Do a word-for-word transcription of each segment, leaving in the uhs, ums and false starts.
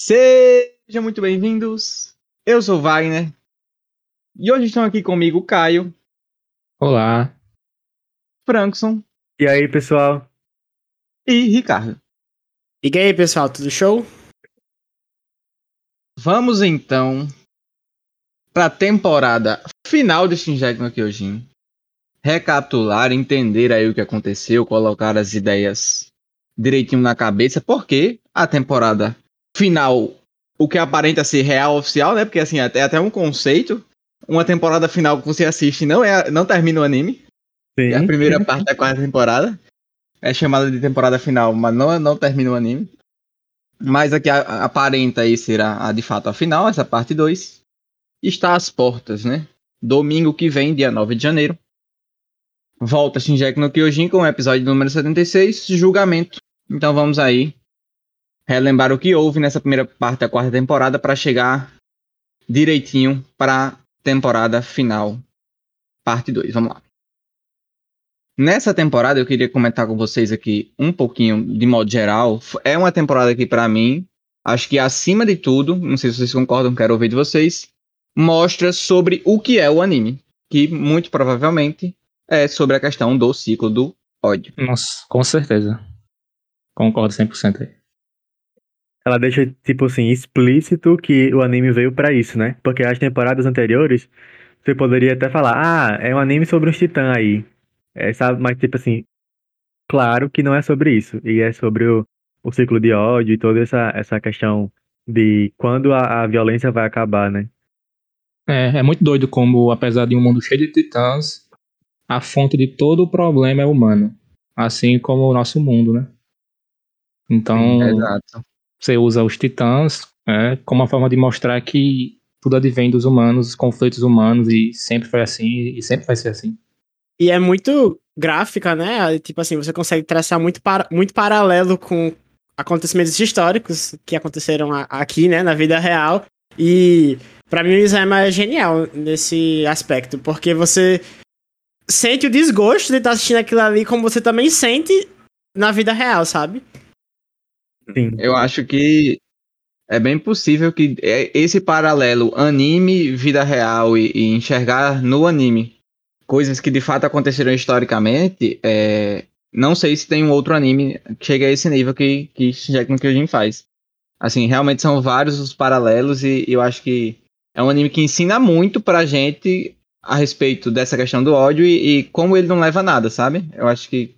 Sejam muito bem-vindos, eu sou o Wagner, e hoje estão aqui comigo o Caio. Olá. Frankson. E aí, pessoal? E Ricardo. E aí, pessoal, tudo show? Vamos então para a temporada final de Shingeki no Kyojin. Recapitular, entender aí o que aconteceu, colocar as ideias direitinho na cabeça, porque a temporada final, o que aparenta ser real oficial, né? Porque assim, até, até um conceito, uma temporada final que você assiste não, é, não termina o anime. Sim. É a primeira parte da quarta temporada. É chamada de temporada final, mas não, não termina o anime. Mas aqui a, a, aparenta aí ser a, a, de fato a final, essa parte dois. Está às portas, né? Domingo que vem, dia nove de janeiro. Volta Shingeki no Kyojin com o episódio número setenta e seis, Julgamento. Então vamos aí relembrar o que houve nessa primeira parte da quarta temporada para chegar direitinho para temporada final, parte dois. Vamos lá. Nessa temporada eu queria comentar com vocês aqui um pouquinho de modo geral. É uma temporada que para mim, acho que acima de tudo, não sei se vocês concordam, quero ouvir de vocês, mostra sobre o que é o anime, que muito provavelmente é sobre a questão do ciclo do ódio. Nossa, com certeza. Concordo cem por cento aí. Ela deixa, tipo assim, explícito que o anime veio pra isso, né? Porque as temporadas anteriores, você poderia até falar, ah, é um anime sobre os titãs aí. É, sabe? Mas, tipo assim, claro que não é sobre isso. E é sobre o, o ciclo de ódio e toda essa, essa questão de quando a, a violência vai acabar, né? É, é muito doido como, apesar de um mundo cheio de titãs, a fonte de todo o problema é humano, assim como o nosso mundo, né? Então, exato. Você usa os titãs, né, como uma forma de mostrar que tudo advém dos humanos, os conflitos humanos, e sempre foi assim, e sempre vai ser assim. E é muito gráfica, né? Tipo assim, você consegue traçar muito, para, muito paralelo com acontecimentos históricos que aconteceram a, aqui, né, na vida real. E pra mim o Isayama é genial nesse aspecto, porque você sente o desgosto de estar assistindo aquilo ali como você também sente na vida real, sabe? Sim. Eu acho que é bem possível que esse paralelo anime, vida real e, e enxergar no anime coisas que de fato aconteceram historicamente, é, não sei se tem um outro anime que chegue a esse nível que que Shingeki no Kyojin faz. Assim, realmente são vários os paralelos e, e eu acho que é um anime que ensina muito pra gente a respeito dessa questão do ódio e, e como ele não leva a nada, sabe? Eu acho que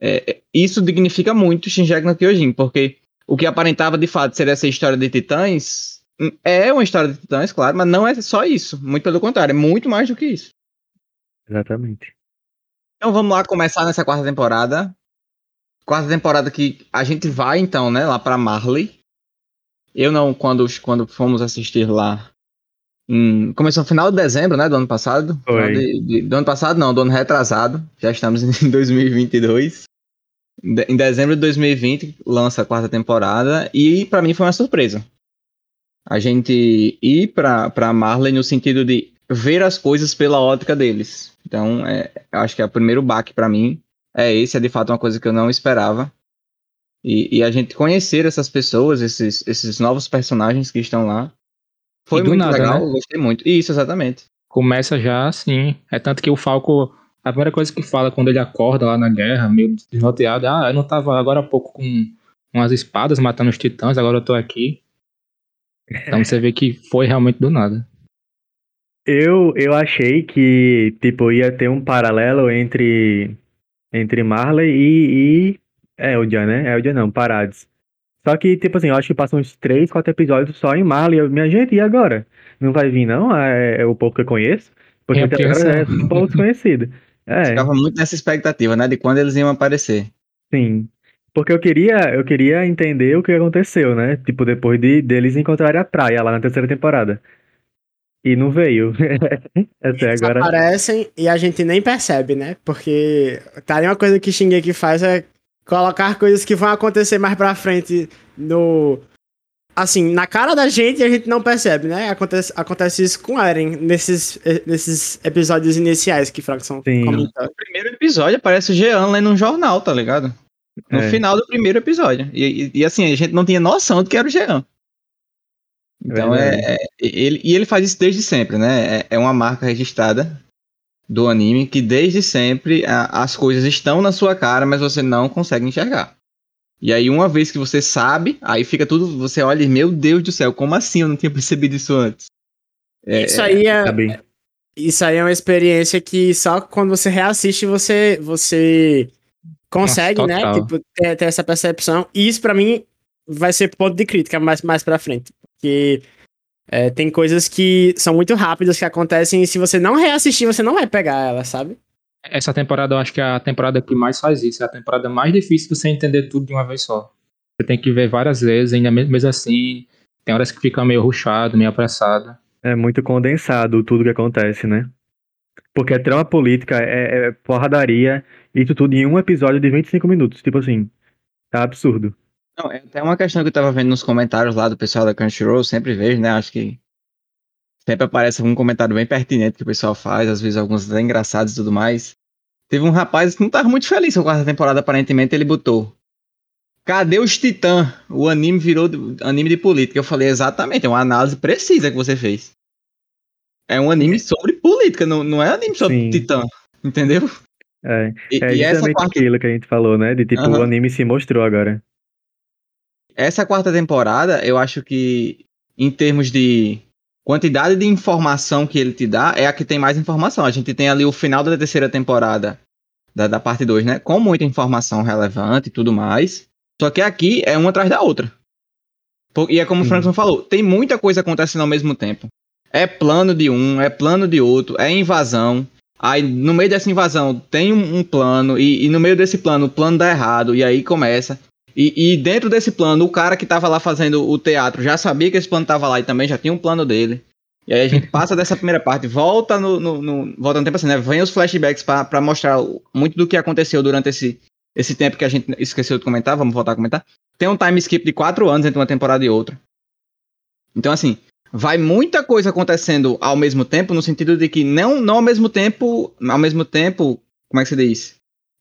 é, isso dignifica muito Shingeki no Kyojin, porque o que aparentava de fato ser essa história de titãs, é uma história de titãs, claro, mas não é só isso, muito pelo contrário, é muito mais do que isso. Exatamente. Então vamos lá começar nessa quarta temporada, quarta temporada que a gente vai então, né, lá pra Marley. Eu não, quando, quando fomos assistir lá, Hum, começou no final de dezembro, né, do ano passado. Oi. De, de, do ano passado não, do ano retrasado. Já estamos em dois mil e vinte e dois. De, em dezembro de dois mil e vinte lança a quarta temporada. E pra mim foi uma surpresa a gente ir pra, pra Marley no sentido de ver as coisas pela ótica deles. Então é, eu acho que é o primeiro baque pra mim. É esse, é de fato uma coisa que eu não esperava. E, e a gente conhecer essas pessoas, esses, esses novos personagens que estão lá. Foi muito nada, legal, né? Gostei muito. Isso, exatamente. Começa já assim. É tanto que o Falco, a primeira coisa que fala quando ele acorda lá na guerra, meio desnorteado, ah, eu não tava agora há pouco com umas espadas matando os titãs, agora eu tô aqui. Então você vê que foi realmente do nada. Eu, eu achei que, tipo, ia ter um paralelo entre, entre Marley e, e Eldia, né? Eldia não, Paradis. Só que, tipo assim, eu acho que passam uns três, quatro episódios só em Marley. Eu, minha gente, e agora? Não vai vir, não? É, é o pouco que eu conheço. Porque até agora é um pouco desconhecido. É. Ficava muito nessa expectativa, né? De quando eles iam aparecer. Sim. Porque eu queria, eu queria entender o que aconteceu, né? Tipo, depois de, deles encontrarem a praia lá na terceira temporada. E não veio. Até eles agora. Aparecem e a gente nem percebe, né? Porque tá ali uma coisa que Shingeki faz é colocar coisas que vão acontecer mais pra frente no... Assim, na cara da gente e a gente não percebe, né? Acontece, acontece isso com Eren nesses, nesses episódios iniciais que Frankson comentou. No primeiro episódio aparece o Jean lá num jornal, tá ligado? No é. final do primeiro episódio. E, e, e assim, a gente não tinha noção do que era o Jean. Então é, é ele, e ele faz isso desde sempre, né? É, é uma marca registrada do anime que desde sempre a, as coisas estão na sua cara, mas você não consegue enxergar. E aí uma vez que você sabe, aí fica tudo, você olha e meu Deus do céu, como assim eu não tinha percebido isso antes? É, isso aí é, é isso aí é uma experiência que só quando você reassiste você, você consegue, nossa, né? Tipo, ter, ter essa percepção. E isso pra mim vai ser ponto de crítica mais, mais pra frente. Porque é, tem coisas que são muito rápidas que acontecem e se você não reassistir, você não vai pegar ela, sabe? Essa temporada, eu acho que é a temporada que mais faz isso. É a temporada mais difícil você entender tudo de uma vez só. Você tem que ver várias vezes, ainda mesmo assim. Tem horas que fica meio rushado, meio apressado. É muito condensado tudo que acontece, né? Porque é trama política, é, é porradaria, e isso tudo em um episódio de vinte e cinco minutos. Tipo assim, tá absurdo. Não, é até uma questão que eu tava vendo nos comentários lá do pessoal da Crunchyroll, sempre vejo, né? Acho que sempre aparece algum comentário bem pertinente que o pessoal faz, às vezes alguns até engraçados e tudo mais. Teve um rapaz que não tava muito feliz com a quarta temporada, aparentemente, ele botou: cadê os titãs? O anime virou anime de política. Eu falei, exatamente, é uma análise precisa que você fez. É um anime sobre política, não, não é anime sobre Sim. titã, entendeu? É, e, é e justamente quarta... aquilo que a gente falou, né? De tipo, uhum. o anime se mostrou agora. Essa quarta temporada, eu acho que, em termos de quantidade de informação que ele te dá, é a que tem mais informação. A gente tem ali o final da terceira temporada, da, da parte dois, né? Com muita informação relevante e tudo mais. Só que aqui é uma atrás da outra. E é como o Frankson falou, tem muita coisa acontecendo ao mesmo tempo. É plano de um, é plano de outro, é invasão. Aí no meio dessa invasão tem um, um plano, e, e no meio desse plano o plano dá errado, e aí começa... E, e dentro desse plano, o cara que tava lá fazendo o teatro já sabia que esse plano tava lá e também já tinha um plano dele. E aí a gente passa dessa primeira parte, volta no, no, no, volta no tempo assim, né? Vem os flashbacks pra, pra mostrar muito do que aconteceu durante esse, esse tempo que a gente esqueceu de comentar, vamos voltar a comentar. Tem um time skip de quatro anos entre uma temporada e outra. Então assim, vai muita coisa acontecendo ao mesmo tempo, no sentido de que não, não ao mesmo tempo, ao mesmo tempo, como é que se diz?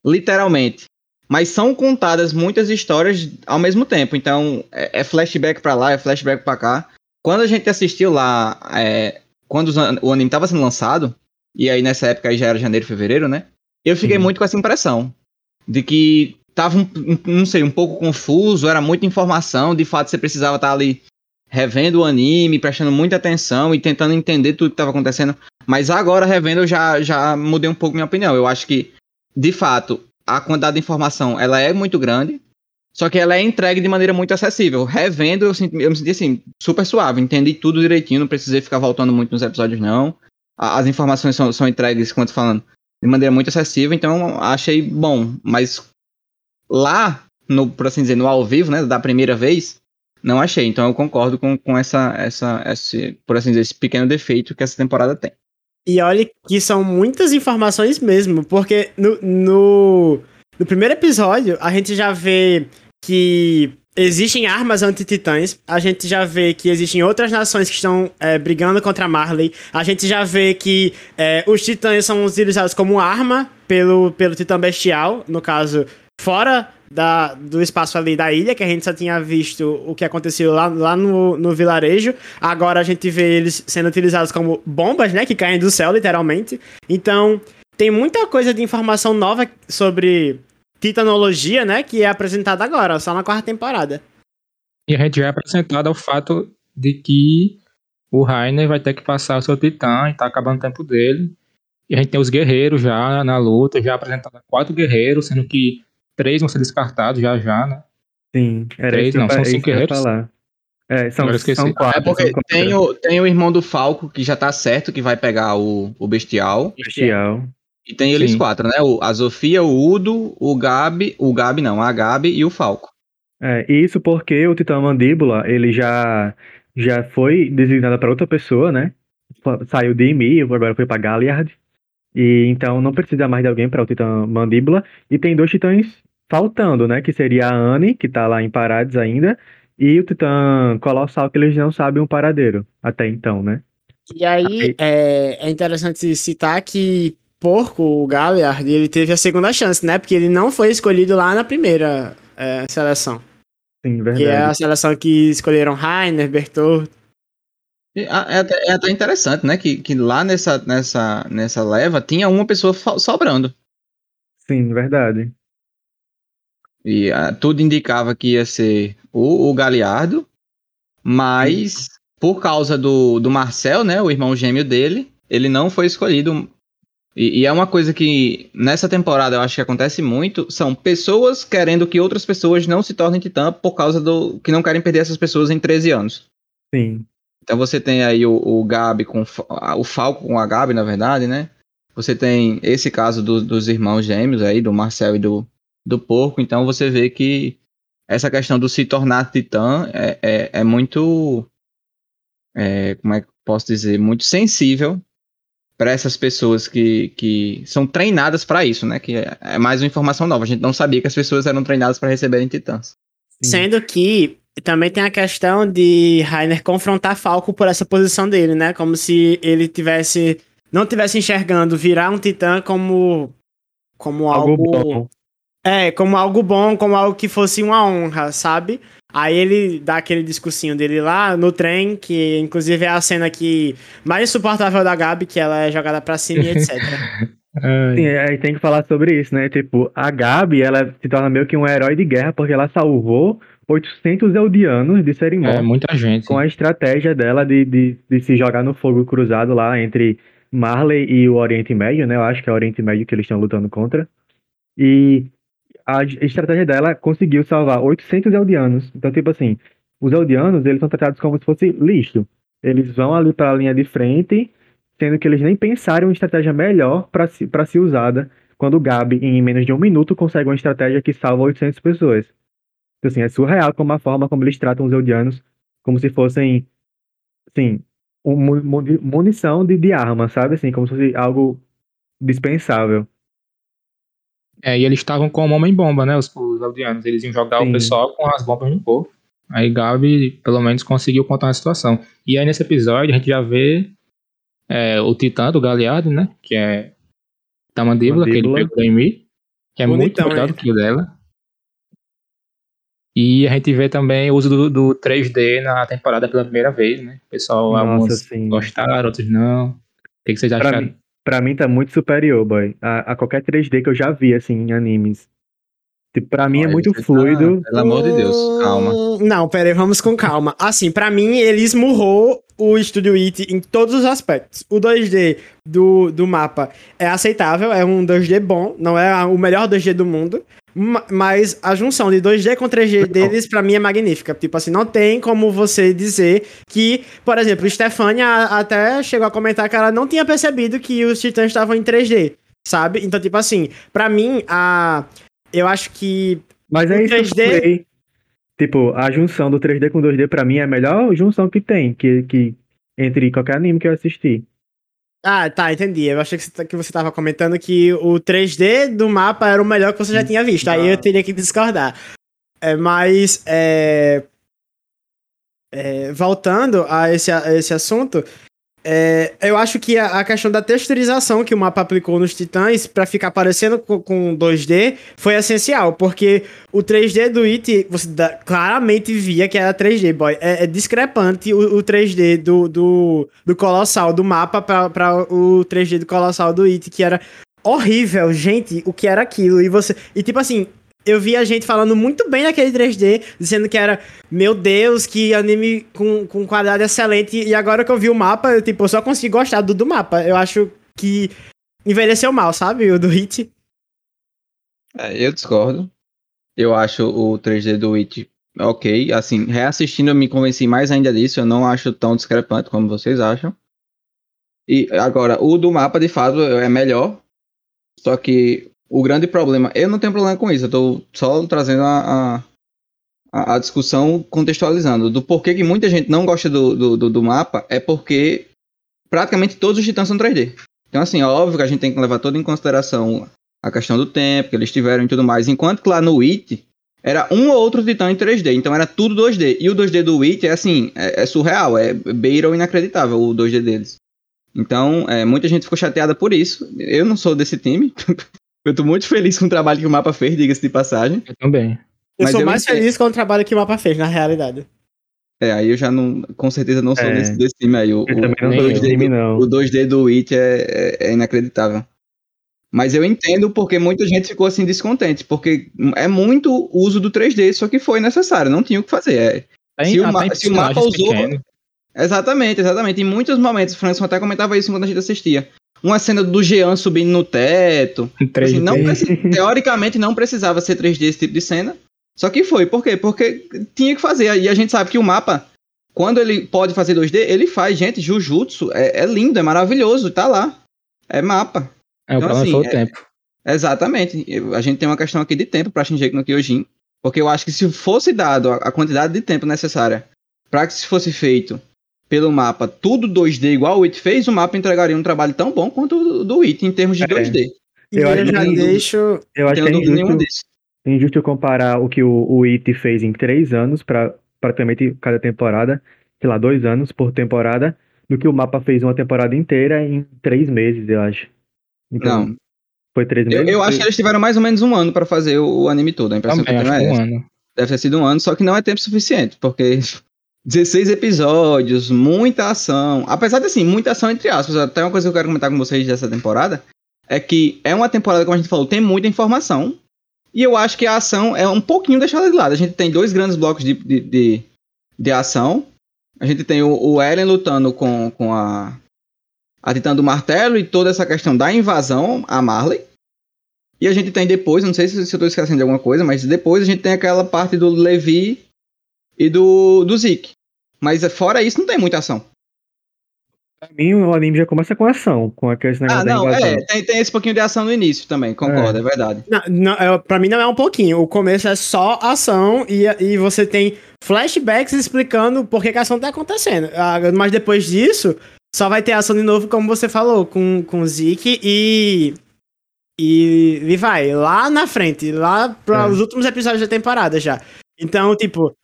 Literalmente. Mas são contadas muitas histórias ao mesmo tempo. Então, é, é flashback pra lá, é flashback pra cá. Quando a gente assistiu lá, é, quando os, o anime tava sendo lançado, e aí nessa época aí já era janeiro, fevereiro, né? Eu fiquei uhum. muito com essa impressão. De que tava, um, um, não sei, um pouco confuso, era muita informação. De fato, você precisava estar ali revendo o anime, prestando muita atenção e tentando entender tudo que tava acontecendo. Mas agora, revendo, eu já, já mudei um pouco minha opinião. Eu acho que, de fato... a quantidade de informação, ela é muito grande, só que ela é entregue de maneira muito acessível. Revendo, eu, senti, eu me senti assim, super suave, entendi tudo direitinho, não precisei ficar voltando muito nos episódios, não. As informações são, são entregues, como eu tô falando, de maneira muito acessível, então achei bom. Mas lá, no, por assim dizer, no ao vivo, né, da primeira vez, não achei. Então eu concordo com, com essa, essa, esse, por assim dizer, esse pequeno defeito que essa temporada tem. E olha que são muitas informações mesmo, porque no, no, no primeiro episódio a gente já vê que existem armas anti-titãs, a gente já vê que existem outras nações que estão é, brigando contra Marley, a gente já vê que é, os titãs são utilizados como arma pelo, pelo titã bestial, no caso, fora da, do espaço ali da ilha, que a gente só tinha visto o que aconteceu lá, lá no, no vilarejo. Agora a gente vê eles sendo utilizados como bombas, né, que caem do céu, literalmente. Então, tem muita coisa de informação nova sobre titanologia, né, que é apresentada agora, só na quarta temporada. E a gente já é apresentado ao fato de que o Reiner vai ter que passar o seu titã e tá acabando o tempo dele. E a gente tem os guerreiros já na luta, já apresentado quatro guerreiros, sendo que Três vão ser descartados já já, né? Sim, era Três, isso não, são cinco guerreiros. É, são, são quatro. É porque são tem, o, tem o irmão do Falco, que já tá certo, que vai pegar o, o Bestial. Bestial. E tem eles Sim. quatro, né? O, a Sofia, o Udo, o Gabi, o Gabi não, a Gabi e o Falco. É, isso porque o Titã Mandíbula, ele já, já foi designado pra outra pessoa, né? Saiu de Emi, agora foi pra Galliard. E então não precisa mais de alguém pra o Titã Mandíbula. E tem dois titãs faltando, né? Que seria a Annie, que tá lá em Paradis ainda, e o Titã Colossal, que eles não sabem o paradeiro até então, né? E aí, aí... É, é interessante citar que Porco, o Galliard, ele teve a segunda chance, né? Porque ele não foi escolhido lá na primeira é, seleção. Sim, verdade. Que é a seleção que escolheram Reiner, Bertolt. É até, é até interessante, né? Que, que lá nessa, nessa, nessa leva tinha uma pessoa sobrando. Sim, verdade. E a, tudo indicava que ia ser o, o Galliardo, mas Sim. por causa do, do Marcel, né? O irmão gêmeo dele, ele não foi escolhido. E, e é uma coisa que nessa temporada eu acho que acontece muito, são pessoas querendo que outras pessoas não se tornem titã por causa do... que não querem perder essas pessoas em treze anos. Sim. Então você tem aí o, o Gabi com... o Falco com a Gabi, na verdade, né? Você tem esse caso do, dos irmãos gêmeos aí, do Marcel e do, do Porco. Então você vê que essa questão do se tornar titã é, é, é muito... É, como é que posso dizer? Muito sensível para essas pessoas que, que são treinadas para isso, né? Que é, é mais uma informação nova. A gente não sabia que as pessoas eram treinadas para receberem titãs. Sim. Sendo que... também tem a questão de Reiner confrontar Falco por essa posição dele, né? Como se ele tivesse... não tivesse enxergando virar um titã como... como algo... algo bom. É, como algo bom, como algo que fosse uma honra, sabe? Aí ele dá aquele discursinho dele lá no trem, que inclusive é a cena que mais insuportável da Gabi, que ela é jogada pra cima e etcétera. Sim, aí tem que falar sobre isso, né? Tipo, a Gabi, ela se torna meio que um herói de guerra, porque ela salvou oitocentos eldianos de serem mortos. É, muita gente. Com a estratégia dela de, de, de se jogar no fogo cruzado lá entre Marley e o Oriente Médio, né? Eu acho que é o Oriente Médio que eles estão lutando contra. E a estratégia dela conseguiu salvar oitocentos eldianos. Então, tipo assim, os eldianos, eles são tratados como se fosse lixo. Eles vão ali para a linha de frente, sendo que eles nem pensaram em estratégia melhor para se, para ser usada, quando o Gabi, em menos de um minuto, consegue uma estratégia que salva oitocentas pessoas. Então, assim, é surreal como a forma como eles tratam os eldianos como se fossem, assim, um, munição de, de arma, sabe? Assim, como se fosse algo dispensável. É, e eles estavam com homem-bomba, né? Os, os eldianos, eles iam jogar Sim. o pessoal com as bombas no corpo. Aí Gabi, pelo menos, conseguiu contar a situação. E aí, nesse episódio, a gente já vê é, o titã do Galliard, né? Que é da mandíbula, mandíbula, que ele pegou em mim. Que é Bonitão, muito melhor do que o dela. E a gente vê também o uso do, do três D na temporada pela primeira vez, né? O pessoal, Nossa, alguns sim. gostaram, outros não. O que, que vocês pra acharam? Mim, pra mim tá muito superior, boy. A, a qualquer três D que eu já vi, assim, em animes. Tipo, pra mim Olha, é muito fluido. Tá, pelo amor de Deus, calma. Não, pera aí, vamos com calma. Assim, pra mim, ele esmurrou o Studio It em todos os aspectos. O dois D do, do mapa é aceitável, é um dois D bom, não é o melhor dois D do mundo. Mas a junção de dois D com três D deles, pra mim, é magnífica. Tipo assim, não tem como você dizer que... Por exemplo, Stefania até chegou a comentar que ela não tinha percebido que os titãs estavam em três D, sabe? Então, tipo assim, pra mim, a... eu acho que... Mas é isso que eu falei. Tipo, a junção do três D com dois D, pra mim, é a melhor junção que tem, que, que... entre qualquer anime que eu assisti. Ah, tá, entendi. Eu achei que você tava comentando que o três D do mapa era o melhor que você já tinha visto. Aí eu teria que discordar. É, mas, é... É, voltando a esse, a esse assunto, é, eu acho que a, a questão da texturização que o mapa aplicou nos titãs pra ficar parecendo com, com dois D foi essencial, porque o três D do It, você da, claramente via que era três D, boy. É, é discrepante o, o três D do, do, do Colossal, do mapa, pra, pra o três D do Colossal do It, que era horrível, gente, o que era aquilo. E você... E tipo assim... Eu vi a gente falando muito bem daquele três D, dizendo que era, meu Deus, que anime com, com qualidade excelente. E agora que eu vi o mapa, eu, tipo, eu só consegui gostar do, do mapa. Eu acho que envelheceu mal, sabe? O do It. É, eu discordo. Eu acho o três D do It ok. Assim, reassistindo eu me convenci mais ainda disso. Eu não acho tão discrepante como vocês acham. E agora, o do mapa, de fato, é melhor. Só que... O grande problema... Eu não tenho problema com isso. Eu tô só trazendo a, a, a discussão, contextualizando. Do porquê que muita gente não gosta do, do, do, do mapa é porque praticamente todos os titãs são três D. Então, assim, óbvio que a gente tem que levar toda em consideração a questão do tempo, que eles tiveram e tudo mais. Enquanto que lá no It, era um ou outro titã em três D. Então, era tudo dois D. E o dois D do It é, assim, é, é surreal. É beira inacreditável o dois D deles. Então, é, muita gente ficou chateada por isso. Eu não sou desse time. Eu tô muito feliz com o trabalho que o mapa fez, diga-se de passagem. Eu também. Mas eu sou eu mais entendo... feliz com o trabalho que o mapa fez, na realidade. É, aí eu já não, com certeza não sou é. desse, desse time aí. O, eu o, também não sou desse time, não. O dois D do It é, é, é inacreditável. Mas eu entendo porque muita gente ficou assim descontente, porque é muito uso do três D, só que foi necessário, não tinha o que fazer. É, tem, se, o ma- se o mapa usou... Pequeno. Exatamente, exatamente. Em muitos momentos, o Francis até comentava isso enquanto a gente assistia. Uma cena do Jean subindo no teto. Assim, não precis... Teoricamente não precisava ser três D esse tipo de cena. Só que foi, por quê? Porque tinha que fazer. E a gente sabe que o mapa, quando ele pode fazer dois D, ele faz. Gente, Jujutsu é, é lindo, é maravilhoso, tá lá. É mapa. É, então, o problema assim, foi o é... tempo. Exatamente. A gente tem uma questão aqui de tempo pra Shingeki no Kyojin. Porque eu acho que se fosse dado a quantidade de tempo necessária pra que se fosse feito pelo mapa tudo dois D igual o It fez, o mapa entregaria um trabalho tão bom quanto o do It em termos de é. dois D. Eu, eu já deixo... Eu acho que não tem nenhum disso. É injusto comparar o que o, o It fez em três anos, pra, praticamente cada temporada, sei lá, dois anos por temporada, do que o mapa fez uma temporada inteira em três meses, eu acho. Então, não. Foi três meses? Eu, eu acho que eles tiveram mais ou menos um ano pra fazer o, o anime todo. A impressão Também, que eu tenho é um ano. Deve ter sido um ano, só que não é tempo suficiente, porque dezesseis episódios, muita ação. Apesar de, assim, muita ação entre aspas. Até uma coisa que eu quero comentar com vocês dessa temporada é que é uma temporada, como a gente falou, tem muita informação. E eu acho que a ação é um pouquinho deixada de lado. A gente tem dois grandes blocos de, de, de, de ação. A gente tem o, o Eren lutando com, com a, a Titã do Martelo e toda essa questão da invasão a Marley. E a gente tem depois, não sei se, se eu estou esquecendo de alguma coisa, mas depois a gente tem aquela parte do Levi e do, do Zeke. Mas fora isso, não tem muita ação. Pra mim, o anime já começa com ação, com aqueles negócios da invasão. Ah, não, é, tem, tem esse pouquinho de ação no início também, concordo, é, é verdade. Não, não, pra mim não é um pouquinho, o começo é só ação e, e você tem flashbacks explicando por que a ação tá acontecendo. Mas depois disso, só vai ter ação de novo, como você falou, com, com o Zeke e... E, e vai, lá na frente, lá para é. os últimos episódios da temporada já. Então, tipo,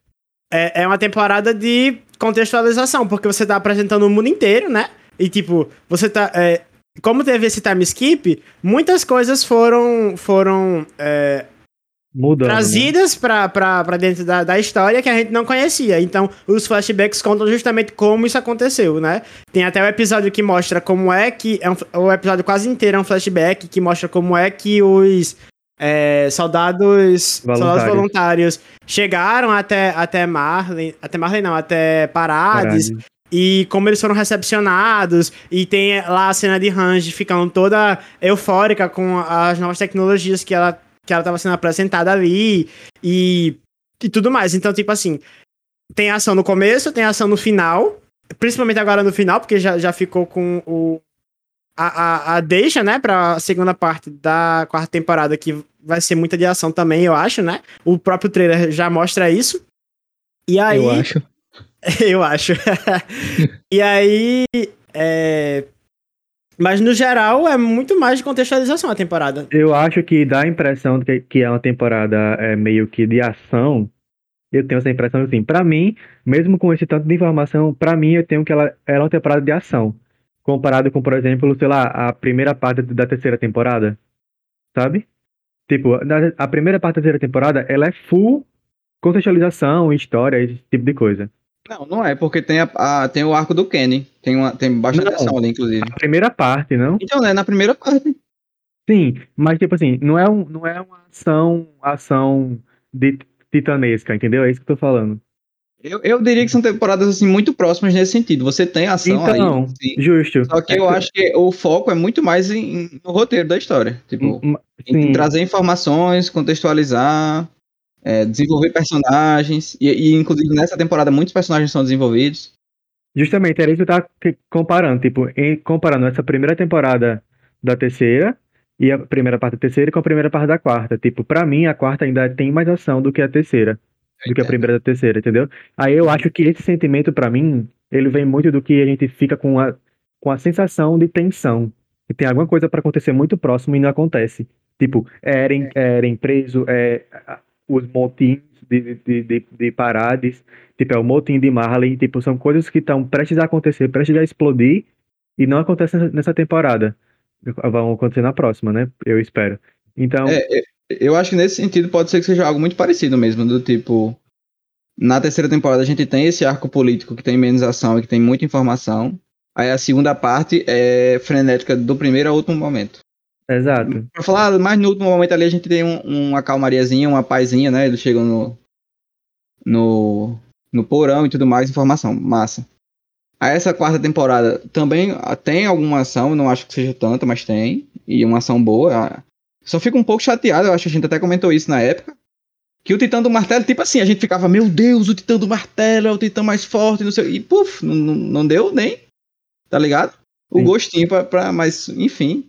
é, é uma temporada de contextualização, porque você tá apresentando o mundo inteiro, né? E, tipo, você tá... É, como teve esse time skip, muitas coisas foram... foram é, Mudando, trazidas né? pra, pra, pra dentro da, da história que a gente não conhecia. Então, os flashbacks contam justamente como isso aconteceu, né? Tem até o um episódio que mostra como é que... É um, o episódio quase inteiro é um flashback que mostra como é que os... É, soldados voluntários. soldados voluntários chegaram até, até Marley, até Marley não, até Paradis, Paradis, e como eles foram recepcionados, e tem lá a cena de Hange ficando toda eufórica com as novas tecnologias que ela que ela tava sendo apresentada ali, e, e tudo mais. Então, tipo assim, tem ação no começo, tem ação no final, principalmente agora no final, porque já, já ficou com o A, a, a deixa, né, pra segunda parte da quarta temporada, que vai ser muita de ação também, eu acho, né? O próprio trailer já mostra isso. E aí... Eu acho. eu acho. E aí... É... Mas, no geral, é muito mais de contextualização a temporada. Eu acho que dá a impressão de que é uma temporada é, meio que de ação. Eu tenho essa impressão, assim, pra mim, mesmo com esse tanto de informação, pra mim, eu tenho que ela é uma temporada de ação. Comparado com, por exemplo, sei lá, a primeira parte da terceira temporada, sabe? Tipo, a primeira parte da terceira temporada, ela é full contextualização, história, esse tipo de coisa. Não, não é, porque tem, a, a, tem o arco do Kenny, tem, uma, tem bastante ação ali, inclusive. A primeira parte, não? Então, é na primeira parte. Sim, mas tipo assim, não é, um, não é uma ação, ação de titanesca, entendeu? É isso que eu tô falando. Eu, eu diria que são temporadas assim, muito próximas nesse sentido. Você tem ação então, aí. Assim, justo. Só que eu acho que o foco é muito mais em, em, no roteiro da história. Tipo, em trazer informações, contextualizar, é, desenvolver personagens. E, e, inclusive, nessa temporada, muitos personagens são desenvolvidos. Justamente, era isso que eu tava comparando. Tipo, em, comparando essa primeira temporada da terceira e a primeira parte da terceira com a primeira parte da quarta. Tipo, pra mim, a quarta ainda tem mais ação do que a terceira. do que a primeira da terceira, entendeu? Aí eu acho que esse sentimento, pra mim, ele vem muito do que a gente fica com a, com a sensação de tensão, que tem alguma coisa pra acontecer muito próximo e não acontece. Tipo, Eren, Eren preso, é, os motins de, de, de, de Paradis, tipo, é o motim de Marley, tipo, são coisas que estão prestes a acontecer, prestes a explodir, e não acontece nessa temporada. Vão acontecer na próxima, né? Eu espero. Então... É, é... Eu acho que nesse sentido pode ser que seja algo muito parecido mesmo, do tipo... Na terceira temporada a gente tem esse arco político que tem menos ação e que tem muita informação. Aí a segunda parte é frenética do primeiro ao último momento. Exato. Pra falar, mas no último momento ali a gente tem um, uma calmariazinha, uma pazinha, né? Eles chegam no, no, no porão e tudo mais, informação, massa. Aí essa quarta temporada também tem alguma ação, não acho que seja tanta, mas tem. E uma ação boa. Só fico um pouco chateado, eu acho que a gente até comentou isso na época. Que o Titã do Martelo, tipo assim, a gente ficava, meu Deus, o Titã do Martelo é o Titã mais forte, não sei. E puf, não, não deu nem, tá ligado? O Sim. gostinho pra, pra. Mas, enfim.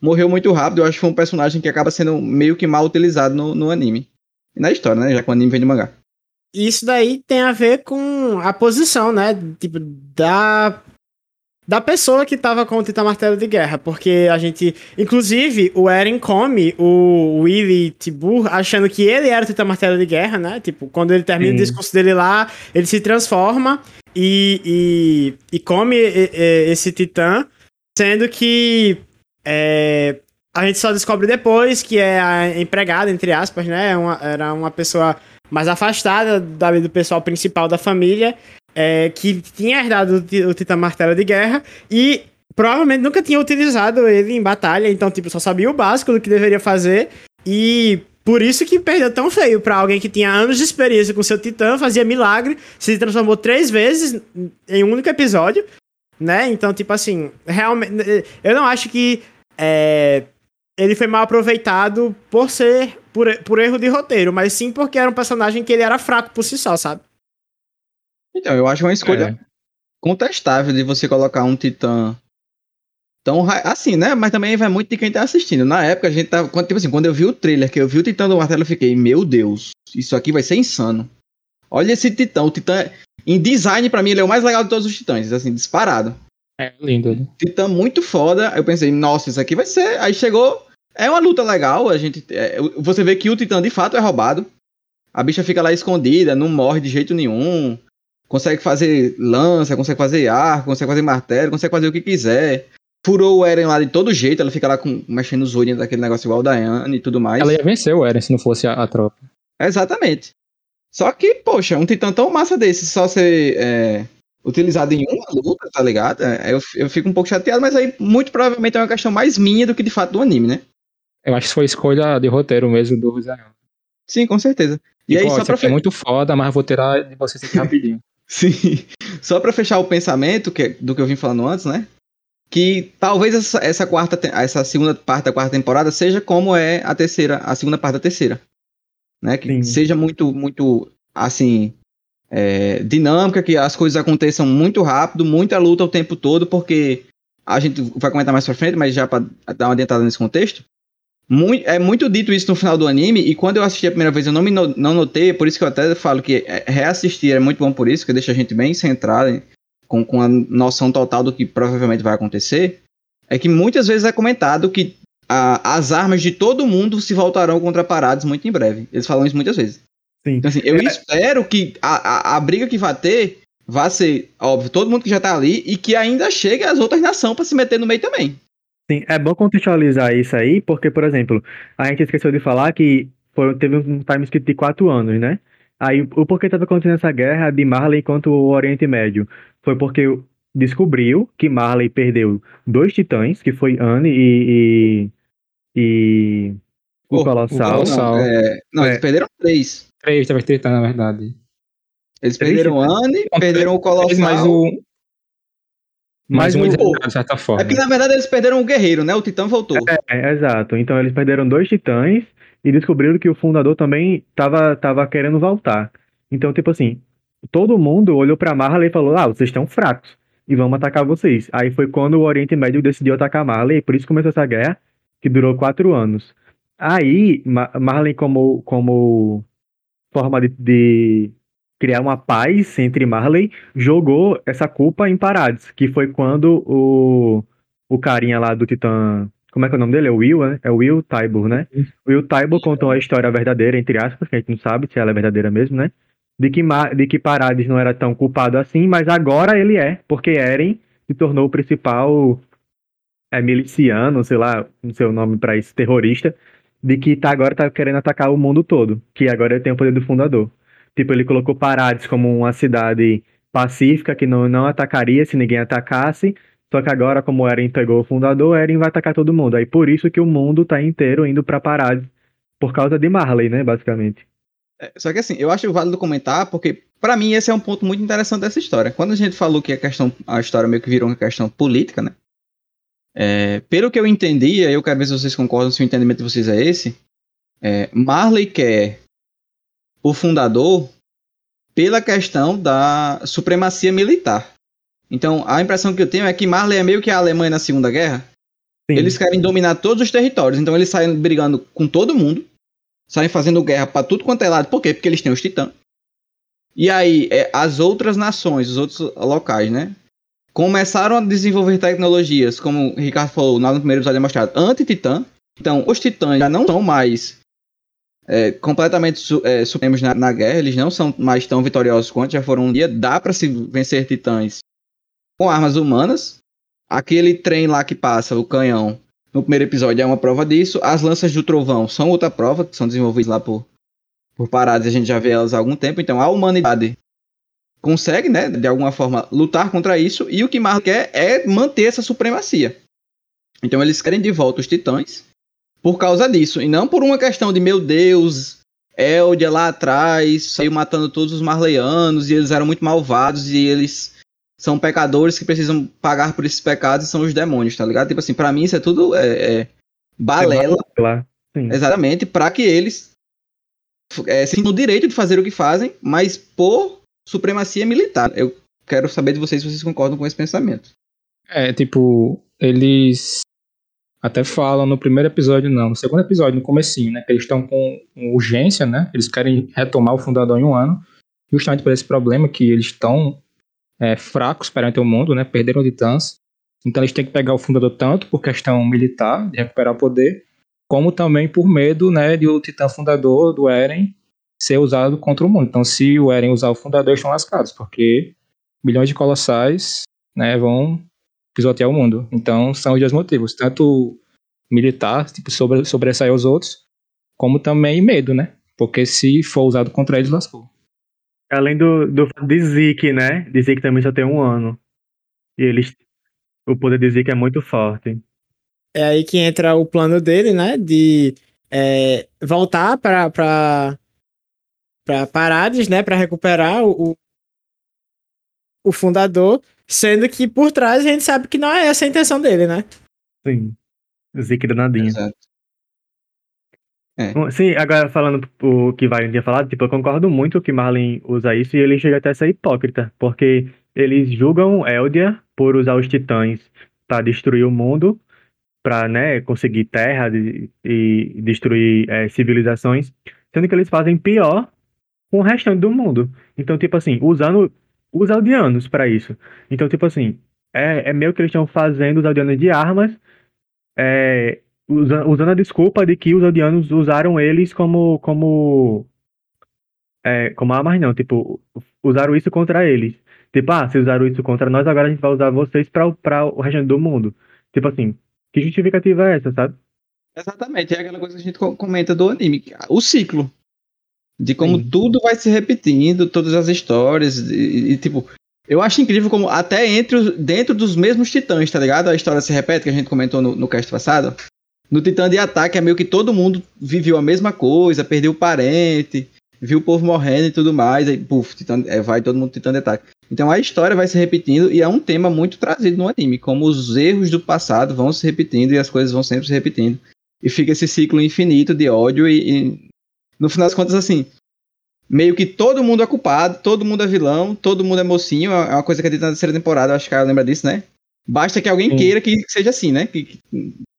Morreu muito rápido, eu acho que foi um personagem que acaba sendo meio que mal utilizado no, no anime. E na história, né? Já que o anime vem de mangá. Isso daí tem a ver com a posição, né? Tipo, da. Da pessoa que tava com o Titã Martelo de Guerra, porque a gente... Inclusive, o Eren come o Willy Tybur achando que ele era o Titã Martelo de Guerra, né? Tipo, quando ele termina Sim. o discurso dele lá, ele se transforma e, e, e come e, e, esse Titã, sendo que é, a gente só descobre depois que é a empregada, entre aspas, né? Uma, era uma pessoa mais afastada da, do pessoal principal da família, É, que tinha herdado o Titã Martelo de Guerra e provavelmente nunca tinha utilizado ele em batalha, então tipo, só sabia o básico do que deveria fazer e por isso que perdeu tão feio pra alguém que tinha anos de experiência com seu Titã, fazia milagre, se transformou três vezes em um único episódio, né? Então tipo assim, realmente eu não acho que é, ele foi mal aproveitado por ser, por, por erro de roteiro, mas sim porque era um personagem que ele era fraco por si só, sabe? Então, eu acho uma escolha é. contestável de você colocar um titã tão ra... assim, né? Mas também vai muito de quem tá assistindo. Na época, a gente tava... Tipo assim, quando eu vi o trailer, que eu vi o Titã do Martelo, eu fiquei, meu Deus, isso aqui vai ser insano. Olha esse titã. O titã, em design, pra mim, ele é o mais legal de todos os titãs. Assim, disparado. É, lindo. Né? Titã muito foda. Eu pensei, nossa, isso aqui vai ser... Aí chegou... É uma luta legal. A gente... é... Você vê que o titã, de fato, é roubado. A bicha fica lá escondida, não morre de jeito nenhum. Consegue fazer lança, consegue fazer arco, consegue fazer martelo, consegue fazer o que quiser. Furou o Eren lá de todo jeito, ela fica lá com, mexendo os olhos daquele negócio igual da Annie e tudo mais. Ela ia vencer o Eren se não fosse a, a tropa. Exatamente. Só que, poxa, um titã tão massa desse só ser é, utilizado em uma luta, tá ligado? É, eu, eu fico um pouco chateado, mas aí muito provavelmente é uma questão mais minha do que de fato do anime, né? Eu acho que foi escolha de roteiro mesmo do Isayama. Sim, com certeza. E, e aí, pô, só pra fe... é muito foda, mas vou tirar de vocês aqui rapidinho. Sim, só pra fechar o pensamento que, do que eu vim falando antes, né? Que talvez essa, essa, quarta, essa segunda parte da quarta temporada seja como é a terceira, a segunda parte da terceira, né? Que Sim. seja muito, muito assim, é, dinâmica, que as coisas aconteçam muito rápido, muita luta o tempo todo, porque a gente vai comentar mais pra frente, mas já pra dar uma adiantada nesse contexto. Muito, é muito dito isso no final do anime, e quando eu assisti a primeira vez eu não, me no, não notei, por isso que eu até falo que reassistir é muito bom por isso, que deixa a gente bem centrado, com, com a noção total do que provavelmente vai acontecer, é que muitas vezes é comentado que a, as armas de todo mundo se voltarão contra Paradis muito em breve. Eles falam isso muitas vezes. Sim. Então, assim, eu é... espero que a, a, a briga que vai ter, vai ser, óbvio, todo mundo que já tá ali, e que ainda chegue às outras nações pra se meter no meio também. Sim, é bom contextualizar isso aí, porque, por exemplo, a gente esqueceu de falar que foi, teve um time skip de quatro anos, né? Aí, o porquê estava acontecendo essa guerra de Marley contra o Oriente Médio foi porque descobriu que Marley perdeu dois titãs, que foi Annie e... e, e oh, o Colossal. O Colossal. Não, é, não é. Eles perderam três. Três, estava tentando, na verdade. Eles três, perderam Annie, é. perderam o Colossal... mais o... Mas um, de certa forma. É que, na verdade, eles perderam o guerreiro, né? O titã voltou. É, é, exato. Então, eles perderam dois titãs e descobriram que o fundador também tava, tava querendo voltar. Então, tipo assim, todo mundo olhou pra Marley e falou, ah, vocês estão fracos e vamos atacar vocês. Aí foi quando o Oriente Médio decidiu atacar Marley, e por isso começou essa guerra, que durou quatro anos. Aí, Marley, como, como forma de... de criar uma paz entre Marley, jogou essa culpa em Paradis, que foi quando o, o carinha lá do Titã, como é que é o nome dele? É o Will, né? É o Will Tybur, né? O Will Tybur contou a história verdadeira, entre aspas, que a gente não sabe se ela é verdadeira mesmo, né? De que, de que Paradis não era tão culpado assim, mas agora ele é, porque Eren se tornou o principal é, miliciano, sei lá, não sei o nome pra isso, terrorista, de que tá, agora tá querendo atacar o mundo todo, que agora ele tem o poder do fundador. Tipo, ele colocou Paradis como uma cidade pacífica, que não, não atacaria se ninguém atacasse. Só que agora, como o Eren pegou o fundador, o Eren vai atacar todo mundo. Aí por isso que o mundo tá inteiro indo pra Paradis. Por causa de Marley, né, basicamente. É, só que assim, eu acho válido comentar, porque pra mim esse é um ponto muito interessante dessa história. Quando a gente falou que a, questão, a história meio que virou uma questão política, né? É, pelo que eu entendi, eu quero ver se vocês concordam, se o entendimento de vocês é esse. É, Marley quer o fundador pela questão da supremacia militar. Então, a impressão que eu tenho é que Marley é meio que a Alemanha na Segunda Guerra. Sim. Eles querem dominar todos os territórios. Então, eles saem brigando com todo mundo. Saem fazendo guerra pra tudo quanto é lado. Por quê? Porque eles têm os titãs. E aí, é, as outras nações, os outros locais, né? Começaram a desenvolver tecnologias, como o Ricardo falou no primeiro episódio mostrado, anti-titã. Então, os titãs já não são mais é, completamente su- é, supremos na, na guerra. Eles não são mais tão vitoriosos quanto já foram um dia. Dá pra se vencer titãs com armas humanas. Aquele trem lá que passa, o canhão, no primeiro episódio é uma prova disso. As lanças do trovão são outra prova, que são desenvolvidas lá por, por Paradis, a gente já vê elas há algum tempo. Então a humanidade consegue, né, de alguma forma, lutar contra isso. E o que Marley quer é manter essa supremacia. Então eles querem de volta os titãs por causa disso. E não por uma questão de, meu Deus, Eldia lá atrás saiu matando todos os marleianos e eles eram muito malvados e eles... são pecadores que precisam pagar por esses pecados e são os demônios, tá ligado? Tipo assim, pra mim isso é tudo é, é, balela. É balela. Exatamente, pra que eles é, sintam o direito de fazer o que fazem, mas por supremacia militar. Eu quero saber de vocês se vocês concordam com esse pensamento. É, tipo, eles até falam no primeiro episódio, não, no segundo episódio, no comecinho, né? Que eles estão com urgência, né? Eles querem retomar o fundador em um ano, justamente por esse problema que eles estão... É, fracos perante o mundo, né? Perderam titãs. Então eles têm que pegar o fundador tanto por questão militar, de recuperar o poder, como também por medo, né, de o titã fundador do Eren ser usado contra o mundo. Então se o Eren usar o fundador, eles estão lascados, porque milhões de colossais, né, vão pisotear o mundo. Então são os dois motivos, tanto militar, tipo, sobre, sobressair aos outros, como também medo, né? Porque se for usado contra eles, lascou. Além do, do de Zeke, né? De Zeke também só tem um ano. E eles, o poder de Zeke é muito forte. É aí que entra o plano dele, né? De é, voltar para para para Paradis, né? Para recuperar o, o fundador. Sendo que por trás a gente sabe que não é essa a intenção dele, né? Sim. Zeke danadinho. Exato. É. Sim, agora falando o que Wagner tinha falado, tipo, eu concordo muito que Marley usa isso e ele chega até a ser hipócrita, porque eles julgam Eldia por usar os titãs para destruir o mundo, para, né, conseguir terra de, e destruir é, civilizações, sendo que eles fazem pior com o restante do mundo. Então, tipo assim, usando os aldeanos para isso. Então, tipo assim, é, é meio que eles estão fazendo os aldeanos de armas, é... usando a desculpa de que os aldeanos usaram eles como... Como, é, como armas, não. Tipo, usaram isso contra eles. Tipo, ah, se usaram isso contra nós, agora a gente vai usar vocês pra, pra o restante do mundo. Tipo assim, que justificativa é essa, sabe? Exatamente, é aquela coisa que a gente comenta do anime. O ciclo. De como Sim. tudo vai se repetindo, todas as histórias. E, e tipo, eu acho incrível como até entre os, dentro dos mesmos titãs, tá ligado? A história se repete, que a gente comentou no, no cast passado. No Titã de Ataque é meio que todo mundo viveu a mesma coisa, perdeu o parente, viu o povo morrendo e tudo mais, aí puf, titã, é, vai todo mundo Titã de Ataque. Então a história vai se repetindo e é um tema muito trazido no anime, como os erros do passado vão se repetindo e as coisas vão sempre se repetindo. E fica esse ciclo infinito de ódio e, e no final das contas, assim, meio que todo mundo é culpado, todo mundo é vilão, todo mundo é mocinho, é uma coisa que é dita na terceira temporada, acho que a Caio lembra disso, né? Basta que alguém Sim. queira que seja assim, né? Que, que,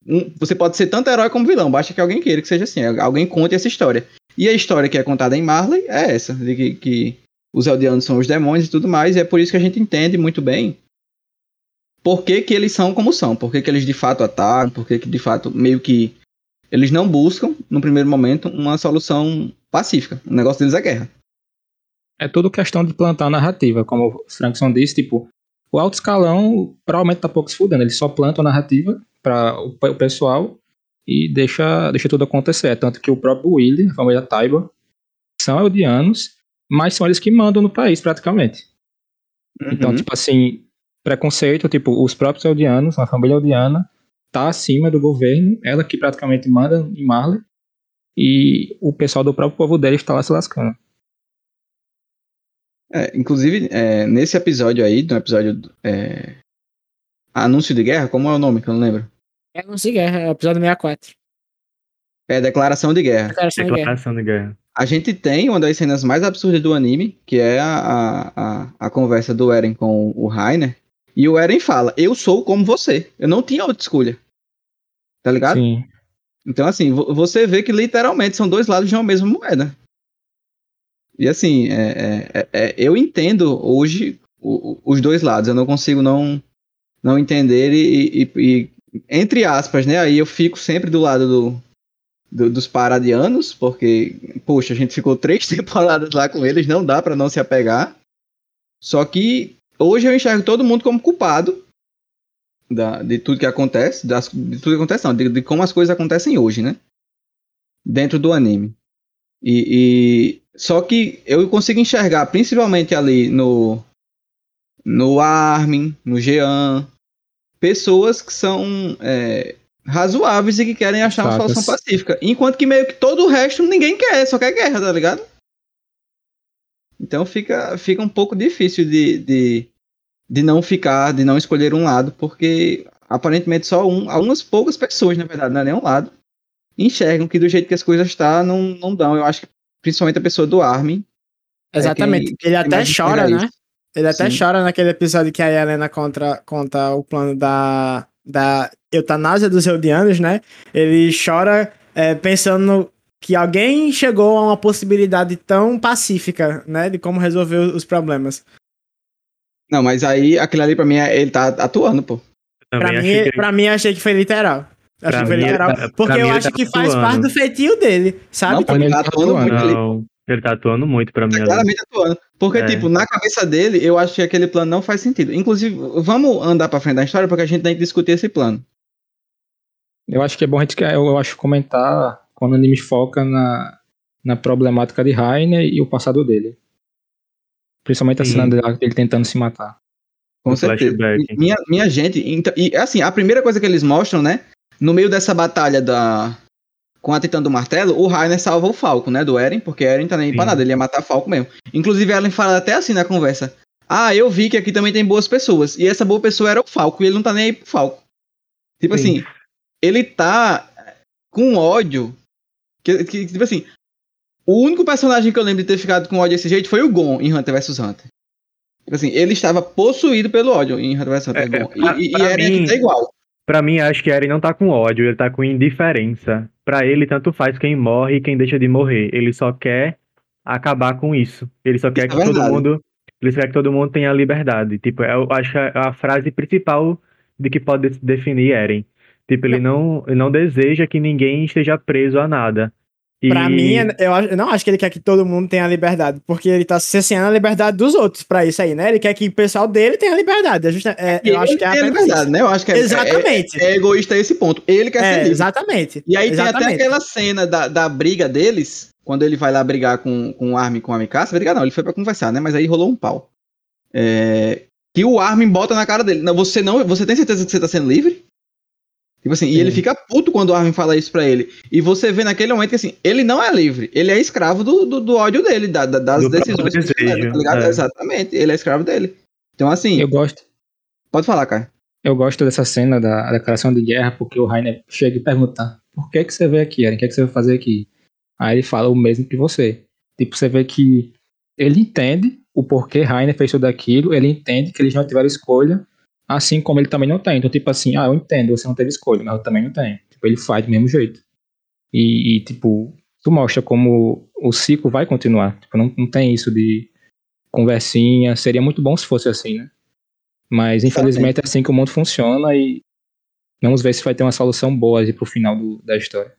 um, você pode ser tanto herói como vilão, basta que alguém queira que seja assim, alguém conte essa história. E a história que é contada em Marley é essa, de que, que os Eldianos são os demônios e tudo mais, e é por isso que a gente entende muito bem por que, que eles são como são, por que, que eles de fato atacam, por que, que de fato meio que eles não buscam, no primeiro momento, uma solução pacífica. O negócio deles é guerra. É tudo questão de plantar narrativa, como o Frankson disse, tipo... O alto escalão provavelmente tá pouco se fudendo. Eles só plantam a narrativa para o pessoal e deixa, deixa tudo acontecer. Tanto que o próprio Willy, a família Tybur, são eldianos mas são eles que mandam no país, praticamente. Uhum. Então, tipo assim, preconceito, tipo, os próprios eldianos, a família eldiana, tá acima do governo, ela que praticamente manda em Marley, e o pessoal do próprio povo dela está lá se lascando. É, inclusive, é, nesse episódio aí, no episódio é, Anúncio de Guerra, como é o nome que eu não lembro? É Anúncio de Guerra, é o episódio sessenta e quatro. É, Declaração de Guerra. Declaração, Declaração de, guerra. de Guerra. A gente tem uma das cenas mais absurdas do anime, que é a, a, a conversa do Eren com o Reiner, e o Eren fala, eu sou como você, eu não tinha outra escolha. Tá ligado? Sim. Então, assim, você vê que literalmente são dois lados de uma mesma moeda. E assim, é, é, é, eu entendo hoje o, os dois lados, eu não consigo não, não entender e, e, e, entre aspas, né, aí eu fico sempre do lado do, do, dos paradianos, porque, poxa, a gente ficou três temporadas lá com eles, não dá pra não se apegar, só que hoje eu enxergo todo mundo como culpado da, de tudo que acontece, das, de tudo que acontece não, de, de como as coisas acontecem hoje, né, dentro do anime. E, e só que eu consigo enxergar principalmente ali no no Armin, no Jean, pessoas que são é, razoáveis e que querem achar Facas. uma solução pacífica, enquanto que meio que todo o resto ninguém quer, só quer guerra, tá ligado? Então fica, fica um pouco difícil de, de, de não ficar, de não escolher um lado, porque aparentemente só um, algumas poucas pessoas, na verdade, não é nenhum lado, enxergam que do jeito que as coisas estão, não, não dão. Eu acho que principalmente a pessoa do Armin. Exatamente. É quem, ele até chora, né? Isso. Ele até Sim. chora naquele episódio que a Yelena conta, conta o plano da, da eutanásia dos eldianos, né? Ele chora é, pensando que alguém chegou a uma possibilidade tão pacífica, né? De como resolver os problemas. Não, mas aí, aquilo ali pra mim, ele tá atuando, pô. Pra mim, que... pra mim, eu achei que foi literal. Acho que foi literal, tá, porque eu acho tá que faz parte do feitio dele, sabe? Não, ele, ele tá atuando muito. Não, ele tá atuando muito pra mim. Tá claramente atuando. Porque, é. tipo, na cabeça dele, eu acho que aquele plano não faz sentido. Inclusive, vamos andar pra frente da história, porque a gente tem que discutir esse plano. Eu acho que é bom a gente eu acho, comentar quando o anime foca na, na problemática de Rainer e o passado dele. Principalmente a cena dele tentando se matar. Com um certeza. Minha, minha gente, então, e assim, a primeira coisa que eles mostram, né? No meio dessa batalha da... com a Titã do Martelo, o Reiner salva o Falco, né? Do Eren, porque Eren tá nem Sim. pra nada, ele ia matar Falco mesmo. Inclusive, Eren fala até assim na conversa. Ah, eu vi que aqui também tem boas pessoas. E essa boa pessoa era o Falco, e ele não tá nem aí pro Falco. Tipo Sim. assim, ele tá com ódio. Que, que, tipo assim, o único personagem que eu lembro de ter ficado com ódio desse jeito foi o Gon em Hunter vs Hunter. Tipo assim, ele estava possuído pelo ódio em Hunter vs Hunter. É, pra, e e pra Eren mim... tá igual. Pra mim, acho que Eren não tá com ódio, ele tá com indiferença. Pra ele, tanto faz quem morre e quem deixa de morrer. Ele só quer acabar com isso. Ele só quer que todo mundo, ele só quer que todo mundo tenha liberdade. Tipo, eu acho a frase principal de que pode definir Eren. Tipo, ele não, ele não deseja que ninguém esteja preso a nada. E... Pra mim, eu, acho, eu não acho que ele quer que todo mundo tenha liberdade, porque ele tá cerceando a liberdade dos outros pra isso aí, né? Ele quer que o pessoal dele tenha liberdade. É justa, é, eu acho que é a liberdade, isso. né? Eu acho que é, exatamente. É, é egoísta esse ponto. Ele quer é, ser livre. Exatamente. E aí exatamente. tem até aquela cena da, da briga deles, quando ele vai lá brigar com, com o Armin e com a Mikasa. Brigar não, ele foi pra conversar, né? Mas aí rolou um pau. É, que o Armin bota na cara dele. Não, você, não, você tem certeza que você tá sendo livre? Tipo assim, Sim. e ele fica puto quando o Armin fala isso pra ele. E você vê naquele momento que assim, ele não é livre, ele é escravo do, do, do ódio dele, da, da, das do decisões que ele leva, tá ligado? É. Exatamente, ele é escravo dele. Então assim... Eu gosto... Pode falar, cara. Eu gosto dessa cena da declaração de guerra, porque o Reiner chega e pergunta, por que que você veio aqui, Eren? O que que você vai fazer aqui? Aí ele fala o mesmo que você. Tipo, você vê que ele entende o porquê Reiner fez tudo aquilo, ele entende que eles não tiveram escolha, assim como ele também não tem. Então, tipo assim, ah, eu entendo, você não teve escolha, mas eu também não tenho. Tipo, ele faz do mesmo jeito. E, e tipo, tu mostra como o ciclo vai continuar. Tipo, não, não tem isso de conversinha. Seria muito bom se fosse assim, né? Mas, infelizmente, é assim que o mundo funciona e vamos ver se vai ter uma solução boa aí pro final do, da história.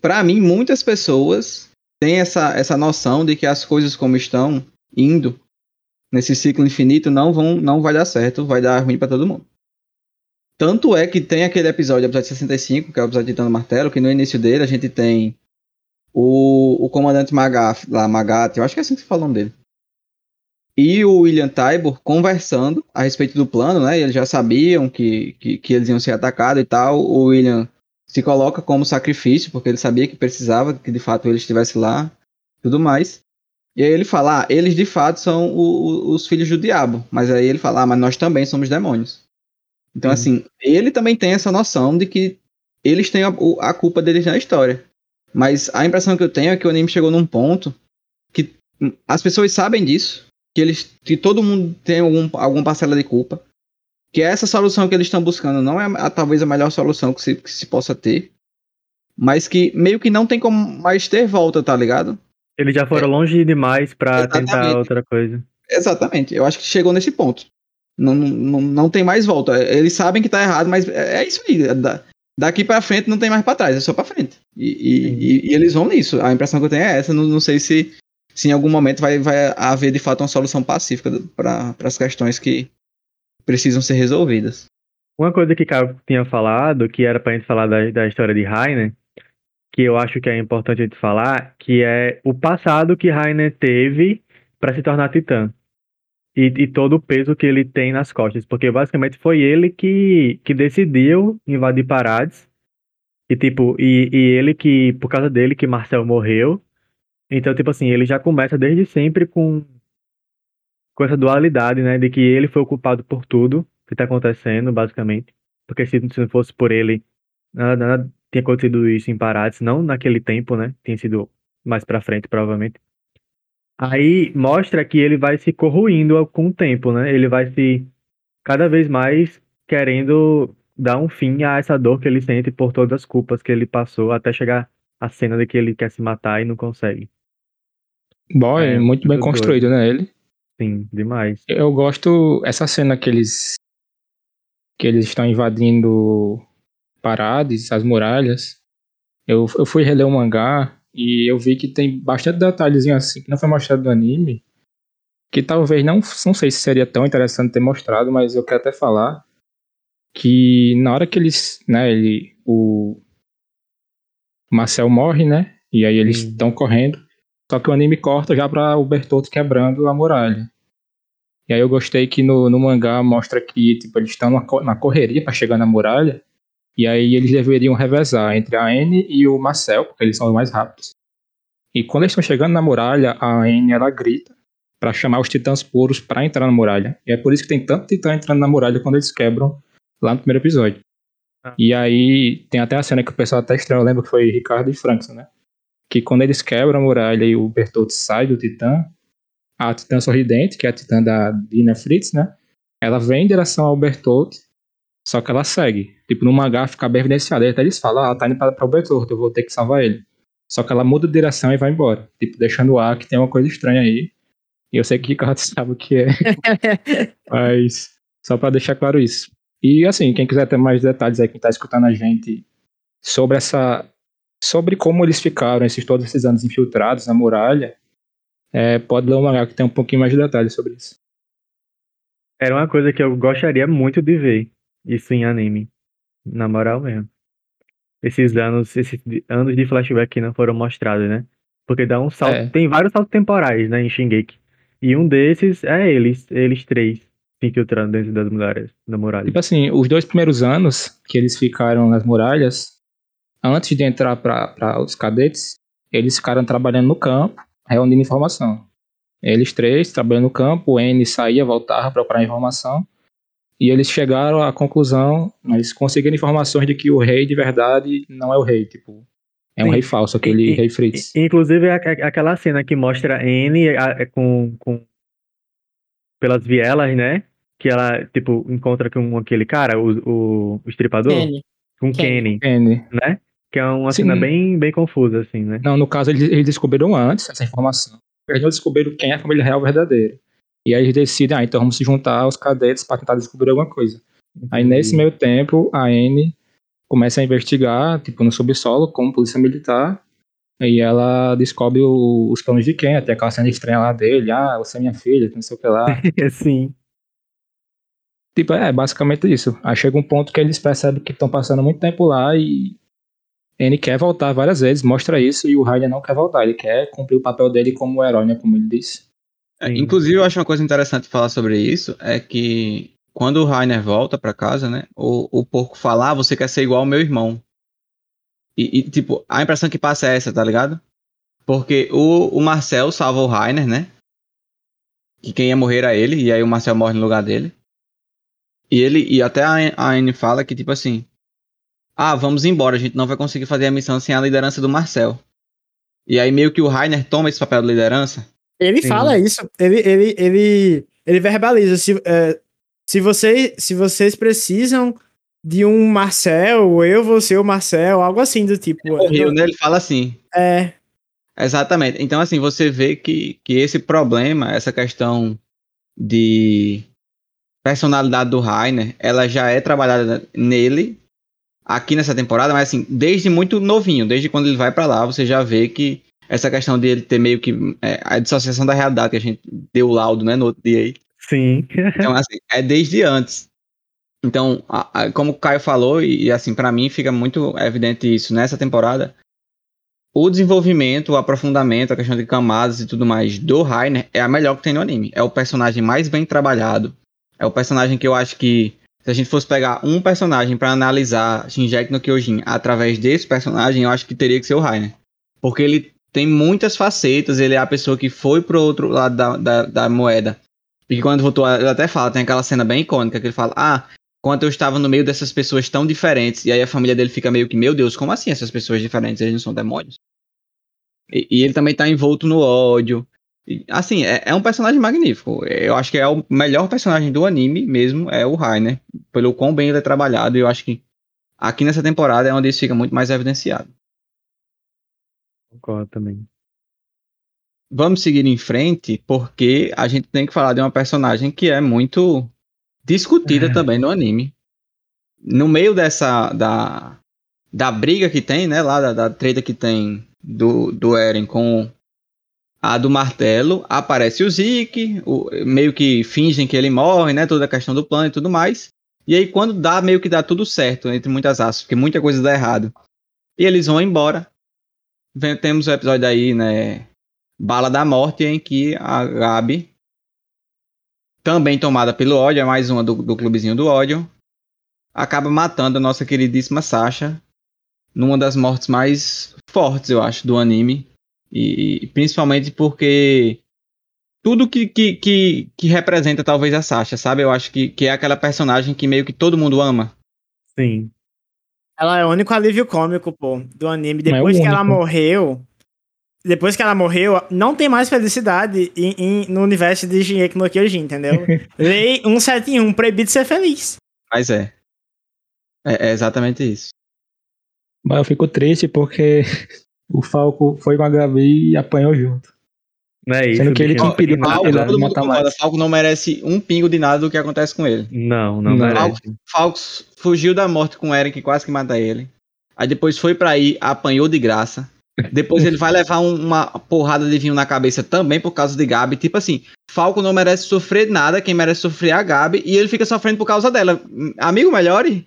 Pra mim, muitas pessoas tem essa, essa noção de que as coisas como estão indo nesse ciclo infinito não, vão, não vai dar certo, vai dar ruim pra todo mundo. Tanto é que tem aquele episódio, episódio sessenta e cinco, que é o episódio de Dando Martelo, que no início dele a gente tem o, o comandante Magat, lá, Magat, eu acho que é assim que se fala o nome dele, e o William Tybur conversando a respeito do plano, né? Eles já sabiam que, que, que eles iam ser atacados e tal. O William se coloca como sacrifício, porque ele sabia que precisava, que de fato ele estivesse lá, tudo mais. E aí ele fala, ah, eles de fato são o, o, os filhos do diabo. Mas aí ele fala, ah, mas nós também somos demônios. Então, hum. assim, ele também tem essa noção de que eles têm a, a culpa deles na história. Mas a impressão que eu tenho é que o anime chegou num ponto que as pessoas sabem disso, que, eles, que todo mundo tem algum, alguma parcela de culpa, que essa solução que eles estão buscando não é a, talvez a melhor solução que se, que se possa ter, mas que meio que não tem como mais ter volta, tá ligado? Eles já foram é. longe demais pra Exatamente. tentar outra coisa. Exatamente, eu acho que chegou nesse ponto. Não, não, não tem mais volta, eles sabem que tá errado, mas é, é isso aí, da, daqui pra frente não tem mais pra trás, é só pra frente. E, e, e, e eles vão nisso, a impressão que eu tenho é essa, não, não sei se... se em algum momento vai, vai haver, de fato, uma solução pacífica para as questões que precisam ser resolvidas. Uma coisa que o Caio tinha falado, que era para a gente falar da, da história de Reiner, que eu acho que é importante a gente falar, que é o passado que Reiner teve para se tornar titã. E, e todo o peso que ele tem nas costas. Porque, basicamente, foi ele que, que decidiu invadir Paradis. E, tipo, e, e ele que, por causa dele, que Marcel morreu. Então, tipo assim, ele já começa desde sempre com, com essa dualidade, né? De que ele foi o culpado por tudo que tá acontecendo, basicamente. Porque se, se não fosse por ele, nada, nada tinha acontecido isso em Paradis. Não naquele tempo, né? Tinha sido mais pra frente, provavelmente. Aí mostra que ele vai se corroindo com o tempo, né? Ele vai se, cada vez mais, querendo dar um fim a essa dor que ele sente por todas as culpas que ele passou, até chegar a cena de que ele quer se matar e não consegue. Bom, é muito bem construído, né, ele? Sim, demais. Eu gosto... Essa cena que eles... Que eles estão invadindo Paradis, as muralhas. Eu, eu fui reler o mangá e eu vi que tem bastante detalhezinho assim que não foi mostrado no anime. Que talvez não... Não sei se seria tão interessante ter mostrado, mas eu quero até falar que na hora que eles... Né, ele... O... Marcel morre, né? E aí eles estão correndo. Só que o anime corta já pra o Bertolt quebrando a muralha. E aí eu gostei que no, no mangá mostra que tipo, eles estão na correria pra chegar na muralha. E aí eles deveriam revezar entre a Annie e o Marcel, porque eles são os mais rápidos. E quando eles estão chegando na muralha, a Annie ela grita pra chamar os titãs puros pra entrar na muralha. E é por isso que tem tanto titã entrando na muralha quando eles quebram lá no primeiro episódio. E aí, tem até a cena que o pessoal até estranho, lembra que foi Ricardo e Frankson, né? Que quando eles quebram a muralha e o Bertolt sai do Titã, a Titã Sorridente, que é a Titã da Dina Fritz, né? Ela vem em direção ao Bertolt, só que ela segue. Tipo, no mangá fica bem evidenciado. Aí até eles falam, ah, ela tá indo pra, pra o Bertolt, eu vou ter que salvar ele. Só que ela muda de direção e vai embora. Tipo, deixando o ar que tem uma coisa estranha aí. E eu sei que Ricardo sabe o que é. Mas, só pra deixar claro isso. E assim, quem quiser ter mais detalhes aí, quem tá escutando a gente sobre essa, sobre como eles ficaram esses, todos esses anos infiltrados na muralha, é, pode ler um mangá que tem um pouquinho mais de detalhes sobre isso. Era uma coisa que eu gostaria muito de ver isso em anime, na moral mesmo. Esses anos, esses anos de flashback que não foram mostrados, né? Porque dá um salto, é. tem vários saltos temporais, né, em Shingeki. E um desses é eles, eles três. Se infiltrando dentro das muralhas, da muralha. Tipo assim, os dois primeiros anos que eles ficaram nas muralhas, antes de entrar para os cadetes, eles ficaram trabalhando no campo, reunindo informação. Eles três trabalhando no campo, o N saía, voltava para procurar informação, e eles chegaram à conclusão, eles conseguiram informações de que o rei de verdade não é o rei, tipo, é um Sim. rei falso, aquele e, rei Fritz. Inclusive, aquela cena que mostra N com... com... pelas vielas, né? Que ela, tipo, encontra com aquele cara, o, o, o estripador. Kenny. Com Kenny. Kenny. Né? Que é uma Sim. cena bem, bem confusa, assim, né? Não, no caso, eles, eles descobriram antes essa informação. Eles não descobriram quem é a família real verdadeira. E aí eles decidem, ah, então vamos se juntar aos cadetes pra tentar descobrir alguma coisa. Entendi. Aí, nesse meio tempo, a Anne começa a investigar, tipo, no subsolo, como polícia militar. E ela descobre o, os planos de Ken, até aquela cena estranha lá dele, ah, você é minha filha, não sei o que lá. Sim. Tipo, é basicamente isso. Aí chega um ponto que eles percebem que estão passando muito tempo lá e Annie quer voltar várias vezes, mostra isso, e o Reiner não quer voltar, ele quer cumprir o papel dele como herói, né, como ele disse. É, inclusive, eu acho uma coisa interessante falar sobre isso, é que quando o Reiner volta pra casa, né, o, o porco fala, ah, você quer ser igual ao meu irmão. E, e, tipo, a impressão que passa é essa, tá ligado? Porque o, o Marcel salva o Reiner, né? Que quem ia morrer era ele, e aí o Marcel morre no lugar dele. E ele, e até a, a Annie fala que, tipo assim, ah, vamos embora, a gente não vai conseguir fazer a missão sem a liderança do Marcel. E aí meio que o Reiner toma esse papel de liderança. Ele Sim. fala isso, ele, ele, ele, ele verbaliza, se, é, se, vocês, se vocês precisam de um Marcel, eu vou ser o Marcel, algo assim do tipo. Ele morreu, né? Ele fala assim. É. Exatamente. Então, assim, você vê que, que esse problema, essa questão de personalidade do Reiner, ela já é trabalhada nele aqui nessa temporada, mas assim, desde muito novinho, desde quando ele vai pra lá, você já vê que essa questão de ele ter meio que é, a dissociação da realidade, que a gente deu o laudo, né, no outro dia aí. Sim. Então, assim, é desde antes. Então, a, a, como o Caio falou, e, e assim, pra mim fica muito evidente isso nessa temporada, o desenvolvimento, o aprofundamento, a questão de camadas e tudo mais do Reiner é a melhor que tem no anime. É o personagem mais bem trabalhado. É o personagem que eu acho que, se a gente fosse pegar um personagem pra analisar Shingeki no Kyojin através desse personagem, eu acho que teria que ser o Reiner. Porque ele tem muitas facetas, ele é a pessoa que foi pro outro lado da, da, da moeda. E quando voltou, ele até fala, tem aquela cena bem icônica que ele fala, ah, quando eu estava no meio dessas pessoas tão diferentes, e aí a família dele fica meio que, meu Deus, como assim essas pessoas diferentes, eles não são demônios? E, e ele também está envolto no ódio. E, assim, é, é um personagem magnífico. Eu acho que é o melhor personagem do anime mesmo, é o Reiner, pelo quão bem ele é trabalhado, e eu acho que aqui nessa temporada é onde isso fica muito mais evidenciado. Concordo também. Vamos seguir em frente, porque a gente tem que falar de uma personagem que é muito discutida é. também no anime. No meio dessa da, da briga que tem, né, lá da, da treta que tem do, do Eren com a do martelo, aparece o Zeke, o, meio que fingem que ele morre, né, toda a questão do plano e tudo mais. E aí quando dá, meio que dá tudo certo, entre muitas aspas, porque muita coisa dá errado. E eles vão embora. Vem, temos o um episódio aí, né, Bala da Morte, em que a Gabi, também tomada pelo ódio, é mais uma do, do clubezinho do ódio, acaba matando a nossa queridíssima Sasha, numa das mortes mais fortes, eu acho, do anime. E, e principalmente porque tudo que, que, que, que representa talvez a Sasha, sabe? Eu acho que, que é aquela personagem que meio que todo mundo ama. Sim. Ela é o único alívio cômico, pô, do anime. Depois é que ela morreu, depois que ela morreu, não tem mais felicidade em, em, no universo de Shingeki no Kyojin, entendeu? Lei cento e setenta e um, proibido ser feliz. Mas é. é. É exatamente isso. Mas eu fico triste porque o Falco foi com a Gabi e apanhou junto. Não é isso. Sendo que ele não pediu nada, ele matar mais. O Falco não merece um pingo de nada do que acontece com ele. Não, não, não merece. O Falco fugiu da morte com o Eren, que quase que mata ele. Aí depois foi pra aí, apanhou de graça. Depois ele vai levar um, uma porrada de vinho na cabeça também por causa de Gabi. Tipo assim, Falco não merece sofrer nada, quem merece sofrer é a Gabi, e ele fica sofrendo por causa dela. Amigo, melhore?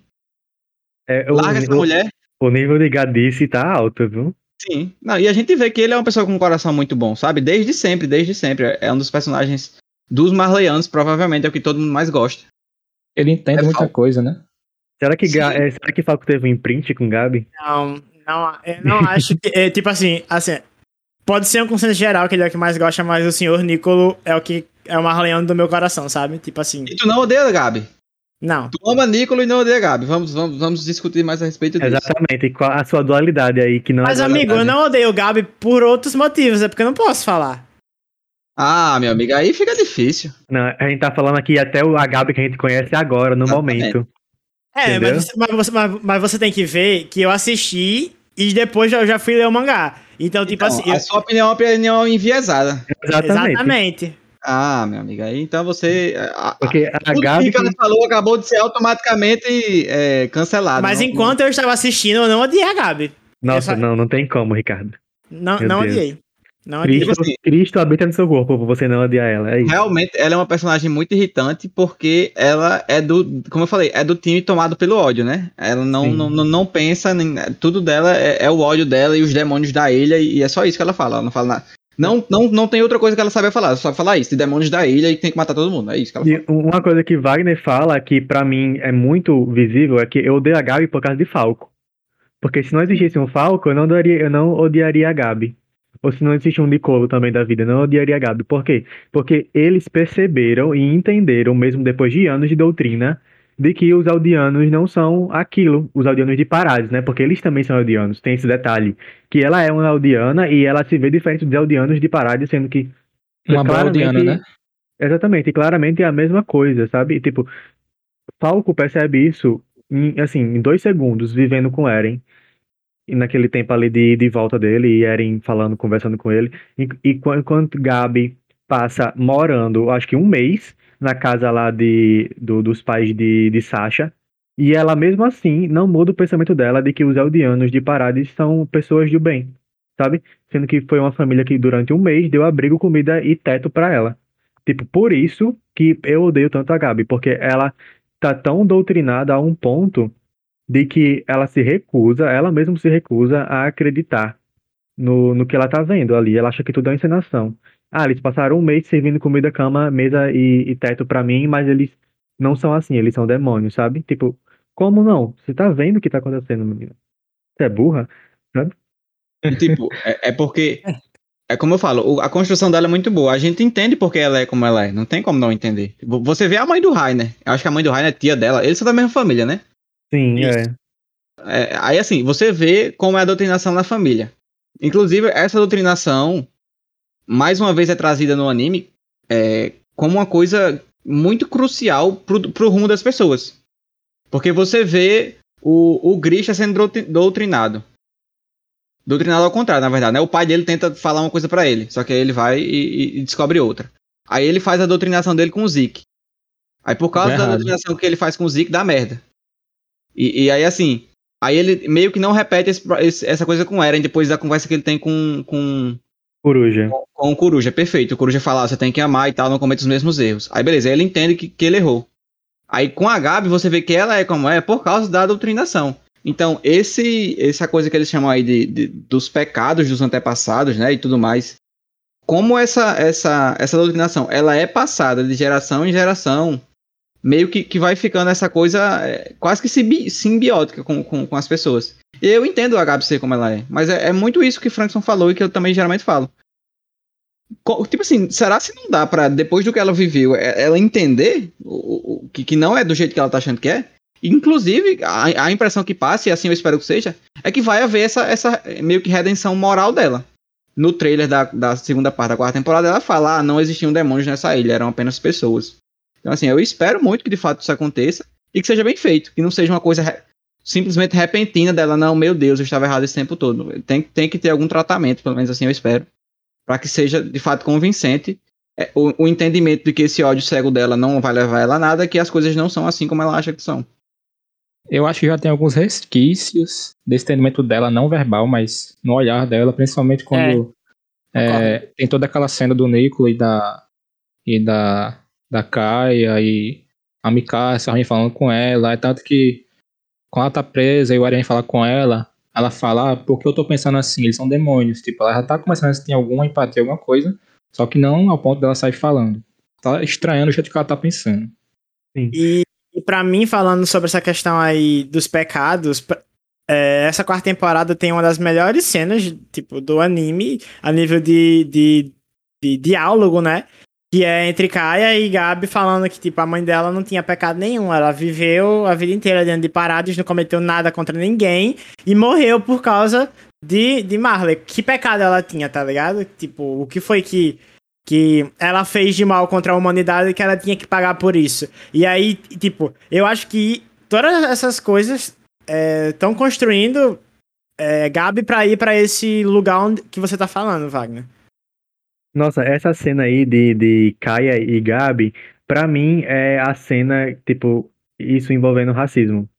É, Larga o, essa o, mulher. O nível de gadice tá alto, viu? Sim. Não, e a gente vê que ele é uma pessoa com um coração muito bom, sabe? Desde sempre, desde sempre. É um dos personagens dos marleyanos, provavelmente é o que todo mundo mais gosta. Ele entende é muita Falco. coisa, né? Será que, Ga- é, será que Falco teve um imprint com Gabi? Não... Não, eu não acho que... É, tipo assim, assim, pode ser um consenso geral que ele é o que mais gosta, mas o senhor Nicolo é o que é o marleano do meu coração, sabe? Tipo assim... E tu não odeia, Gabi? Não. Tu ama Nicolo e não odeia, Gabi. Vamos, vamos, vamos discutir mais a respeito disso. Exatamente, e qual a sua dualidade aí, que não mas, é... Mas, amigo, eu não odeio o Gabi por outros motivos, é porque eu não posso falar. Ah, meu amigo, aí fica difícil. Não, a gente tá falando aqui até o Gabi que a gente conhece agora, no Exatamente. momento. É, mas você, mas, você, mas, mas você tem que ver que eu assisti... E depois eu já fui ler o mangá. Então, tipo então, assim... A eu... sua opinião é uma opinião enviesada. Exatamente. Exatamente. Ah, meu amigo. Aí, então você... A, Porque a, tudo Gabi... que ela falou acabou de ser automaticamente é, cancelado. Mas não, enquanto não. eu estava assistindo, eu não odiei a Gabi. Nossa, eu só... não, não tem como, Ricardo. Não, não odiei. Não odiei. Cristo, assim, Cristo habita no seu corpo, você não odiar ela. É isso. Realmente, ela é uma personagem muito irritante, porque ela é do, como eu falei, é do time tomado pelo ódio, né? Ela não, não, não, não pensa, nem, tudo dela é, é o ódio dela e os demônios da ilha, e é só isso que ela fala, ela não fala nada. Não, não, não tem outra coisa que ela sabe falar, só falar isso, de demônios da ilha e tem que matar todo mundo, é isso que ela fala. E uma coisa que Wagner fala, que pra mim é muito visível, é que eu odeio a Gabi por causa de Falco. Porque se não existisse um Falco, eu não, daria, eu não odiaria a Gabi. Ou se não existisse um Nicolo também da vida, eu não odiaria a Gabi. Por quê? Porque eles perceberam e entenderam, mesmo depois de anos de doutrina, de que os aldeanos não são aquilo, os aldeanos de Paradis, né? Porque eles também são aldeanos, tem esse detalhe. Que ela é uma aldeana e ela se vê diferente dos aldeanos de Paradis, sendo que... Uma boa aldeana, né? Exatamente, claramente é a mesma coisa, sabe? E, tipo, Falco percebe isso, em, assim, em dois segundos, vivendo com Eren. E naquele tempo ali de, de volta dele, e Eren falando, conversando com ele. E, e quando, quando Gabi passa morando, acho que um mês... na casa lá de, do, dos pais de, de Sasha, e ela mesmo assim não muda o pensamento dela de que os eldianos de Paradis são pessoas do bem, sabe? Sendo que foi uma família que durante um mês deu abrigo, comida e teto pra ela. Tipo, por isso que eu odeio tanto a Gabi, porque ela tá tão doutrinada a um ponto de que ela se recusa, ela mesma se recusa a acreditar no, no que ela tá vendo ali, ela acha que tudo é uma encenação. Ah, eles passaram um mês servindo comida, cama, mesa e, e teto pra mim, mas eles não são assim, eles são demônios, sabe? Tipo, como não? Você tá vendo o que tá acontecendo, menina? Você é burra, sabe? Tipo, é, é porque, é como eu falo, a construção dela é muito boa, a gente entende porque ela é como ela é, não tem como não entender. Você vê a mãe do Reiner, eu acho que a mãe do Reiner é tia dela, eles são da mesma família, né? Sim, é. é. Aí assim, você vê como é a doutrinação na família. Inclusive, essa doutrinação... mais uma vez é trazida no anime é, como uma coisa muito crucial pro, pro rumo das pessoas. Porque você vê o, o Grisha sendo doutrinado. Doutrinado ao contrário, na verdade, né? O pai dele tenta falar uma coisa pra ele, só que aí ele vai e, e descobre outra. Aí ele faz a doutrinação dele com o Zeke. Aí por causa é da errado. doutrinação que ele faz com o Zeke, dá merda. E, e aí assim, aí ele meio que não repete esse, esse, essa coisa com o Eren depois da conversa que ele tem com... com Coruja. Com, com o Coruja, perfeito. O Coruja fala, ah, você tem que amar e tal, não cometa os mesmos erros. Aí beleza, aí ele entende que, que ele errou. Aí com a Gabi você vê que ela é como é por causa da doutrinação. Então esse, essa coisa que eles chamam aí de, de, dos pecados dos antepassados, né, e tudo mais. Como essa, essa, essa doutrinação, ela é passada de geração em geração, meio que, que vai ficando essa coisa é, quase que simbi- simbiótica com, com, com as pessoas. Eu entendo a Gabi ser como ela é, mas é, é muito isso que o Frankson falou e que eu também geralmente falo. Co- tipo assim, será se não dá pra, depois do que ela viveu, é, ela entender o, o, que, que não é do jeito que ela tá achando que é? Inclusive, a, a impressão que passa, e assim eu espero que seja, é que vai haver essa, essa meio que redenção moral dela. No trailer da, da segunda parte da quarta temporada, ela fala, ah, não existiam demônios nessa ilha, eram apenas pessoas. Então assim, eu espero muito que de fato isso aconteça e que seja bem feito, que não seja uma coisa... Re- simplesmente repentina dela, não, meu Deus, eu estava errado esse tempo todo. Tem, tem que ter algum tratamento, pelo menos assim eu espero, para que seja de fato convincente é, o, o entendimento de que esse ódio cego dela não vai levar ela a nada, que as coisas não são assim como ela acha que são. Eu acho que já tem alguns resquícios desse entendimento dela, não verbal, mas no olhar dela, principalmente quando é. É, tem toda aquela cena do Nicolo e da e da, da Kaya e a Mikasa, a Armin falando com ela, é tanto que quando ela tá presa e o Eren fala com ela, ela fala, ah, por que eu tô pensando assim? Eles são demônios. Tipo, ela já tá começando a sentir alguma empatia, alguma coisa, só que não ao ponto dela sair falando. Tá estranhando o jeito que ela tá pensando. Sim. E, e pra mim, falando sobre essa questão aí dos pecados, é, essa quarta temporada tem uma das melhores cenas, tipo, do anime, a nível de, de, de diálogo, né? Que é entre Kaya e Gabi falando que, tipo, a mãe dela não tinha pecado nenhum. Ela viveu a vida inteira dentro de Paradis, não cometeu nada contra ninguém e morreu por causa de, de Marley. Que pecado ela tinha, tá ligado? Tipo, o que foi que, que ela fez de mal contra a humanidade que ela tinha que pagar por isso? E aí, tipo, eu acho que todas essas coisas estão é, construindo é, Gabi pra ir pra esse lugar onde, que você tá falando, Wagner. Nossa, essa cena aí de, de Kaya e Gabi, pra mim é a cena, tipo, isso envolvendo racismo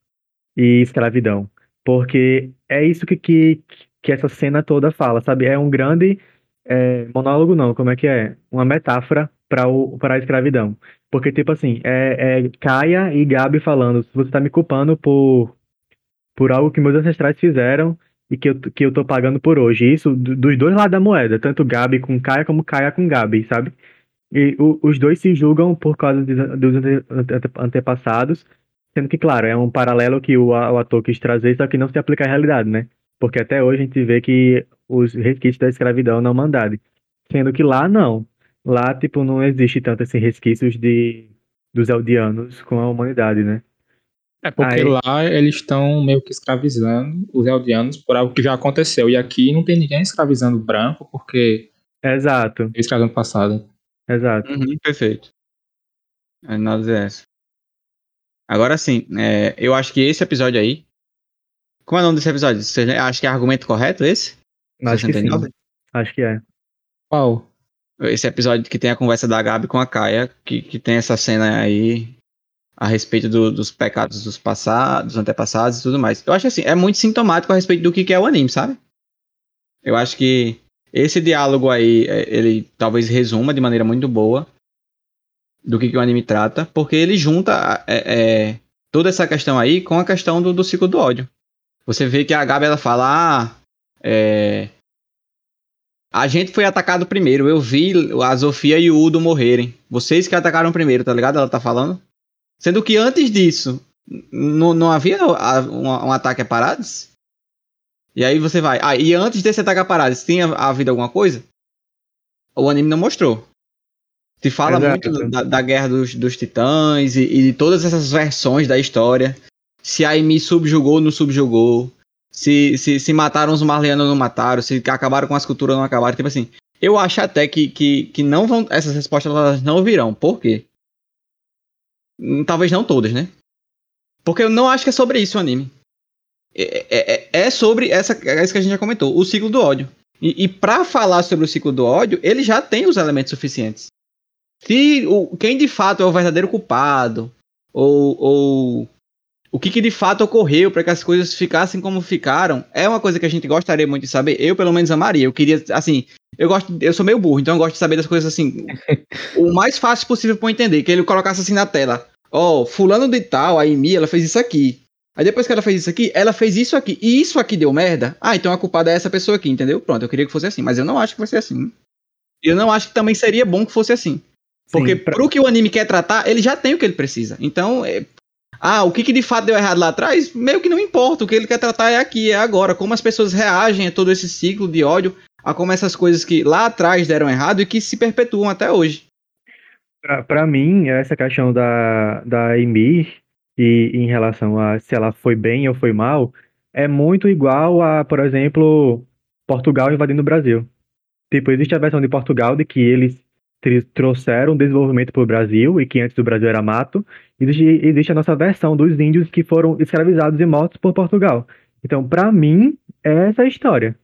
e escravidão. Porque é isso que, que, que essa cena toda fala, sabe? É um grande é, monólogo, não, como é que é? Uma metáfora para o, para a escravidão. Porque, tipo assim, é, é Kaya e Gabi falando, você tá me culpando por, por algo que meus ancestrais fizeram e que eu, que eu tô pagando por hoje. Isso dos dois lados da moeda, tanto Gabi com Kaya como Kaya com Gabi, sabe? E o, os dois se julgam por causa de, dos ante, ante, antepassados, sendo que, claro, é um paralelo que o, o ator quis trazer, só que não se aplica à realidade, né? Porque até hoje a gente vê que os resquícios da escravidão na humanidade. Sendo que lá, não. Lá, tipo, não existe tanto esses assim, resquícios de, dos eldianos com a humanidade, né? É porque aí, lá eles estão meio que escravizando os eldianos por algo que já aconteceu. E aqui não tem ninguém escravizando branco, porque... Exato. Escravizando passado. Exato. Uhum, perfeito. A análise é essa. Agora sim, é, eu acho que esse episódio aí... Como é o nome desse episódio? Você acha que é argumento correto esse? Acho que sim. Acho que é. Qual? Esse episódio que tem a conversa da Gabi com a Kaya, que, que tem essa cena aí a respeito do, dos pecados dos passados, dos antepassados e tudo mais. Eu acho assim, é muito sintomático a respeito do que, que é o anime, sabe? Eu acho que esse diálogo aí, ele talvez resuma de maneira muito boa do que, que o anime trata, porque ele junta é, é, toda essa questão aí com a questão do, do ciclo do ódio. Você vê que a Gabi, ela fala, ah, é... a gente foi atacado primeiro, eu vi a Sofia e o Udo morrerem, vocês que atacaram primeiro, tá ligado? Ela tá falando. Sendo que antes disso, n- não havia a- um, um ataque a Paradis? E aí você vai, ah, e antes desse ataque a Paradis, tinha havido alguma coisa? O anime não mostrou. Se fala Exato. muito da, da guerra dos, dos titãs e, e de todas essas versões da história. Se a Amy subjugou ou não subjugou, se, se, se mataram os marleanos ou não mataram, se acabaram com as culturas ou não acabaram, tipo assim. Eu acho até que, que, que não vão, essas respostas elas não virão. Por quê? Talvez não todas, né? Porque eu não acho que é sobre isso o anime. É, é, é sobre essa, é isso que a gente já comentou, o ciclo do ódio. E, e pra falar sobre o ciclo do ódio, ele já tem os elementos suficientes. Se o, quem de fato é o verdadeiro culpado, ou... ou o que, que de fato ocorreu para que as coisas ficassem como ficaram, é uma coisa que a gente gostaria muito de saber. Eu, pelo menos, amaria. Eu queria, assim... Eu, gosto, eu sou meio burro, então eu gosto de saber das coisas, assim... o mais fácil possível para eu entender. Que ele colocasse, assim, na tela. Ó, oh, fulano de tal, a Emi, ela fez isso aqui. Aí depois que ela fez isso aqui, ela fez isso aqui. E isso aqui deu merda? Ah, então a culpada é essa pessoa aqui, entendeu? Pronto, eu queria que fosse assim. Mas eu não acho que vai ser assim. Eu não acho que também seria bom que fosse assim. Porque Sim, pra... pro que o anime quer tratar, ele já tem o que ele precisa. Então... É... Ah, o que, que de fato deu errado lá atrás, meio que não importa. O que ele quer tratar é aqui, é agora. Como as pessoas reagem a todo esse ciclo de ódio, a como essas coisas que lá atrás deram errado e que se perpetuam até hoje. Pra, pra mim, essa questão da, da Emi, e em relação a se ela foi bem ou foi mal, é muito igual a, por exemplo, Portugal invadindo o Brasil. Tipo, existe a versão de Portugal de que eles... trouxeram desenvolvimento para o Brasil e que antes do Brasil era mato. Existe, existe a nossa versão dos índios que foram escravizados e mortos por Portugal. Então, para mim, é essa a história.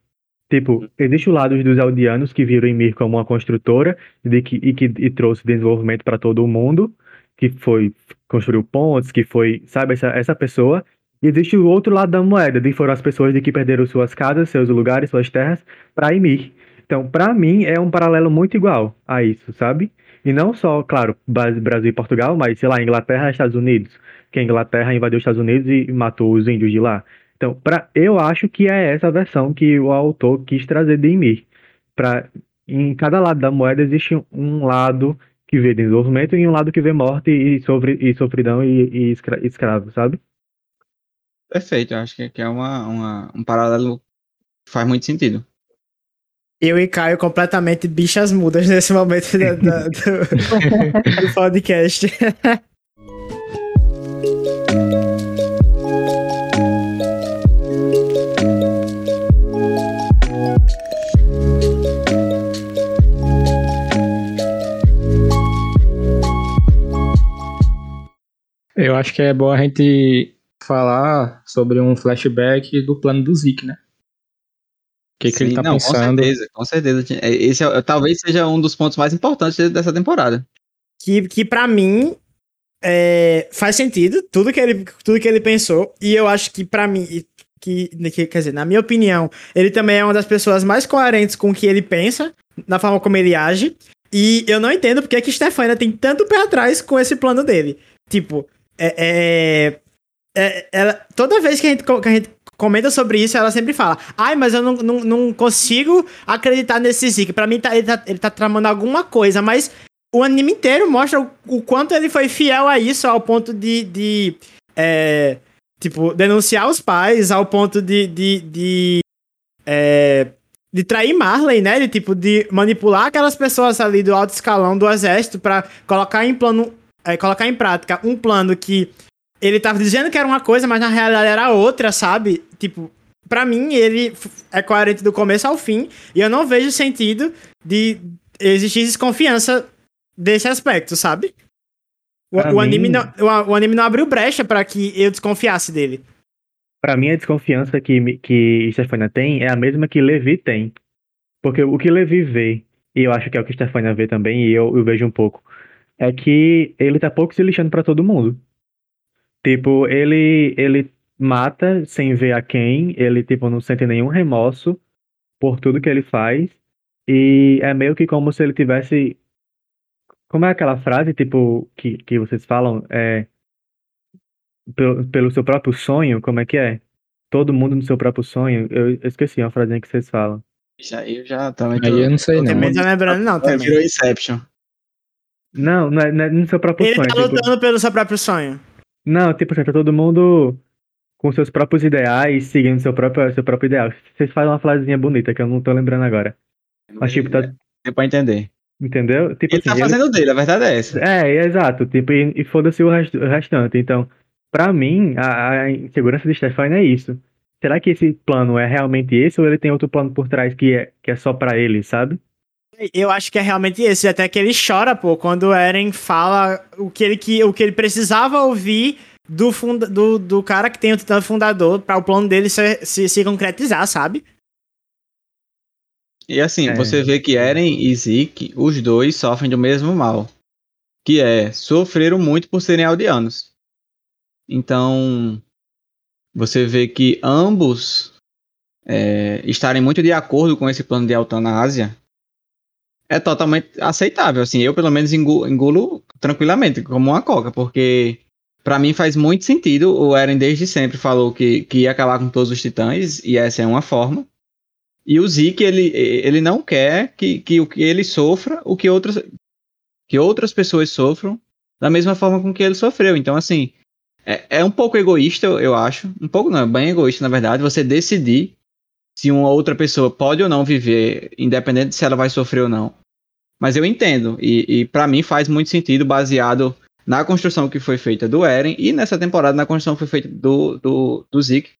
Tipo, existe o lado dos eldianos que viram Ymir como uma construtora de que, e que e trouxe desenvolvimento para todo o mundo, que foi construiu pontes, que foi, sabe, essa, essa pessoa. E existe o outro lado da moeda, de que foram as pessoas de que perderam suas casas, seus lugares, suas terras, para Ymir. Então, pra mim, é um paralelo muito igual a isso, sabe? E não só, claro, Brasil e Portugal, mas, sei lá, Inglaterra e Estados Unidos. Que a Inglaterra invadiu os Estados Unidos e matou os índios de lá. Então, pra, eu acho que é essa versão que o autor quis trazer de Ymir. Pra, em cada lado da moeda existe um lado que vê desenvolvimento e um lado que vê morte e, sofre, e sofridão e, e escra, escravo, sabe? Perfeito, eu acho que, que é uma, uma, um paralelo que faz muito sentido. Eu e Caio completamente bichas mudas nesse momento do, do, do podcast. Eu acho que é bom a gente falar sobre um flashback do plano do Zeke, né? O que, que ele tá não, pensando? Com certeza, com certeza. Esse é, talvez seja um dos pontos mais importantes dessa temporada. Que, que pra mim, é, faz sentido tudo que, ele, tudo que ele pensou. E eu acho que pra mim, que, que, quer dizer, na minha opinião, ele também é uma das pessoas mais coerentes com o que ele pensa, na forma como ele age, e eu não entendo porque é que Stefania tem tanto pé atrás com esse plano dele. Tipo, é... é, é ela, toda vez que a gente... Que a gente comenta sobre isso, ela sempre fala, ai, mas eu não, não, não consigo acreditar nesse Zeke, pra mim tá, ele, tá, ele tá tramando alguma coisa, mas o anime inteiro mostra o, o quanto ele foi fiel a isso, ao ponto de, de é, tipo, denunciar os pais, ao ponto de de, de, é, de trair Marley, né, de, tipo, de manipular aquelas pessoas ali do alto escalão do exército pra colocar em plano, é, colocar em prática um plano que ele tava dizendo que era uma coisa, mas na realidade era outra, sabe? Tipo, pra mim, ele é coerente do começo ao fim, e eu não vejo sentido de existir desconfiança desse aspecto, sabe? O, o, anime, mim... não, o, o anime não abriu brecha pra que eu desconfiasse dele. Pra mim, a desconfiança que, que Stefania tem é a mesma que Levi tem. Porque o que Levi vê, e eu acho que é o que Stefania vê também, e eu, eu vejo um pouco, é que ele tá pouco se lixando pra todo mundo. Tipo, ele, ele mata sem ver a quem, ele, tipo, não sente nenhum remorso por tudo que ele faz, e é meio que como se ele tivesse... Como é aquela frase, tipo, que, que vocês falam, é... Pelo, pelo seu próprio sonho, como é que é? Todo mundo no seu próprio sonho, eu esqueci uma frasinha que vocês falam. Já, eu já também... Aí eu não sei, eu não. Também não tô lembrando, não, também. Virou Inception. Não, não é, não é no seu próprio ele sonho. Ele tá lutando tipo... pelo seu próprio sonho. Não, tipo, tá todo mundo com seus próprios ideais, seguindo seu próprio, seu próprio ideal. Vocês fazem uma frasezinha bonita que eu não tô lembrando agora. Mas, tipo, tá... É pra entender. Entendeu? Tipo, ele assim, tá fazendo ele... dele, a verdade é essa. É, é exato. Tipo, e, e foda-se o, rest... o restante. Então, pra mim, a, a insegurança de Stefania é isso. Será que esse plano é realmente esse ou ele tem outro plano por trás que é, que é só pra ele, sabe? Eu acho que é realmente esse, até que ele chora, pô, quando o Eren fala o que ele, que, o que ele precisava ouvir do, funda, do, do cara que tem o titã fundador pra o plano dele se, se, se concretizar, sabe? E assim, é. Você vê que Eren e Zeke, os dois sofrem do mesmo mal, que é, sofreram muito por serem aldeanos. Então, você vê que ambos é, estarem muito de acordo com esse plano de eutanásia, é totalmente aceitável, assim, eu pelo menos engulo, engulo tranquilamente, como uma coca, porque pra mim faz muito sentido, o Eren desde sempre falou que, que ia acabar com todos os titãs, e essa é uma forma, e o Zeke, ele, ele não quer que, que o que ele sofra, o que, outros, que outras pessoas sofram, da mesma forma com que ele sofreu, então assim, é, é um pouco egoísta, eu acho, um pouco não, é bem egoísta na verdade, você decidir se uma outra pessoa pode ou não viver, independente se ela vai sofrer ou não. Mas eu entendo, e, e pra mim faz muito sentido, baseado na construção que foi feita do Eren, e nessa temporada na construção que foi feita do, do, do Zeke,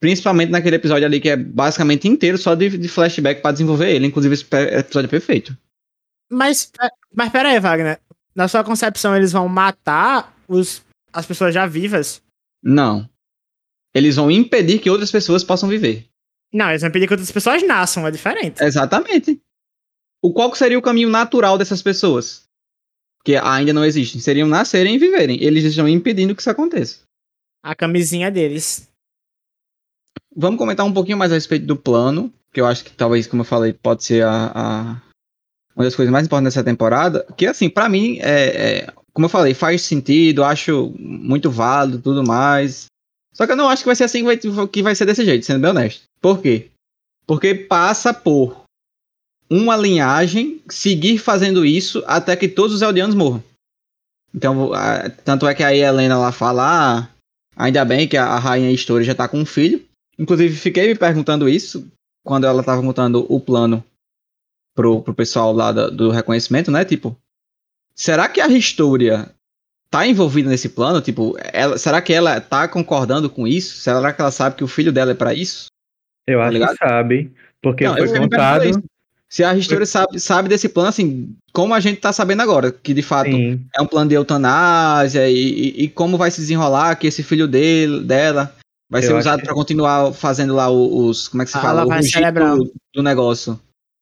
principalmente naquele episódio ali que é basicamente inteiro só de, de flashback pra desenvolver ele, inclusive esse episódio é perfeito. Mas, mas pera aí, Wagner, na sua concepção eles vão matar os, as pessoas já vivas? Não. Eles vão impedir que outras pessoas possam viver. Não, eles vão pedir que outras pessoas nasçam, é diferente. Exatamente. O qual seria o caminho natural dessas pessoas? Que ainda não existem. Seriam nascerem e viverem. Eles estão impedindo que isso aconteça. A camisinha deles. Vamos comentar um pouquinho mais a respeito do plano, que eu acho que talvez, como eu falei, pode ser a, a... uma das coisas mais importantes dessa temporada, que assim, pra mim, é, é, como eu falei, faz sentido, acho muito válido e tudo mais. Só que eu não acho que vai ser assim, que vai, que vai ser desse jeito, sendo bem honesto. Por quê? Porque passa por uma linhagem seguir fazendo isso até que todos os Eldianos morram. Então, a, tanto é que aí a Yelena lá fala, ah, ainda bem que a, a rainha Historia já tá com um filho. Inclusive, fiquei me perguntando isso quando ela tava montando o plano pro, pro pessoal lá do, do reconhecimento, né? Tipo, será que a Historia tá envolvida nesse plano? Tipo, ela, será que ela tá concordando com isso? Será que ela sabe que o filho dela é pra isso? Eu acho tá que sabe, porque não, foi contado. Se a história sabe, sabe desse plano, assim, como a gente tá sabendo agora, que de fato Sim. é um plano de eutanásia e, e, e como vai se desenrolar, que esse filho dele, dela vai eu ser usado que... pra continuar fazendo lá os, como é que se ah, fala, o rugido do negócio.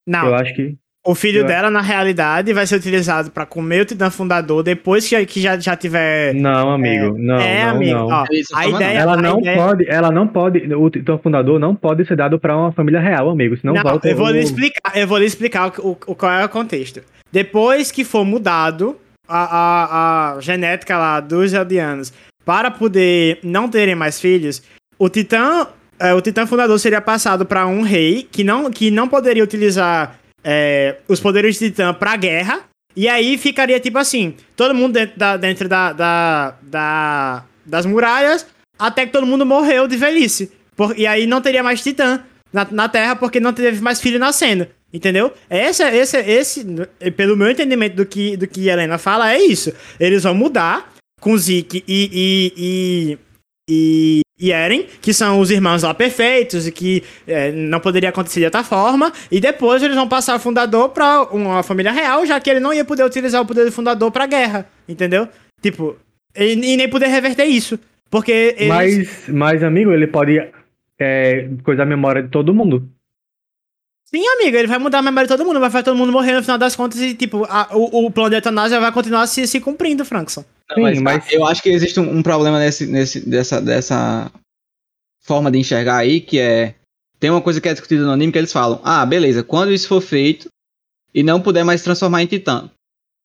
Não, eu acho que O filho é. dela, na realidade, vai ser utilizado pra comer o Titã Fundador depois que, que já, já tiver... Não, amigo. É, não, é, não, amigo. Não. Ó, a ideia, ela, a não ideia... pode, ela não pode... O Titã Fundador não pode ser dado pra uma família real, amigo. Senão não, volta... Eu vou lhe explicar, eu vou lhe explicar o, o, qual é o contexto. Depois que for mudado a, a, a genética lá dos Eldianos para poder não terem mais filhos, o Titã, é, o Titã Fundador seria passado pra um rei que não, que não poderia utilizar... É, os poderes de Titã pra guerra, e aí ficaria tipo assim, todo mundo dentro, da, dentro da, da, da, das muralhas, até que todo mundo morreu de velhice, por, e aí não teria mais Titã na, na Terra, porque não teve mais filho nascendo, entendeu? Esse, esse, esse, pelo meu entendimento do que, do que Yelena fala, é isso. Eles vão mudar com Zeke e... e, e, e... e Eren, que são os irmãos lá perfeitos e que é, não poderia acontecer de outra forma, e depois eles vão passar o fundador pra uma família real, já que ele não ia poder utilizar o poder do fundador pra guerra, entendeu? Tipo, e, e nem poder reverter isso, porque eles... Mas, mas amigo, ele pode é, coisar a memória de todo mundo. Sim, amigo, ele vai mudar a memória de todo mundo, vai fazer todo mundo morrer no final das contas e, tipo, a, o, o plano de eutanásia vai continuar se, se cumprindo, Frankson. Sim, mas, mas eu acho que existe um, um problema nesse, nesse, dessa, dessa forma de enxergar aí, que é... Tem uma coisa que é discutida no anime que eles falam, ah, beleza, quando isso for feito e não puder mais transformar em titã,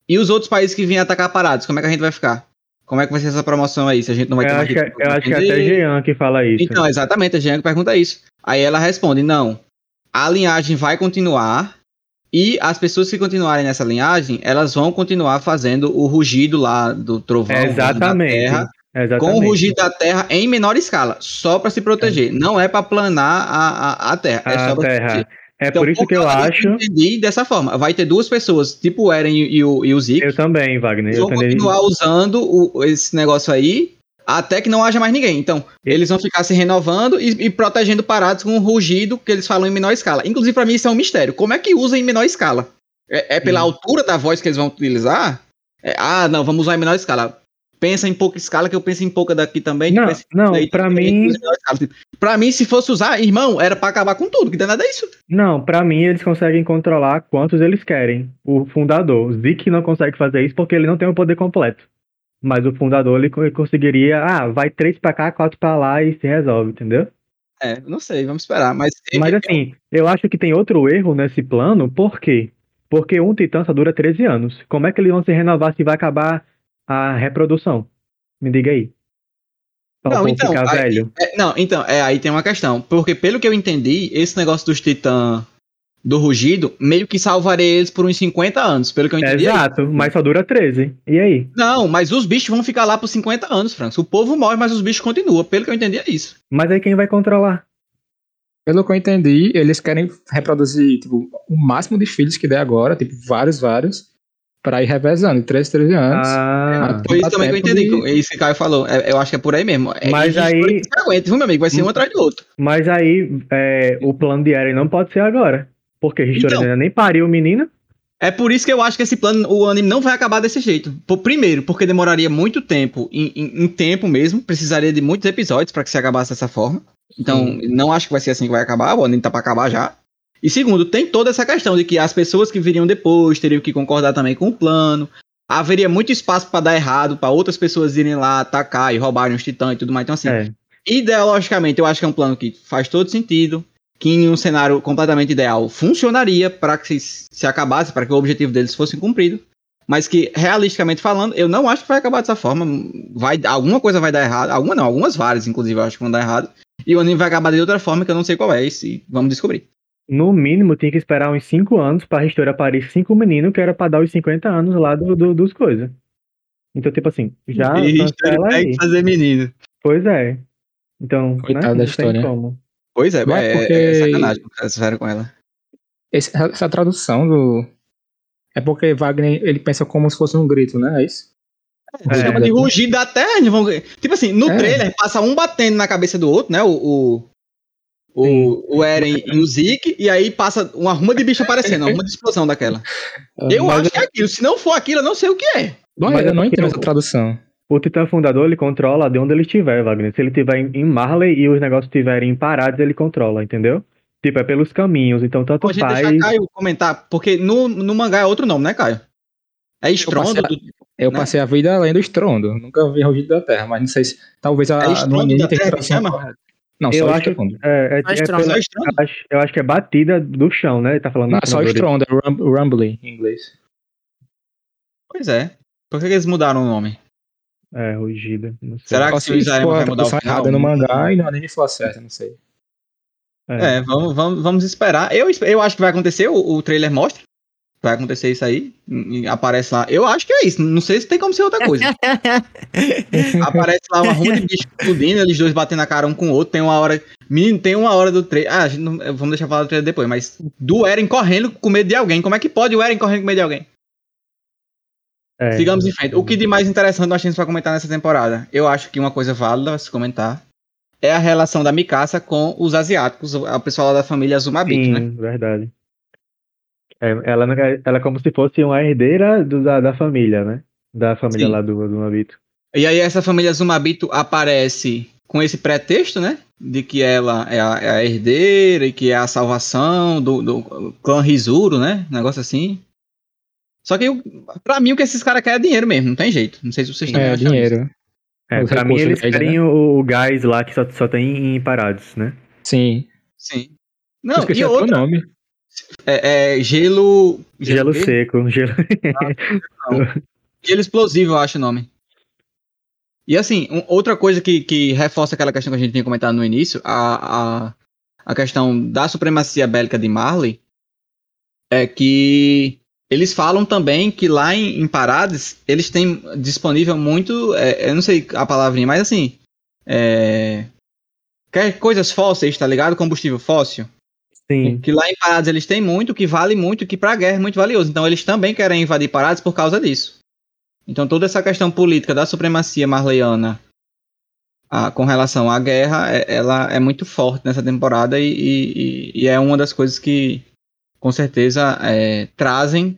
e os outros países que vêm atacar Paradis, como é que a gente vai ficar? Como é que vai ser essa promoção aí, se a gente não vai ter... Eu acho, que, eu acho que é até Jean que fala isso. Então, exatamente, a Jean que pergunta isso. Aí ela responde, não, a linhagem vai continuar e as pessoas que continuarem nessa linhagem, elas vão continuar fazendo o rugido lá do trovão exatamente, da terra, exatamente. Com o rugido da terra em menor escala, só para se proteger. É. Não é para planar a, a, a terra, é a só para se proteger. É então, por isso que eu acho... Eu entendi dessa forma. Vai ter duas pessoas, tipo o Eren e, e o, e o Zeke. Eu também, Wagner. Vão eu continuar também. usando o, esse negócio aí, até que não haja mais ninguém. Então, eles vão ficar se renovando e, e protegendo Paradis com um rugido que eles falam em menor escala. Inclusive, pra mim, isso é um mistério. Como é que usa em menor escala? É, é pela hum. altura da voz que eles vão utilizar? É, ah, não, vamos usar em menor escala. Pensa em pouca escala, que eu penso em pouca daqui também. Não, que não daí, pra também, mim... Pra mim, se fosse usar, irmão, era pra acabar com tudo, que danado é isso. Não, pra mim, eles conseguem controlar quantos eles querem. O fundador, o Zeke, não consegue fazer isso porque ele não tem o poder completo. Mas o fundador, ele conseguiria... Ah, vai três pra cá, quatro pra lá e se resolve, entendeu? É, não sei, vamos esperar. Mas, mas assim, eu acho que tem outro erro nesse plano. Por quê? Porque um titã só dura treze anos. Como é que eles vão se renovar se vai acabar a reprodução? Me diga aí. Pra não, então, ficar aí, velho. É, não, então, é, aí tem uma questão. Porque pelo que eu entendi, esse negócio dos titãs do rugido, meio que salvarei eles por uns cinquenta anos, pelo que eu entendi. Exato, mas só dura treze. E aí? Não, mas os bichos vão ficar lá por cinquenta anos, França. O povo morre, mas os bichos continuam. Pelo que eu entendi, é isso. Mas aí quem vai controlar? Pelo que eu entendi, eles querem reproduzir, tipo, o máximo de filhos que der agora, tipo, vários, vários, pra ir revezando, em três, treze anos. Ah, foi isso também que eu entendi, de... isso que o Caio falou. É, eu acho que é por aí mesmo. É, mas aí... Não aguenta, viu, meu amigo? Vai ser um atrás do outro. Mas aí, é, o plano de Eren não pode ser agora. Porque a Historia então, ainda nem pariu, menina. É por isso que eu acho que esse plano, o anime não vai acabar desse jeito. Primeiro, porque demoraria muito tempo, em, em, em tempo mesmo, precisaria de muitos episódios pra que se acabasse dessa forma. Então, hum. não acho que vai ser assim que vai acabar, o anime tá pra acabar já. E segundo, tem toda essa questão de que as pessoas que viriam depois teriam que concordar também com o plano. Haveria muito espaço pra dar errado, pra outras pessoas irem lá atacar e roubarem os titãs e tudo mais. Então, assim, é. ideologicamente, eu acho que é um plano que faz todo sentido. Que em um cenário completamente ideal funcionaria para que se, se acabasse, para que o objetivo deles fosse cumprido, mas que, realisticamente falando, eu não acho que vai acabar dessa forma. Vai, alguma coisa vai dar errado, alguma não, algumas várias, inclusive, eu acho que vão dar errado, e o anime vai acabar de outra forma que eu não sei qual é, e vamos descobrir. No mínimo, tinha que esperar uns cinco anos para a história aparecer cinco meninos, que era para dar os cinquenta anos lá do, do, dos coisas. Então, tipo assim, já cancela aí. Tem que fazer menino. Pois é. Então, coitado, né, da história. Como. Pois é, mas é, porque... é sacanagem, fizeram com ela. Essa, essa tradução do... É porque Wagner, ele pensa como se fosse um grito, né? É isso? É, chama de rugido da terra. Tipo assim, no é. trailer, passa um batendo na cabeça do outro, né? O, o, o, o Eren e o Zeke, e aí passa uma ruma de bicho aparecendo, uma ruma de explosão daquela. Eu mas acho eu... que é aquilo. Se não for aquilo, eu não sei o que é. Mas, mas eu não entendo essa tradução. O Titã Fundador, ele controla de onde ele estiver, Wagner. Se ele estiver em Marley e os negócios estiverem em Paradis, ele controla, entendeu? Tipo, é pelos caminhos, então tanto pode faz... Pode deixar Caio comentar, porque no, no mangá é outro nome, né, Caio? É Estrondo? Eu passei a, do, eu né? passei a vida além do Estrondo, nunca vi Rugido da Terra, mas não sei se... Talvez a... É Estrondo da Terra, que chama? Não, eu só acho, Estrondo. É, é, é estrondo. Pela, eu, acho, eu acho que é batida do chão, né? Ele tá falando... Não, só Estrondo, é rumbling em inglês. Pois é. Por que eles mudaram o nome? É, Rugida. Não sei. Será que se o Isayama vai mudar o final? No mangá e no anime foi certo, não sei. É, é vamos, vamos, vamos esperar. Eu, eu acho que vai acontecer, o, o trailer mostra. Vai acontecer isso aí. Aparece lá. Eu acho que é isso. Não sei se tem como ser outra coisa. Aparece lá uma ruma de bicho explodindo, eles dois batendo a cara um com o outro. Tem uma hora. Menino, tem uma hora do trailer. Ah, a gente não... vamos deixar falar do trailer depois, mas do Eren correndo com medo de alguém. Como é que pode o Eren correndo com medo de alguém? É, Sigamos em frente. O que de mais interessante nós temos para comentar nessa temporada? Eu acho que uma coisa válida a se comentar é a relação da Mikasa com os asiáticos, o pessoal da família Azumabito, né? Sim, verdade. É, ela, ela é como se fosse uma herdeira do, da, da família, né? Da família Sim. lá do Azumabito. E aí essa família Azumabito aparece com esse pretexto, né? De que ela é a, é a herdeira e que é a salvação do, do clã Rizuru, né? Um negócio assim. Só que, eu, pra mim, o que esses caras querem é dinheiro mesmo, não tem jeito. Não sei se vocês também é, acham dinheiro. Isso. É, pra mim, eles querem o, o gás lá que só, só tem em Paradis, né? Sim. Sim. Não, eu e outro nome. É, é gelo... Gelo, gelo seco. Gelo... Não, não. Gelo explosivo, eu acho o nome. E assim, um, outra coisa que, que reforça aquela questão que a gente tinha comentado no início, a, a, a questão da supremacia bélica de Marley, é que... Eles falam também que lá em, em Paradis, eles têm disponível muito, é, eu não sei a palavrinha, mas assim, é, coisas fósseis, tá ligado? Combustível fóssil. Sim. Que lá em Paradis eles têm muito, que vale muito, que pra guerra é muito valioso. Então eles também querem invadir Paradis por causa disso. Então toda essa questão política da supremacia marleiana a, com relação à guerra, é, ela é muito forte nessa temporada e, e, e é uma das coisas que... com certeza, é, trazem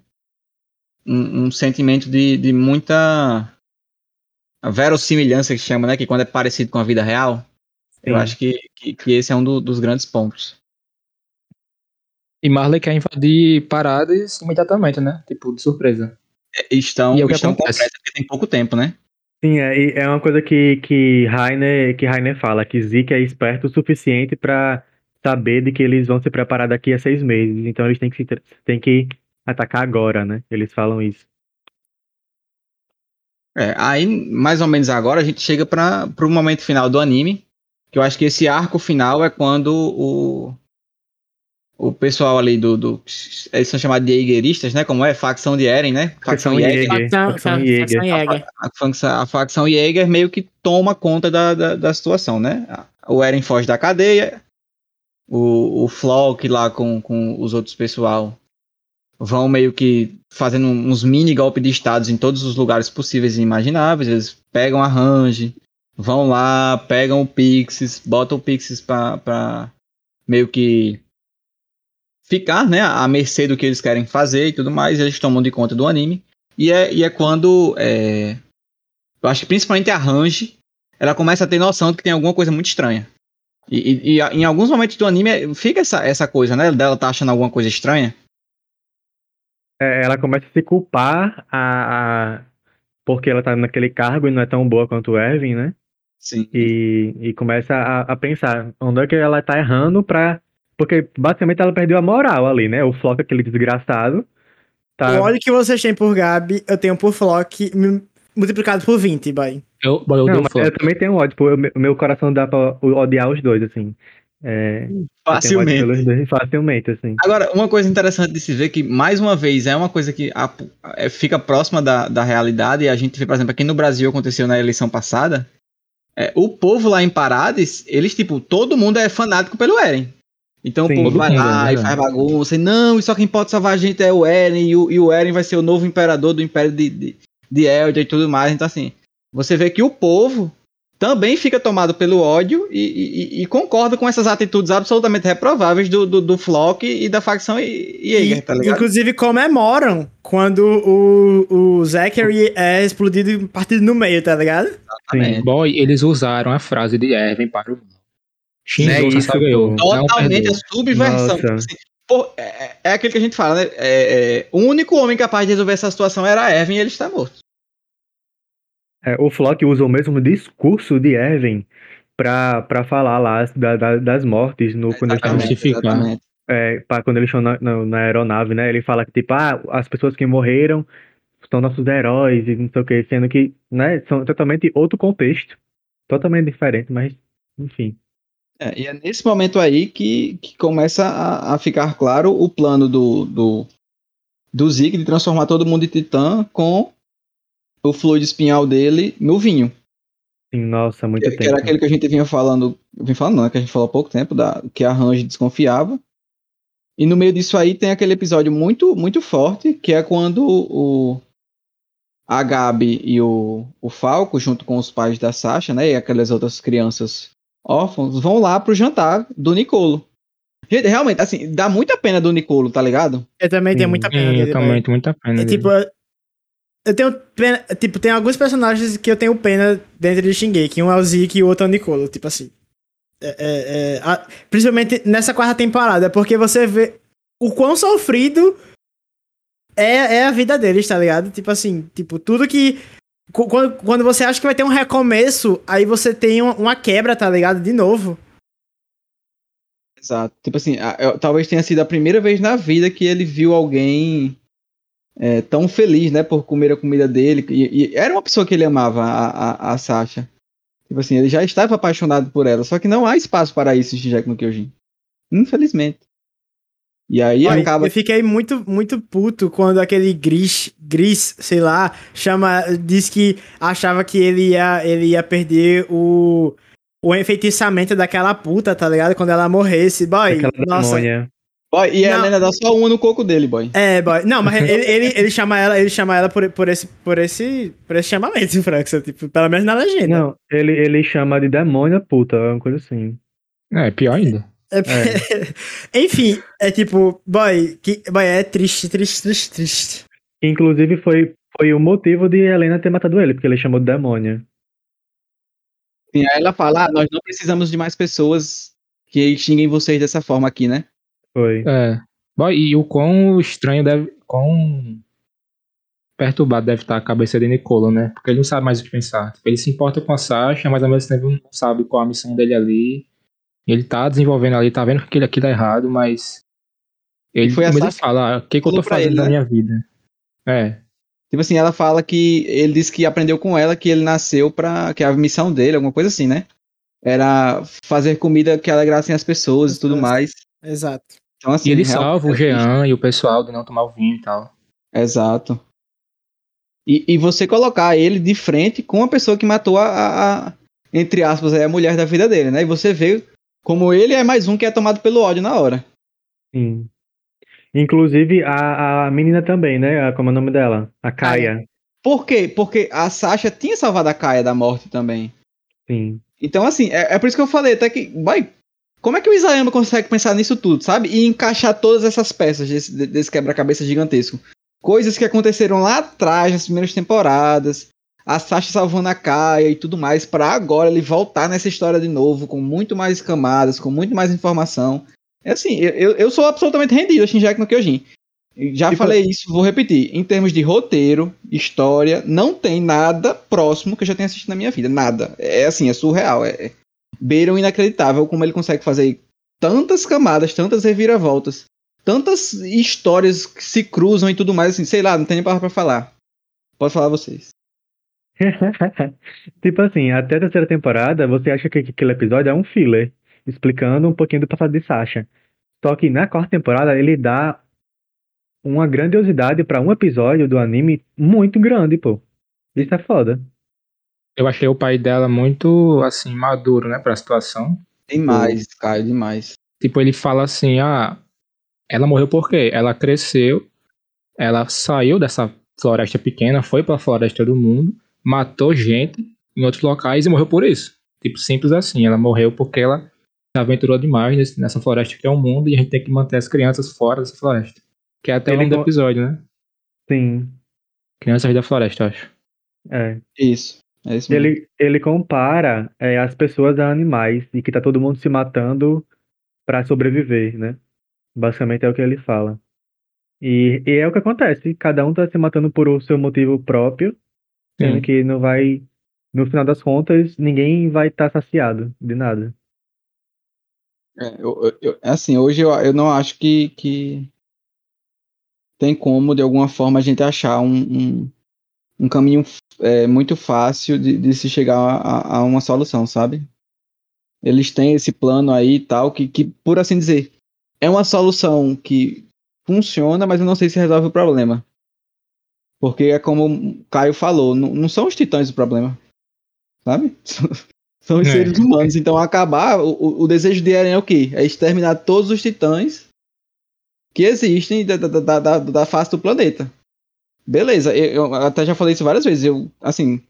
um, um sentimento de, de muita verossimilhança, que chama, né? Que quando é parecido com a vida real, Sim. eu acho que, que, que esse é um do, dos grandes pontos. E Marley quer invadir Paradis imediatamente, né? Tipo, de surpresa. É, estão é estão com pressa, porque tem pouco tempo, né? Sim, é, é uma coisa que, que, Reiner, que Reiner fala, que Zeke é esperto o suficiente para saber de que eles vão se preparar daqui a seis meses, então eles têm que, se, têm que atacar agora, né? Eles falam isso. É, aí, mais ou menos agora, a gente chega para o momento final do anime, que eu acho que esse arco final é quando o, o pessoal ali do, do... Eles são chamados de Jägeristas, né? Como é? Facção de Eren, né? Facção Jäger. A facção Jäger meio que toma conta da, da, da situação, né? O Eren foge da cadeia... O, o Floch lá com, com os outros pessoal vão meio que fazendo uns mini golpes de estados em todos os lugares possíveis e imagináveis. Eles pegam a Hange, vão lá, pegam o Pixies, botam o Pixies pra, pra meio que ficar, né, à mercê do que eles querem fazer e tudo mais. Eles tomam de conta do anime. E é, e é quando, é, eu acho que principalmente a Hange, ela começa a ter noção de que tem alguma coisa muito estranha. E, e, e em alguns momentos do anime fica essa, essa coisa, né? Dela tá achando alguma coisa estranha. É, ela começa a se culpar a, a... porque ela tá naquele cargo e não é tão boa quanto o Erwin, né? Sim. E, e começa a, a pensar onde é que ela tá errando pra... Porque basicamente ela perdeu a moral ali, né? O Floch, aquele desgraçado. Tá... O ódio que vocês têm por Gabi, eu tenho por Floch multiplicado por vinte, bye. Eu, eu, não, eu também tenho ódio, tipo, eu, meu coração dá pra odiar os dois, assim. É, facilmente. Dois, facilmente, assim. Agora, uma coisa interessante de se ver que, mais uma vez, é uma coisa que a, é, fica próxima da, da realidade, e a gente vê, por exemplo, aqui no Brasil aconteceu na eleição passada, é, o povo lá em Paradis, eles, tipo, todo mundo é fanático pelo Eren. Então Sim, o povo vai mundo, lá é e faz bagunça, e não, e só quem pode salvar a gente é o Eren, e o, e o Eren vai ser o novo imperador do Império de, de, de Eldia e tudo mais, então assim... Você vê que o povo também fica tomado pelo ódio e, e, e concorda com essas atitudes absolutamente reprováveis do, do, do Floch e da facção Jäger, tá ligado? Inclusive comemoram quando o, o Zachary é explodido e partido no meio, tá ligado? Exatamente. Sim. Bom, eles usaram a frase de Erwin para o Shingo, né, Sasha ganhou. Totalmente não, a subversão. Assim, pô, é, é aquilo que a gente fala, né? É, é, o único homem capaz de resolver essa situação era Erwin e ele está morto. É, o Floch usa o mesmo discurso de Erwin pra, pra falar lá da, da, das mortes no, quando ele está né? é, quando ele chegou na, na, na aeronave, né? Ele fala que tipo, ah, as pessoas que morreram são nossos heróis e não sei o que, sendo que, né, são totalmente outro contexto, totalmente diferente, mas enfim. É, e é nesse momento aí que, que começa a, a ficar claro o plano do, do, do Zeke de transformar todo mundo em titã com o fluido espinhal dele no vinho. Sim, nossa, muito que, tempo. Que era aquele que a gente vinha falando, vinha falando não, é que a gente falou há pouco tempo, da, que a Hange desconfiava. E no meio disso aí tem aquele episódio muito, muito forte, que é quando o... a Gabi e o, o Falco, junto com os pais da Sasha, né, e aquelas outras crianças órfãos, vão lá pro jantar do Nicolo. Gente, realmente, assim, dá muita pena do Nicolo, tá ligado? Eu também tenho muita pena. Sim, dele, eu também tenho muita pena. É, tipo, eu tenho pena, tipo, tem alguns personagens que eu tenho pena dentro de Shingeki. Um é o Zeke e o outro é o Nicolo, tipo assim. É, é, é, a, principalmente nessa quarta temporada, porque você vê o quão sofrido... É, é a vida deles, tá ligado? Tipo assim, tipo, tudo que... Quando, quando você acha que vai ter um recomeço, aí você tem uma, uma quebra, tá ligado? De novo. Exato. Tipo assim, a, eu, talvez tenha sido a primeira vez na vida que ele viu alguém é, tão feliz, né? Por comer a comida dele. E, e era uma pessoa que ele amava, a, a, a Sasha. Tipo assim, ele já estava apaixonado por ela. Só que não há espaço para isso em Shingeki no Kyojin. Infelizmente. E aí Olha, acaba... Eu fiquei muito, muito puto quando aquele Gris, Gris, sei lá, chama, diz que achava que ele ia, ele ia perder o, o enfeitiçamento daquela puta, tá ligado? Quando ela morresse, boy. Aquela nossa. Boy, e a Helena dá só um no coco dele, boy. É, boy. Não, mas ele, ele, ele chama ela, ele chama ela por, por, esse, por, esse, por esse chamamento, França, tipo, pelo menos na legenda. Não, ele, ele chama de demônio puta, uma coisa assim. É, pior ainda. É. Enfim, é tipo, boy, que, boy, é triste, triste, triste, triste. Inclusive foi, foi o motivo de Yelena ter matado ele, porque ele chamou de demônio. Sim, aí ela fala, ah, nós não precisamos de mais pessoas que extinguem vocês dessa forma aqui, né? Foi. É. Boy, e o quão estranho deve, quão perturbado deve estar a cabeça de Nicolo, né? Porque ele não sabe mais o que pensar. Ele se importa com a Sasha, mas ao mesmo tempo não sabe qual a missão dele ali. Ele tá desenvolvendo ali, tá vendo que aquilo aqui tá errado, mas ele começa a falar, o que, que eu tô fazendo ele, né? Na minha vida? É. Tipo assim, ela fala que ele disse que aprendeu com ela que ele nasceu pra, que a missão dele, alguma coisa assim, né? Era fazer comida que alegrassem as pessoas e tudo mais. Exato. Então, assim, e ele salva o Jean e o pessoal de não tomar o vinho e tal. Exato. E, e você colocar ele de frente com a pessoa que matou a, a, a entre aspas, a mulher da vida dele, né? E você vê como ele é mais um que é tomado pelo ódio na hora. Sim. Inclusive a, a menina também, né? Como é o nome dela? A Kaya. Ah, por quê? Porque a Sasha tinha salvado a Kaya da morte também. Sim. Então assim, é, é por isso que eu falei até que... Boy, como é que o Isayama consegue pensar nisso tudo, sabe? E encaixar todas essas peças desse, desse quebra-cabeça gigantesco. Coisas que aconteceram lá atrás, nas primeiras temporadas... A Sasha salvando a Kaya e tudo mais, pra agora ele voltar nessa história de novo, com muito mais camadas, com muito mais informação. É assim, eu, eu sou absolutamente rendido a Shingeki no Kyojin. Já tipo, falei isso, vou repetir. Em termos de roteiro, história, não tem nada próximo que eu já tenha assistido na minha vida. Nada. É assim, é surreal. É, é beira o inacreditável como ele consegue fazer tantas camadas, tantas reviravoltas, tantas histórias que se cruzam e tudo mais. Assim, sei lá, não tem nem palavra pra falar. Pode falar vocês. Tipo assim, até a terceira temporada você acha que aquele episódio é um filler explicando um pouquinho do passado de Sasha, só que na quarta temporada ele dá uma grandiosidade pra um episódio do anime muito grande, pô. Isso é foda. Eu achei o pai dela muito assim, maduro, né, pra situação. Demais, cara, demais. Tipo, ele fala assim, ah, ela morreu por quê? Ela cresceu, ela saiu dessa floresta pequena, foi pra floresta do mundo, matou gente em outros locais e morreu por isso. Tipo, simples assim. Ela morreu porque ela se aventurou demais nessa floresta que é o mundo e a gente tem que manter as crianças fora dessa floresta. Que é até o nome do episódio, né? Sim. Crianças da Floresta, eu acho. É. Isso. É isso mesmo. Ele, ele compara é, as pessoas a animais e que tá todo mundo se matando pra sobreviver, né? Basicamente é o que ele fala. E, e é o que acontece. Cada um tá se matando por o seu motivo próprio, sendo que não vai... No final das contas, ninguém vai estar tá saciado de nada. É, eu, eu, assim, hoje eu, eu não acho que, que tem como, de alguma forma, a gente achar um, um, um caminho é, muito fácil de, de se chegar a, a uma solução, sabe? Eles têm esse plano aí e tal, que, que, por assim dizer, é uma solução que funciona, mas eu não sei se resolve o problema. Porque é como o Caio falou, não, não são os titãs o problema, sabe? São os seres humanos. Então, acabar... O, o desejo de Eren é o quê? É exterminar todos os titãs que existem da, da, da, da face do planeta. Beleza. Eu, eu até já falei isso várias vezes. Eu, assim...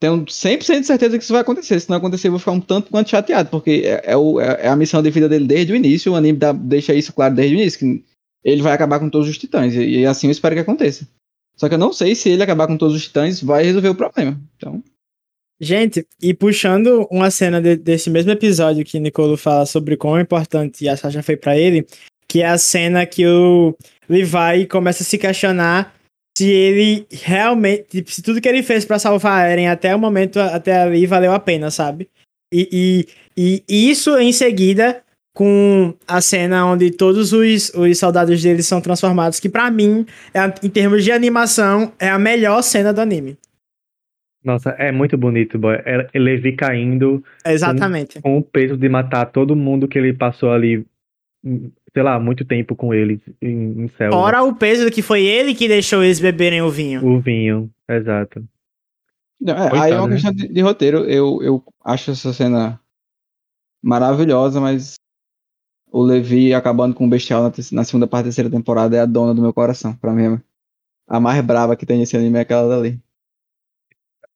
Tenho cem por cento de certeza que isso vai acontecer. Se não acontecer, eu vou ficar um tanto quanto chateado. Porque é, é, o, é a missão de vida dele desde o início. O anime dá, deixa isso claro desde o início. Que ele vai acabar com todos os titãs. E, e assim eu espero que aconteça. Só que eu não sei se ele acabar com todos os titãs vai resolver o problema. Então... Gente, e puxando uma cena de, desse mesmo episódio que Nicolo fala sobre quão importante a Sasha foi pra ele, que é a cena que o Levi começa a se questionar se ele realmente, se tudo que ele fez pra salvar Eren até o momento, até ali, valeu a pena, sabe? E, e, e isso em seguida com a cena onde todos os, os soldados dele são transformados, que pra mim, é a, em termos de animação, é a melhor cena do anime. Nossa, é muito bonito, boy. Levi caindo. Exatamente. Com, com o peso de matar todo mundo que ele passou ali, sei lá, muito tempo com ele em, em céu. Fora o peso que foi ele que deixou eles beberem o vinho. O vinho, exato. Não, é, Coitado, aí é uma né? questão de, de roteiro. Eu, eu acho essa cena maravilhosa, mas o Levi acabando com o Bestial na, na segunda parte da terceira temporada é a dona do meu coração, pra mim. A mais brava que tem nesse anime é aquela dali.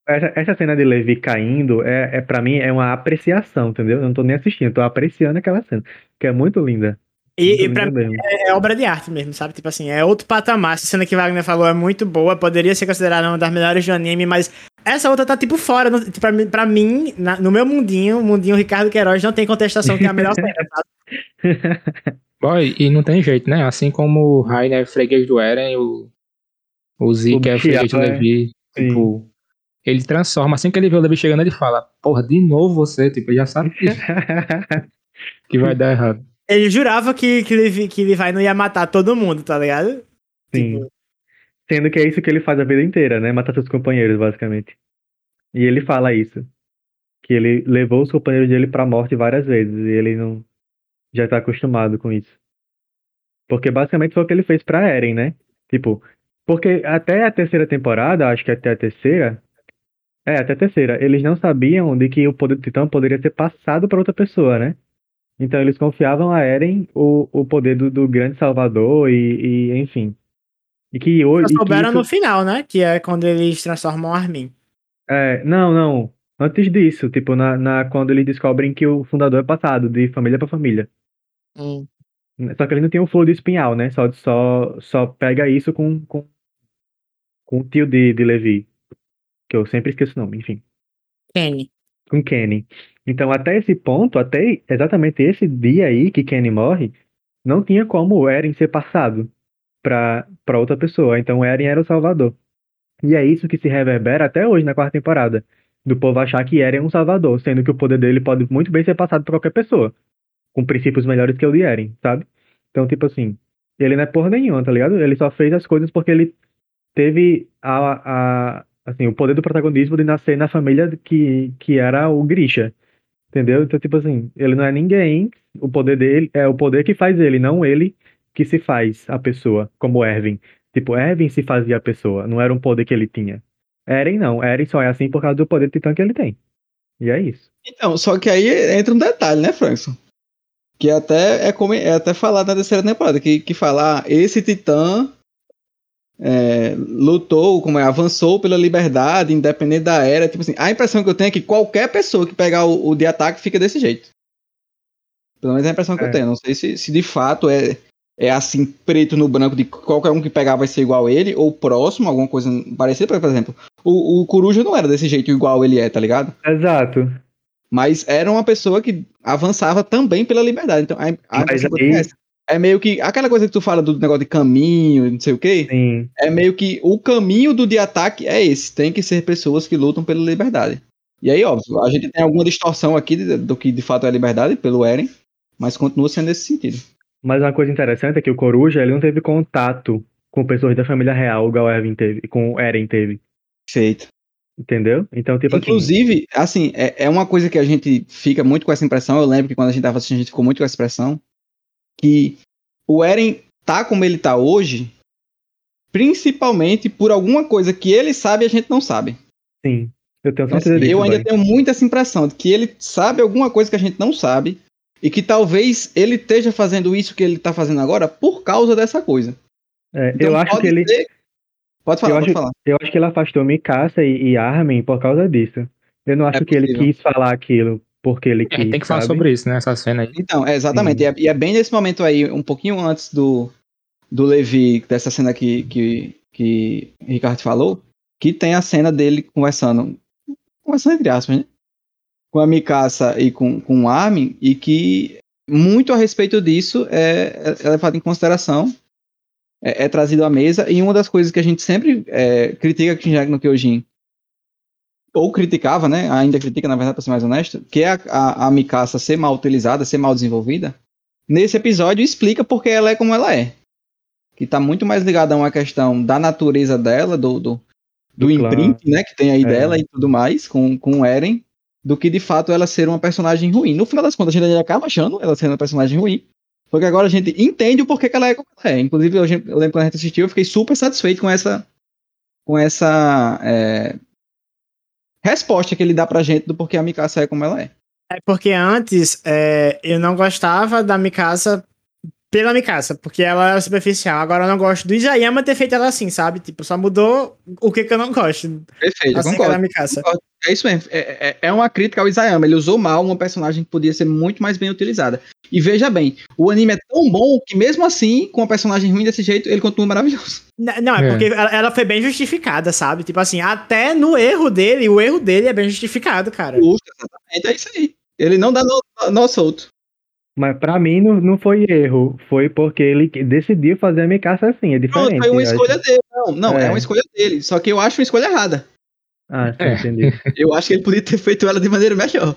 Essa, essa cena de Levi caindo, é, é, pra mim, é uma apreciação, entendeu? Eu não tô nem assistindo, eu tô apreciando aquela cena, que é muito linda. E, muito e pra mim, é, é obra de arte mesmo, sabe? Tipo assim, é outro patamar. Essa cena que Wagner falou é muito boa, poderia ser considerada uma das melhores do anime, mas essa outra tá tipo fora. No, pra, pra mim, na, no meu mundinho, o mundinho Ricardo Queiroz, não tem contestação que é a melhor cena, sabe? Boy, e não tem jeito, né? Assim como o Reiner é freguês do Eren, o, o Zeke é freguês do Levi, tipo... Sim. Ele transforma, assim que ele vê o Levi chegando, ele fala, porra, de novo você, tipo, já sabe que, que vai dar errado. Ele jurava que, que, Levi, que Levi não ia matar todo mundo, tá ligado? Sim. Tipo... Sendo que é isso que ele faz a vida inteira, né? Matar seus companheiros, basicamente. E ele fala isso. Que ele levou os companheiros dele pra morte várias vezes, e ele não já tá acostumado com isso. Porque basicamente foi o que ele fez pra Eren, né? Tipo, porque até a terceira temporada, acho que até a terceira... É, até a terceira. Eles não sabiam de que o poder do Titã poderia ser passado para outra pessoa, né? Então eles confiavam a Eren o, o poder do, do grande salvador e, e enfim. E que hoje... Só souberam isso... no final, né? Que é quando eles transformam o Armin. É, não, não. Antes disso, tipo, na, na, quando eles descobrem que o fundador é passado de família para família. Hum. Só que eles não tinham o flor de espinhal, né? Só, só, só pega isso com, com, com o tio de, de Levi. Que eu sempre esqueço o nome, enfim. Kenny. Com Kenny. Então, até esse ponto, até exatamente esse dia aí que Kenny morre, não tinha como o Eren ser passado pra, pra outra pessoa. Então, o Eren era o salvador. E é isso que se reverbera até hoje na quarta temporada. Do povo achar que Eren é um salvador, sendo que o poder dele pode muito bem ser passado pra qualquer pessoa. Com princípios melhores que o de Eren, sabe? Então, tipo assim, ele não é porra nenhuma, tá ligado? Ele só fez as coisas porque ele teve a... a assim, o poder do protagonismo de nascer na família que, que era o Grisha, entendeu? Então, tipo assim, ele não é ninguém, o poder dele é o poder que faz ele, não ele que se faz a pessoa, como Erwin. Tipo, Erwin se fazia a pessoa, não era um poder que ele tinha. Eren não, Eren só é assim por causa do poder titã que ele tem. E é isso. Então, só que aí entra um detalhe, né, Frankson? Que até é, como, é até falado na terceira temporada, que, que falar, esse titã... É, lutou, como é, avançou pela liberdade, independente da era. Tipo assim, a impressão que eu tenho é que qualquer pessoa que pegar o, o de ataque fica desse jeito. Pelo menos é a impressão que é. eu tenho. Não sei se, se de fato é, é assim, preto no branco, de qualquer um que pegar vai ser igual a ele, ou próximo, alguma coisa parecida. Por exemplo, O, o Coruja não era desse jeito igual ele é, tá ligado? Exato. Mas era uma pessoa que avançava também pela liberdade. Então, a, a Mas aí... é meio que... Aquela coisa que tu fala do negócio de caminho, não sei o quê. Sim. É meio que o caminho do de ataque é esse. Tem que ser pessoas que lutam pela liberdade. E aí, óbvio, a gente tem alguma distorção aqui do que de fato é liberdade, pelo Eren. Mas continua sendo nesse sentido. Mas uma coisa interessante é que o Coruja, ele não teve contato com pessoas da família real, igual o Erwin teve, com o Eren teve. Perfeito. Entendeu? Então, tipo Inclusive, assim, assim é, é uma coisa que a gente fica muito com essa impressão. Eu lembro que quando a gente tava assistindo, a gente ficou muito com essa impressão. Que o Eren tá como ele tá hoje, principalmente por alguma coisa que ele sabe e a gente não sabe. Sim, eu tenho certeza então, disso. Eu ainda vai. tenho muito essa impressão de que ele sabe alguma coisa que a gente não sabe e que talvez ele esteja fazendo isso que ele tá fazendo agora por causa dessa coisa. É, então, eu acho que ele... Ter... Pode falar, eu pode acho, falar. Eu acho que ele afastou Mikasa e, e Armin por causa disso. Eu não acho é que ele quis falar aquilo porque ele quis, é, tem que sabe? falar sobre isso, né? Essa cena aí. Então, é, exatamente. E é, e é bem nesse momento aí, um pouquinho antes do, do Levi, dessa cena que, que, que o Ricardo falou, que tem a cena dele conversando, conversando entre aspas, né? Com a Mikasa e com, com o Armin, e que muito a respeito disso é, é levado em consideração. É, é trazido à mesa, e uma das coisas que a gente sempre é, critica aqui no Kyojin, ou criticava, né, ainda critica, na verdade, para ser mais honesto, que é a, a, a Mikasa ser mal utilizada, ser mal desenvolvida, nesse episódio explica porque ela é como ela é. Que tá muito mais ligada a uma questão da natureza dela, do, do, do imprint, né, que tem aí é. dela e tudo mais, com, com o Eren, do que de fato ela ser uma personagem ruim. No final das contas, a gente acaba achando ela sendo uma personagem ruim, porque agora a gente entende o porquê que ela é como ela é. Inclusive, eu lembro quando a gente assistiu, eu fiquei super satisfeito com essa, com essa é, resposta que ele dá pra gente do porquê a Mikasa é como ela é. É porque antes é, eu não gostava da Mikasa pela Mikasa, porque ela era superficial. Agora eu não gosto do Isayama ter feito ela assim, sabe? Tipo, só mudou o que, que eu não gosto. Perfeito, assim, concordo, Mikasa. concordo. É isso mesmo. É, é, é uma crítica ao Isayama. Ele usou mal uma personagem que podia ser muito mais bem utilizada. E veja bem, o anime é tão bom que mesmo assim, com a personagem ruim desse jeito, ele continua maravilhoso. Não, não é, é porque ela, ela foi bem justificada, sabe? Tipo assim, até no erro dele, o erro dele é bem justificado, cara. Justo, exatamente, é isso aí. Ele não dá nó, nó solto. Mas pra mim não, não foi erro, foi porque ele decidiu fazer a Mikasa assim, é diferente. Não, foi uma escolha acho. dele, não, não é. é uma escolha dele, só que eu acho uma escolha errada. Ah, sim, é. entendi. Eu acho que ele podia ter feito ela de maneira melhor.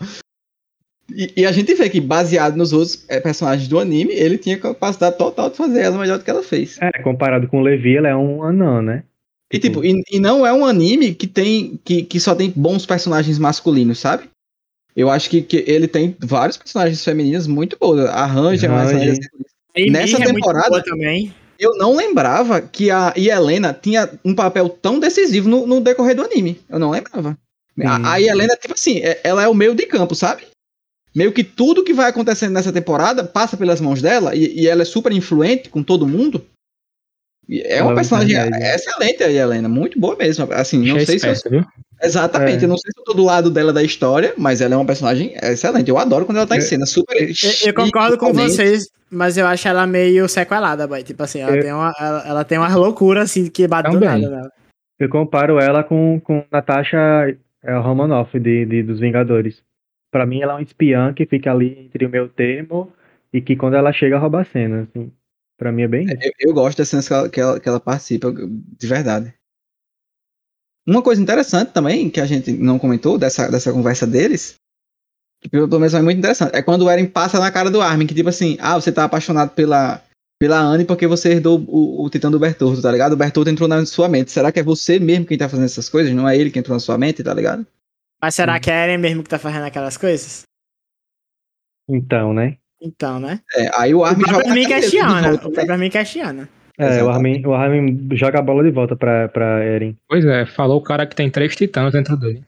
E, e a gente vê que, baseado nos outros é, personagens do anime, ele tinha capacidade total de fazer ela melhor do que ela fez. É, comparado com o Levi, ela é um anão, né? E, tipo, e, e não é um anime que, tem, que, que só tem bons personagens masculinos, sabe? Eu acho que, que ele tem vários personagens femininos muito bons. A Hange é mais... Nessa temporada, é muito boa também. Eu não lembrava que a Yelena tinha um papel tão decisivo no, no decorrer do anime. Eu não lembrava. Hum. A, a Yelena, tipo assim, ela é o meio de campo, sabe? Meio que tudo que vai acontecendo nessa temporada passa pelas mãos dela, e, e ela é super influente com todo mundo. E é uma oh, personagem é excelente, a Yelena, muito boa mesmo. Assim, não sei esperto, se eu... viu? Exatamente, é. eu não sei se eu tô do lado dela da história, mas ela é uma personagem excelente. Eu adoro quando ela tá em cena, super... Eu, eu concordo com vocês, mas eu acho ela meio sequelada, boy. Tipo assim, ela, eu... tem uma, ela, ela tem uma loucura, assim, que bate do nada nela. Eu comparo ela com, com Natasha Romanoff, de, de, dos Vingadores. Pra mim, ela é um espiã que fica ali entre o meu termo e que quando ela chega, rouba a cena, assim. Pra mim é bem... Eu, eu gosto das cenas que ela, que, ela, que ela participa, de verdade. Uma coisa interessante também, que a gente não comentou dessa, dessa conversa deles, que pelo menos é muito interessante, é quando o Eren passa na cara do Armin, que tipo assim, ah, você tá apaixonado pela, pela Annie porque você herdou o, o titã do Bertolt, tá ligado? O Bertolt entrou na sua mente. Será que é você mesmo quem tá fazendo essas coisas? Não é ele que entrou na sua mente, tá ligado? Mas será hum. que é Eren mesmo que tá fazendo aquelas coisas? Então, né? Então, né? É, aí o Armin joga pra mim que é Chiana. O pra mim que é Chiana. É, o Armin, o Armin joga a bola de volta pra, pra Eren. Pois é, falou o cara que tem três titãs dentro dele.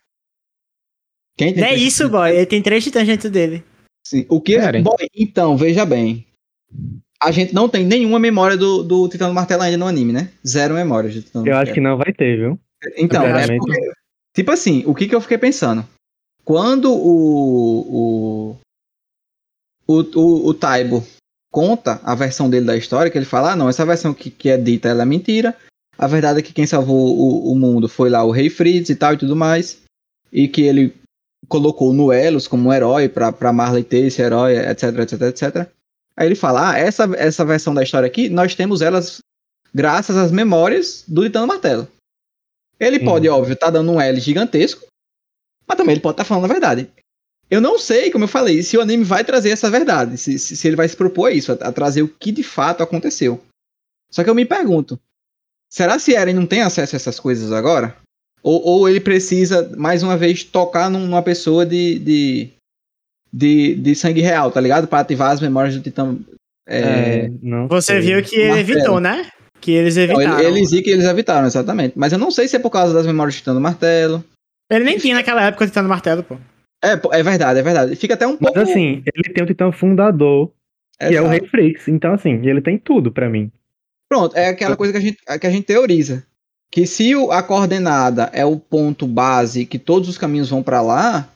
Quem tem é três isso, titãs? Boy. Ele tem três titãs dentro dele. Sim. O que é Eren? Boy, então, veja bem. A gente não tem nenhuma memória do, do Titã do Martelo ainda no anime, né? Zero memória do Titã do Martelo. Eu acho que não vai ter, viu? Então, é porque, tipo assim, o que, que eu fiquei pensando? Quando o... o O, o, o Taibo conta a versão dele da história, que ele fala, ah, não, essa versão que, que é dita, ela é mentira. a verdade é que quem salvou o, o mundo foi lá o Rei Fritz e tal e tudo mais, e que ele colocou no Elos como um herói pra, pra Marley ter esse herói, etc, etc, etc. Aí ele fala, ah, essa, essa versão da história aqui, nós temos elas graças às memórias do Titã do Martelo. Ele hum. pode, óbvio, tá dando um L gigantesco, mas também ele pode estar tá falando a verdade. Eu não sei, como eu falei, se o anime vai trazer essa verdade, se, se, se ele vai se propor a isso, a, a trazer o que de fato aconteceu. Só que eu me pergunto, será se Eren não tem acesso a essas coisas agora? Ou, ou ele precisa, mais uma vez, tocar num, numa pessoa de, de, de, de sangue real, tá ligado? Pra ativar as memórias do Titã... É, é, não você sei. Viu que ele Martelo. Evitou, né? Que eles evitaram. Ele, eles e que eles evitaram, exatamente. Mas eu não sei se é por causa das memórias do Titã do Martelo. Ele nem tinha naquela época o Titã do Martelo, pô. É, é verdade, é verdade. Fica até um pouco... Mas assim, ele tem o Titã fundador, é que exato. É o Rei Frix. Então assim, ele tem tudo pra mim. Pronto, é aquela coisa que a gente, que a gente teoriza. Que se a coordenada é o ponto base que todos os caminhos vão pra lá,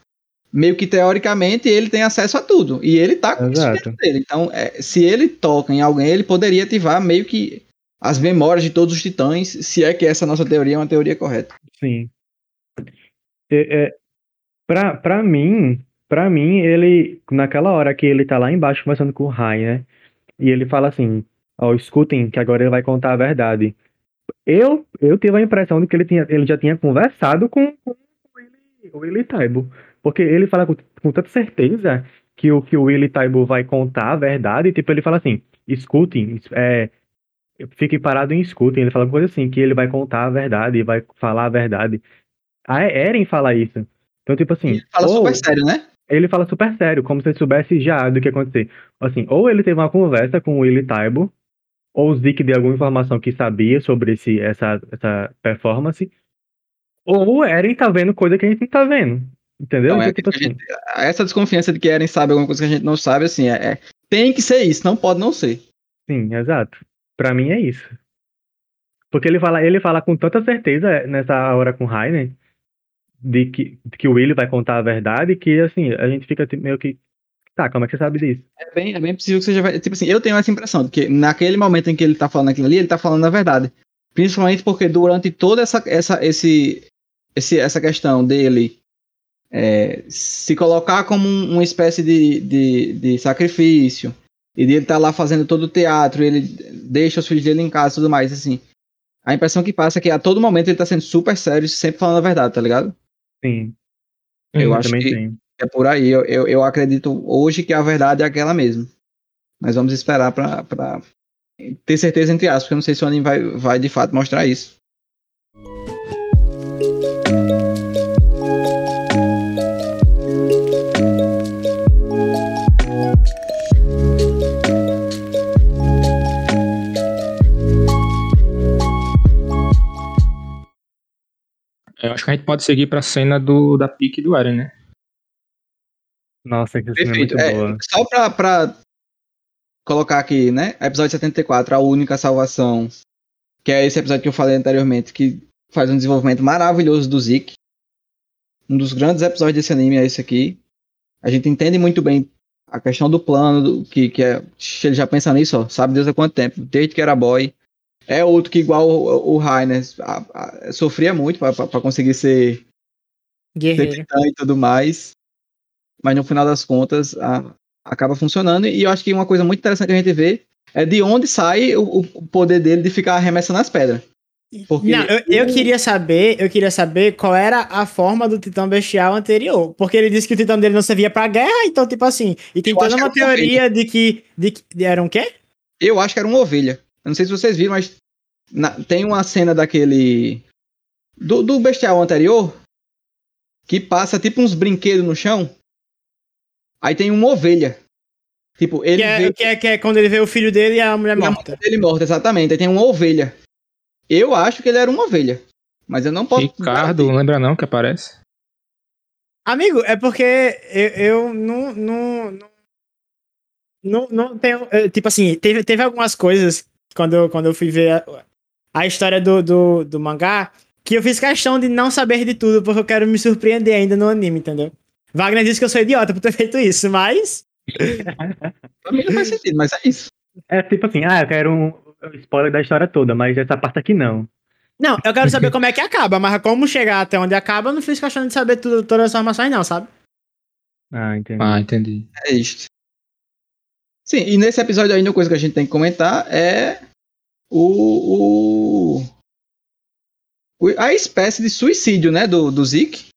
meio que teoricamente ele tem acesso a tudo. E ele tá com exato. O espírito dele. Então é, se ele toca em alguém, ele poderia ativar meio que as memórias de todos os titãs, se é que essa nossa teoria é uma teoria correta. Sim. É... é... Pra, pra mim, pra mim, ele, naquela hora que ele tá lá embaixo conversando com o Rainer, né, e ele fala assim, ó, oh, escutem, que agora ele vai contar a verdade. Eu, eu tive a impressão de que ele, tinha, ele já tinha conversado com, com o Willy Tybur, porque ele fala com, com tanta certeza que o, que o Willy Tybur vai contar a verdade, tipo, ele fala assim, escutem, é, fiquem parados e escutem, ele fala uma coisa assim, que ele vai contar a verdade, vai falar a verdade. A Eren fala isso. Então, tipo assim... Ele fala super sério, né? Ele fala super sério, como se ele soubesse já do que ia acontecer. Assim, ou ele teve uma conversa com o Willy Tybur, ou o Zeke deu alguma informação que sabia sobre esse, essa, essa performance, ou o Eren tá vendo coisa que a gente não tá vendo. Entendeu? Não, é, tipo assim. gente, essa desconfiança de que Eren sabe alguma coisa que a gente não sabe, assim, é, é tem que ser isso, não pode não ser. Sim, exato. Pra mim é isso. Porque ele fala, ele fala com tanta certeza nessa hora com o Rainer, de que, de que o Willy vai contar a verdade, que assim, a gente fica meio que tá, como é que você sabe disso? É bem, é bem possível que seja, tipo assim, eu tenho essa impressão de que naquele momento em que ele tá falando aquilo ali, ele tá falando a verdade, principalmente porque durante toda essa, essa, esse, esse, essa questão dele é, se colocar como um, uma espécie de, de, de sacrifício, e dele tá lá fazendo todo o teatro, ele deixa os filhos dele em casa e tudo mais, assim, a impressão que passa é que a todo momento ele tá sendo super sério, sempre falando a verdade, tá ligado? Sim. Eu, eu acho que tenho. É por aí. Eu, eu, eu acredito hoje que a verdade é aquela mesmo. Mas vamos esperar pra, pra ter certeza, entre aspas, porque eu não sei se o anime vai, vai de fato mostrar isso. Eu acho que a gente pode seguir pra cena do, da Pieck e do Eren, né? Nossa, que cena é muito é, boa. Só pra, pra colocar aqui, né? Episódio setenta e quatro, a única salvação, que é esse episódio que eu falei anteriormente, que faz um desenvolvimento maravilhoso do Zeke. Um dos grandes episódios desse anime é esse aqui. A gente entende muito bem a questão do plano, do, que, que é, ele já pensa nisso, ó, sabe Deus há quanto tempo, desde que era boy. É outro que, igual o Reiner, sofria muito pra, pra, pra conseguir ser guerreiro e tudo mais. Mas no final das contas, a, acaba funcionando. E eu acho que uma coisa muito interessante que a gente vê é de onde sai o, o poder dele de ficar arremessando as pedras. Porque não, eu, eu, queria saber, eu queria saber qual era a forma do Titã Bestial anterior. Porque ele disse que o Titã dele não servia pra guerra, então, tipo assim. E tem toda uma teoria de que, de que. Era um quê? Eu acho que era uma ovelha. Eu não sei se vocês viram, mas na, tem uma cena daquele... Do, do bestial anterior, que passa tipo uns brinquedos no chão. Aí tem uma ovelha. Tipo, ele que, é, vê, que, é, que é quando ele vê o filho dele e a mulher morta. A mulher dele morta, exatamente. Aí tem uma ovelha. Eu acho que ele era uma ovelha. Mas eu não posso... Ricardo, não lembra não que aparece? Amigo, é porque eu, eu não... não, não... Não, não tenho. Tipo assim, teve, teve algumas coisas quando eu, quando eu fui ver a, a história do, do, do mangá, que eu fiz questão de não saber de tudo, porque eu quero me surpreender ainda no anime, entendeu? Wagner disse que eu sou idiota por ter feito isso, mas. Pra mim não faz sentido, mas é isso. É tipo assim, ah, eu quero um spoiler da história toda, mas essa parte aqui não. Não, eu quero saber como é que acaba, mas como chegar até onde acaba, eu não fiz questão de saber tudo, todas as informações não, sabe? Ah, entendi. Ah, entendi. É isto. Sim, e nesse episódio ainda uma coisa que a gente tem que comentar é o... o... a espécie de suicídio, né, do, do Zeke.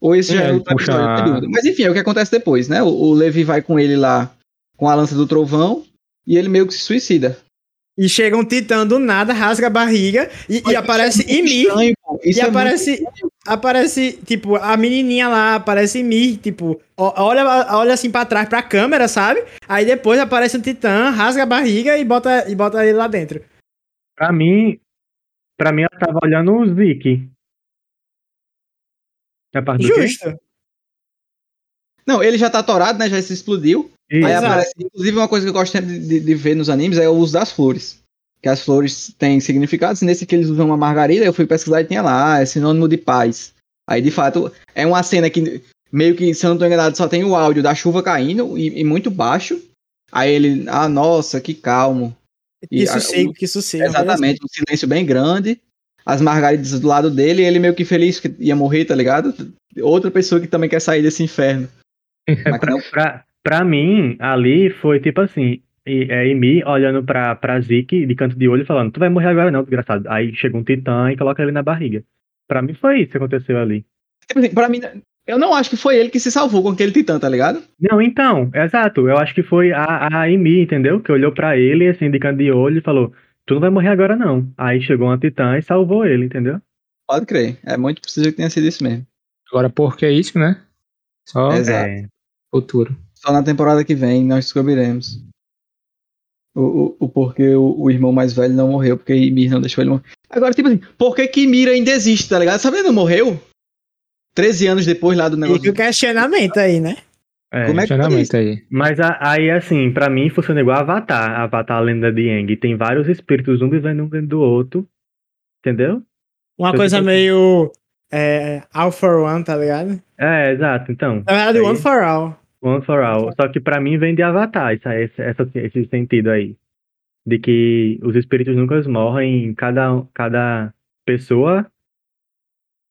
Ou esse é, já é outro episódio. Mas enfim, é o que acontece depois, né? O, o Levi vai com ele lá, com a lança do trovão, e ele meio que se suicida. E chega um titã do nada, rasga a barriga, e, e aparece Ymir. E é aparece, aparece, tipo, a menininha lá, aparece Ymir, tipo, olha, olha assim pra trás, pra câmera, sabe? Aí depois aparece um titã, rasga a barriga e bota, e bota ele lá dentro. Pra mim... Pra mim, ela tava olhando o Zeke. É parte do Justo. Quê? Não, ele já tá atorado, né? Já se explodiu. Isso. Aí aparece, inclusive, uma coisa que eu gosto sempre de, de ver nos animes é o uso das flores. Que as flores têm significados. Nesse aqui eles usam uma margarida, eu fui pesquisar e tinha lá. Ah, é sinônimo de paz. Aí, de fato, é uma cena que meio que, se eu não tô enganado, só tem o áudio da chuva caindo e, e muito baixo. Aí ele, ah, nossa, que calmo. E isso sim, que isso sim. Exatamente, um silêncio bem grande. As margaridas do lado dele, ele meio que feliz que ia morrer, tá ligado? Outra pessoa que também quer sair desse inferno. pra, pra, pra mim, ali foi tipo assim: Ymir é, olhando pra, pra Zeke de canto de olho falando: tu vai morrer agora, não, desgraçado. Aí chega um titã e coloca ele na barriga. Pra mim foi isso que aconteceu ali. Tipo assim, pra mim, eu não acho que foi ele que se salvou com aquele titã, tá ligado? Não, então, exato. Eu acho que foi a, a Ymir, entendeu? Que olhou pra ele, assim, de canto de olho e falou, tu não vai morrer agora, não. Aí chegou uma titã e salvou ele, entendeu? Pode crer. É muito possível que tenha sido isso mesmo. Agora, porque é isso, né? Só exato. É... futuro. Só na temporada que vem nós descobriremos o, o, o porquê o, o irmão mais velho não morreu, porque Ymir não deixou ele morrer. Agora, tipo assim, por que que Ymir ainda existe, tá ligado? Sabe, ele não morreu? treze anos depois lá do negócio. E o questionamento aí, né? É, como é questionamento que aí. Mas a, aí, assim, pra mim funciona igual a Avatar. Avatar, a lenda de Aang. Tem vários espíritos, um vivendo um dentro do outro. Entendeu? Uma então, coisa tipo... meio é, all for one, tá ligado? É, exato, então. Na verdade, one for all. One for all. Só que pra mim vem de Avatar essa, essa, esse sentido aí. De que os espíritos nunca morrem, cada, cada pessoa...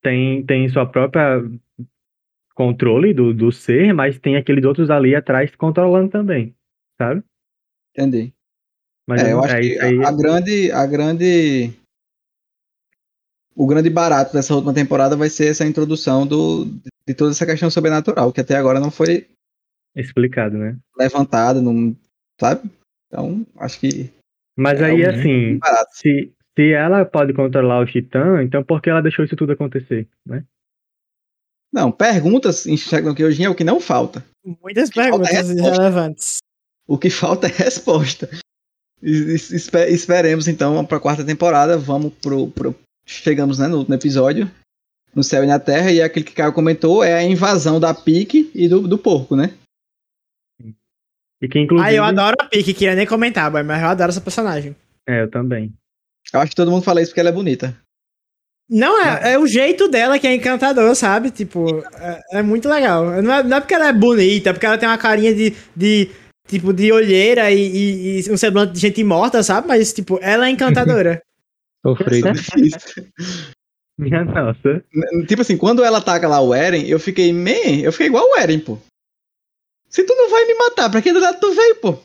Tem, tem sua própria controle do, do ser, mas tem aqueles outros ali atrás controlando também, sabe? Entendi. Mas é, eu acho aí, que aí... A, a grande... a grande o grande barato dessa última temporada vai ser essa introdução do, de toda essa questão sobrenatural, que até agora não foi... explicado, né? Levantado, não, sabe? Então, acho que... Mas é aí, um assim, se... Se ela pode controlar o titã, então por que ela deixou isso tudo acontecer, né? Não, perguntas em Shingeki no Kyojin é o que não falta. Muitas perguntas relevantes. O que falta é resposta. Esperemos, então, para a quarta temporada. Vamos pro... pro... Chegamos, né, no último episódio, no Céu e na Terra, e aquele que o Caio comentou é a invasão da Pieck e do, do porco, né? E que, inclusive... Ah, eu adoro a Pieck, queria nem comentar, mas eu adoro essa personagem. É, eu também. Eu acho que todo mundo fala isso porque ela é bonita. Não, é, é o jeito dela que é encantador, sabe? Tipo, é, é muito legal. Não é, não é porque ela é bonita, é porque ela tem uma carinha de, de tipo, de olheira e, e, e um semblante de gente morta, sabe? Mas, tipo, ela é encantadora. Sofrido. Minha nossa. Tipo assim, quando ela ataca lá o Eren, eu fiquei, man, eu fiquei igual o Eren, pô. Se tu não vai me matar, pra que do lado tu veio, pô?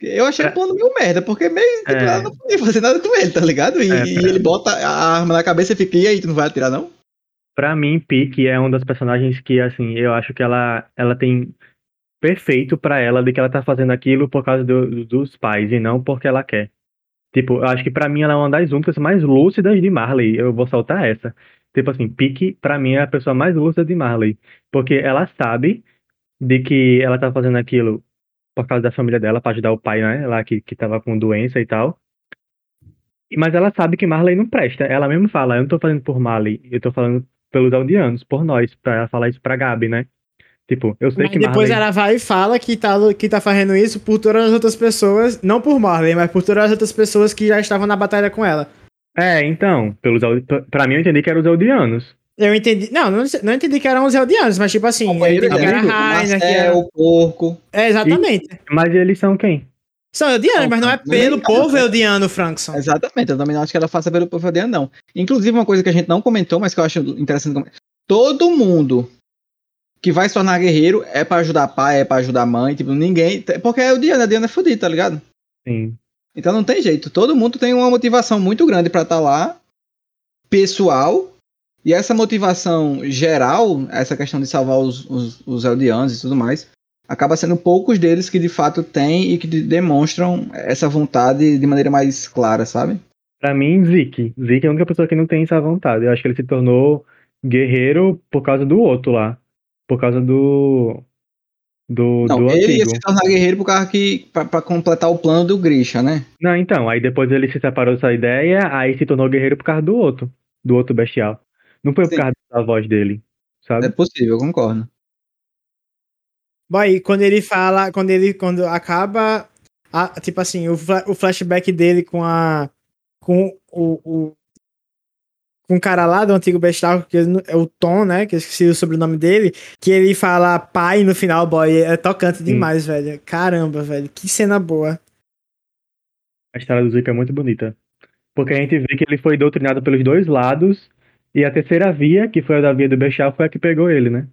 Eu achei o plano meio merda, porque meio que ela não podia fazer nada com ele, tá ligado? E, é, e ele bota a arma na cabeça e fica, e aí, tu não vai atirar, não? Pra mim, Pieck é um das personagens que, assim, eu acho que ela, ela tem perfeito pra ela de que ela tá fazendo aquilo por causa do, dos pais, e não porque ela quer. Tipo, eu acho que pra mim ela é uma das únicas mais lúcidas de Marley, eu vou soltar essa. Tipo assim, Pieck, pra mim, é a pessoa mais lúcida de Marley, porque ela sabe de que ela tá fazendo aquilo por causa da família dela, pra ajudar o pai, né, lá que, que tava com doença e tal. Mas ela sabe que Marley não presta. Ela mesmo fala, eu não tô fazendo por Marley, eu tô falando pelos aldeanos, por nós, pra ela falar isso pra Gabi, né? Tipo, eu sei mas que depois Marley... ela vai e fala que tá, que tá fazendo isso por todas as outras pessoas, não por Marley, mas por todas as outras pessoas que já estavam na batalha com ela. É, então, pelos, pra mim eu entendi que eram os aldeanos. Eu entendi... Não, não, não entendi que eram os eldianos, mas tipo assim... Eu entendi que era Reiner, que era... o porco... É, exatamente. E, mas eles são quem? São eldianos, mas não é pelo povo eldiano, Frankson. Exatamente, eu também não acho que ela faça pelo povo eldiano, não. Inclusive, uma coisa que a gente não comentou, mas que eu acho interessante. Todo mundo que vai se tornar guerreiro é pra ajudar pai, é pra ajudar mãe, tipo, ninguém... Porque é eldiano, eldiano é fodido, tá ligado? Sim. Então não tem jeito. Todo mundo tem uma motivação muito grande pra estar lá, pessoal, e essa motivação geral, essa questão de salvar os, os, os eldianos e tudo mais... acaba sendo poucos deles que de fato têm e que demonstram essa vontade de maneira mais clara, sabe? Pra mim, Zeke. Zeke é a única pessoa que não tem essa vontade. Eu acho que ele se tornou guerreiro por causa do outro lá. Por causa do... do não, do ele antigo. Ia se tornar guerreiro por causa que... Pra, pra completar o plano do Grisha, né? Não, então. Aí depois ele se separou dessa ideia, aí se tornou guerreiro por causa do outro. Do outro bestial. Não foi por Sim. causa da voz dele, sabe? É possível, eu concordo. Bom, aí, quando ele fala, quando ele, quando acaba, a, tipo assim, o, o flashback dele com a, com o, o com o cara lá do antigo bestial, que ele, é o Tom, né, que eu esqueci o sobrenome dele, que ele fala pai no final, boy, é tocante demais, hum. velho, caramba, velho, que cena boa. A história do Zeke é muito bonita, porque a gente vê que ele foi doutrinado pelos dois lados, e a terceira via, que foi a da via do bestial, foi a que pegou ele, né?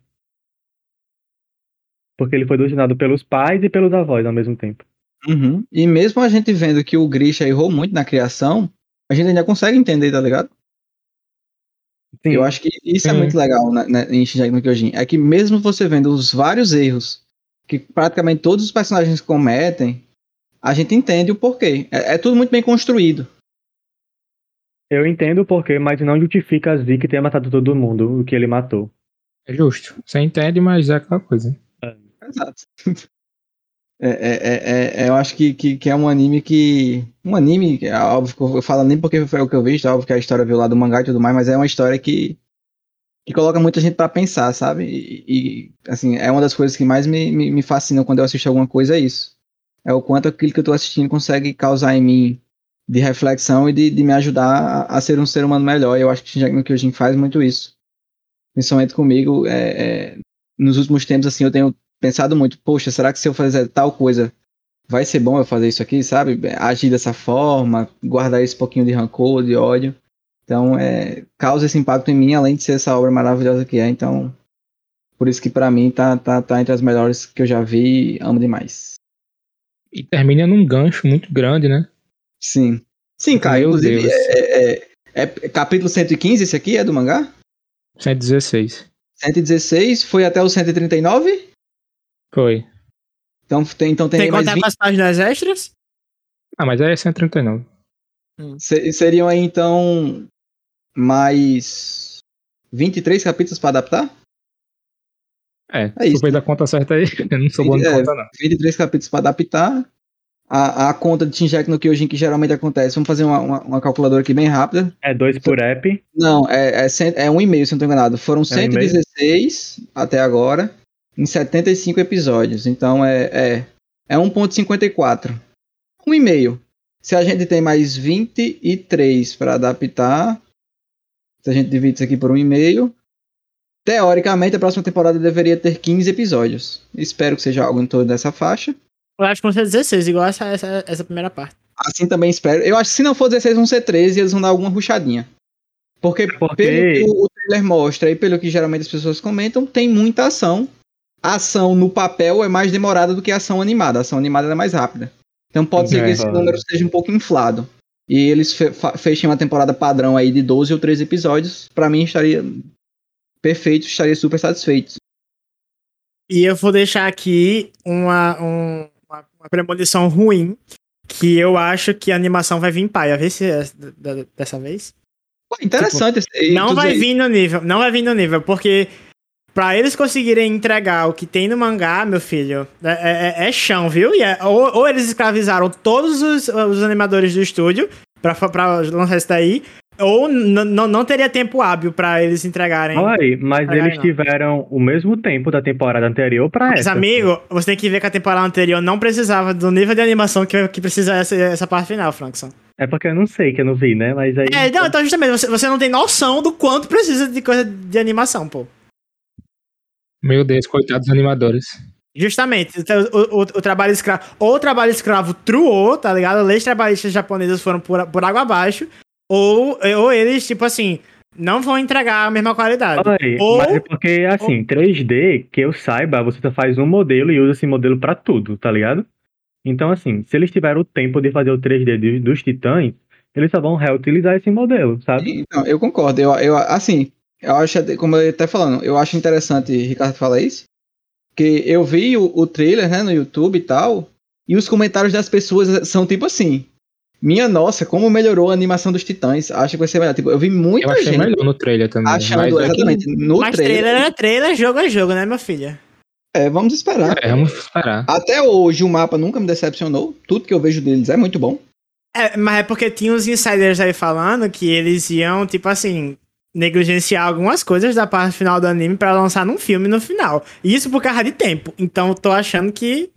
Porque ele foi doutrinado pelos pais e pelos avós ao mesmo tempo. Uhum. E mesmo a gente vendo que o Grisha errou muito na criação, a gente ainda consegue entender, tá ligado? Sim. Eu acho que isso uhum. é muito legal né, né, em Shingeki no Kyojin. É que mesmo você vendo os vários erros que praticamente todos os personagens cometem, a gente entende o porquê. É, é tudo muito bem construído. Eu entendo o porquê, mas não justifica a Zeke ter matado todo mundo o que ele matou. É justo. Você entende, mas é aquela coisa. Exato. É, é, é, é, eu acho que, que, que é um anime que... Um anime, é óbvio que eu falo nem porque foi o que eu vi, é óbvio que a história veio lá do mangá e tudo mais, mas é uma história que, que coloca muita gente pra pensar, sabe? E, e assim, é uma das coisas que mais me, me, me fascinam quando eu assisto alguma coisa, é isso. É o quanto aquilo que eu tô assistindo consegue causar em mim de reflexão e de, de me ajudar a, a ser um ser humano melhor. Eu acho que Shingeki no Kyojin faz muito isso. Principalmente comigo, é, é, nos últimos tempos, assim, eu tenho... pensado muito, poxa, será que se eu fizer tal coisa vai ser bom eu fazer isso aqui, sabe? Agir dessa forma, guardar esse pouquinho de rancor, de ódio. Então, é, causa esse impacto em mim, além de ser essa obra maravilhosa que é. Então, por isso que pra mim tá, tá, tá entre as melhores que eu já vi, amo demais. E termina num gancho muito grande, né? Sim. Sim, cara, meu inclusive, é, é, é, é capítulo cento e quinze, esse aqui é do mangá? cento e dezesseis. cento e dezesseis, foi até o cento e trinta e nove? Foi. Então tem, então tem, tem mais vinte... as páginas extras? Ah, mas aí é cento e trinta e nove. Hum. Se, seriam aí, então, mais vinte e três capítulos pra adaptar? É, é isso, fez né? a conta certa aí, eu não sou bom de é, conta não. vinte e três capítulos pra adaptar. A, a conta de Shingeki no Kyojin que geralmente acontece, vamos fazer uma, uma, uma calculadora aqui bem rápida. É dois por app? Não, é, é, cento, é um e meio, se não estou enganado. Foram é cento e dezesseis um até agora. Em setenta e cinco episódios, então é, é, é um ponto cinquenta e quatro. Um e meio. Se a gente tem mais vinte e três para adaptar, se a gente divide isso aqui por um e meio, teoricamente a próxima temporada deveria ter quinze episódios. Espero que seja algo em torno dessa faixa. Eu acho que vão ser dezesseis, igual essa, essa, essa primeira parte. Assim também espero. Eu acho que se não for dezesseis, vão ser treze e eles vão dar alguma ruchadinha. Porque, Porque pelo que o trailer mostra e pelo que geralmente as pessoas comentam, tem muita ação. A ação no papel é mais demorada do que a ação animada. A ação animada é mais rápida. Então pode ser que esse número seja um pouco inflado. E eles fe- fechem uma temporada padrão aí de doze ou treze episódios. Pra mim estaria perfeito, estaria super satisfeito. E eu vou deixar aqui uma, um, uma, uma premonição ruim. Que eu acho que a animação vai vir em paia. Vê se é dessa vez. Pô, interessante. Tipo, esse, não vai vir no nível. Não vai vir no nível, porque... pra eles conseguirem entregar o que tem no mangá, meu filho, é, é, é chão, viu? E é, ou, ou eles escravizaram todos os, os animadores do estúdio pra, pra lançar isso daí, ou n- n- não teria tempo hábil pra eles entregarem. Oi, mas entregarem, eles não. tiveram o mesmo tempo da temporada anterior pra mas, essa. Mas, amigo, você tem que ver que a temporada anterior não precisava do nível de animação que, que precisa essa, essa parte final, Frankson. É porque eu não sei, que eu não vi, né? Mas aí... é, não, então justamente, você, você não tem noção do quanto precisa de coisa de animação, pô. Meu Deus, coitados animadores. Justamente, o, o, o trabalho escravo, ou o trabalho escravo truou, tá ligado? Leis trabalhistas japonesas foram por, por água abaixo, ou, ou eles, tipo assim, não vão entregar a mesma qualidade. Oi, ou, mas é porque, assim, ou... três D, que eu saiba, você só faz um modelo e usa esse modelo pra tudo, tá ligado? Então, assim, se eles tiveram o tempo de fazer o três D dos, dos Titãs, eles só vão reutilizar esse modelo, sabe? Então, eu concordo, eu, eu, assim, eu acho, como eu tá falando, eu acho interessante, Ricardo, falar isso. Porque eu vi o, o trailer, né, no YouTube e tal, e os comentários das pessoas são tipo assim, minha nossa, como melhorou a animação dos Titãs, acho que vai ser melhor. Tipo, eu vi muita gente... Eu achei gente melhor no trailer também. Achando, mas exatamente, aqui... no mas trailer... Mas trailer é trailer, jogo é jogo, né, minha filha? É, vamos esperar. É, vamos esperar. Até hoje o Mappa nunca me decepcionou, tudo que eu vejo deles é muito bom. É, mas é porque tinha uns insiders aí falando que eles iam, tipo assim... negligenciar algumas coisas da parte final do anime pra lançar num filme no final. Isso por causa de tempo. Então eu tô achando que...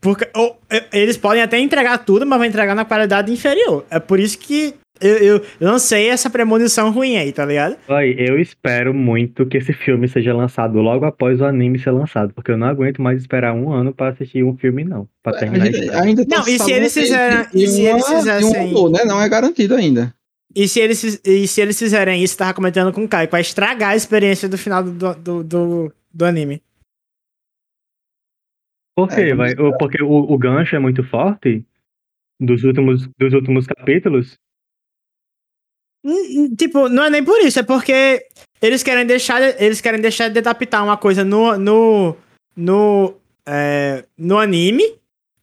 Por, ou, eles podem até entregar tudo, mas vão entregar na qualidade inferior. É por isso que eu, eu lancei essa premonição ruim aí, tá ligado? Oi, eu espero muito que esse filme seja lançado logo após o anime ser lançado, porque eu não aguento mais esperar um ano pra assistir um filme, não. Pra terminar isso. Não, e se eles fizessem... Não é garantido ainda. E se, eles, e se eles fizerem isso, tava comentando com o Kai, vai estragar a experiência do final do, do, do, do anime. Por quê? Vai? Porque o, o gancho é muito forte dos últimos, dos últimos capítulos? Tipo, não é nem por isso, é porque eles querem deixar, eles querem deixar de adaptar uma coisa no, no, no, é, no anime.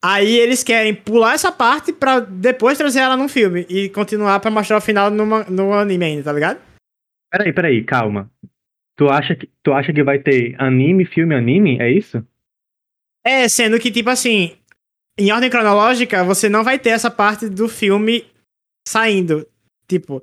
Aí eles querem pular essa parte pra depois trazer ela num filme e continuar pra mostrar o final numa, no anime ainda, tá ligado? Peraí, peraí, calma. Tu acha que, tu acha que vai ter anime, filme, anime? É isso? É, sendo que, tipo assim, em ordem cronológica, você não vai ter essa parte do filme saindo. Tipo,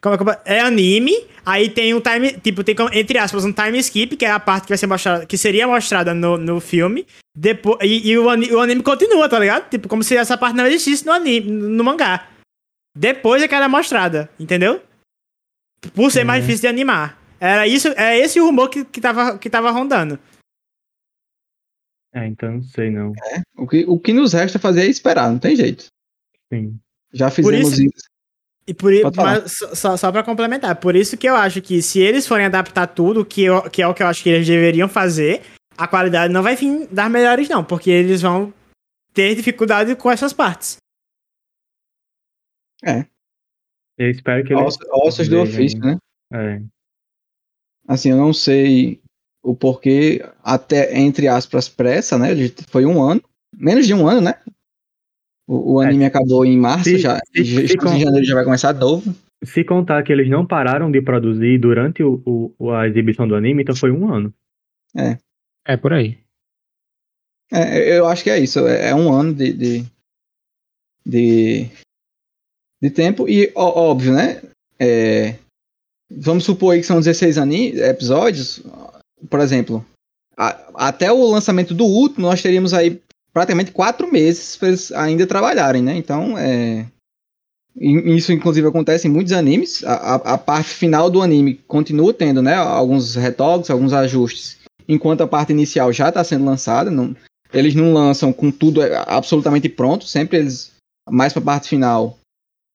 como, como, é anime, aí tem um time, tipo, tem, entre aspas, um time skip, que é a parte que vai ser mostrada, que seria mostrada no, no filme. Depois, e e o, anime, o anime continua, tá ligado? Tipo, como se essa parte não existisse no anime, no mangá. Depois é que ela é mostrada, entendeu? Por ser é. mais difícil de animar. Era isso, é esse o rumor que, que, tava, que tava rondando. É, então não sei não. É, o, que, o que nos resta fazer é esperar, não tem jeito. Sim. Já fizemos isso. isso. E por, mas, só, só pra complementar, por isso que eu acho que se eles forem adaptar tudo, que, eu, que é o que eu acho que eles deveriam fazer... A qualidade não vai vir das melhores, não, porque eles vão ter dificuldade com essas partes. É. Eu espero que eles... Ossos do ofício, né? É. Assim, eu não sei o porquê, até, entre aspas, pressa, né? Foi um ano, menos de um ano, né? O, o anime é. acabou em março, se, já, se, já se em com... janeiro já vai começar novo. Se contar que eles não pararam de produzir durante o, o, a exibição do anime, então foi um ano. É. É, por aí. É, eu acho que é isso. É um ano de... De, de, de tempo. E, ó, óbvio, né? É, vamos supor aí que são dezesseis anis, episódios. Por exemplo, a, até o lançamento do último, nós teríamos aí praticamente quatro meses para eles ainda trabalharem, né? Então, é, isso, inclusive, acontece em muitos animes. A, a, a parte final do anime continua tendo, né? Alguns retoques, alguns ajustes. Enquanto a parte inicial já está sendo lançada, não, eles não lançam com tudo absolutamente pronto, sempre eles, mais para a parte final,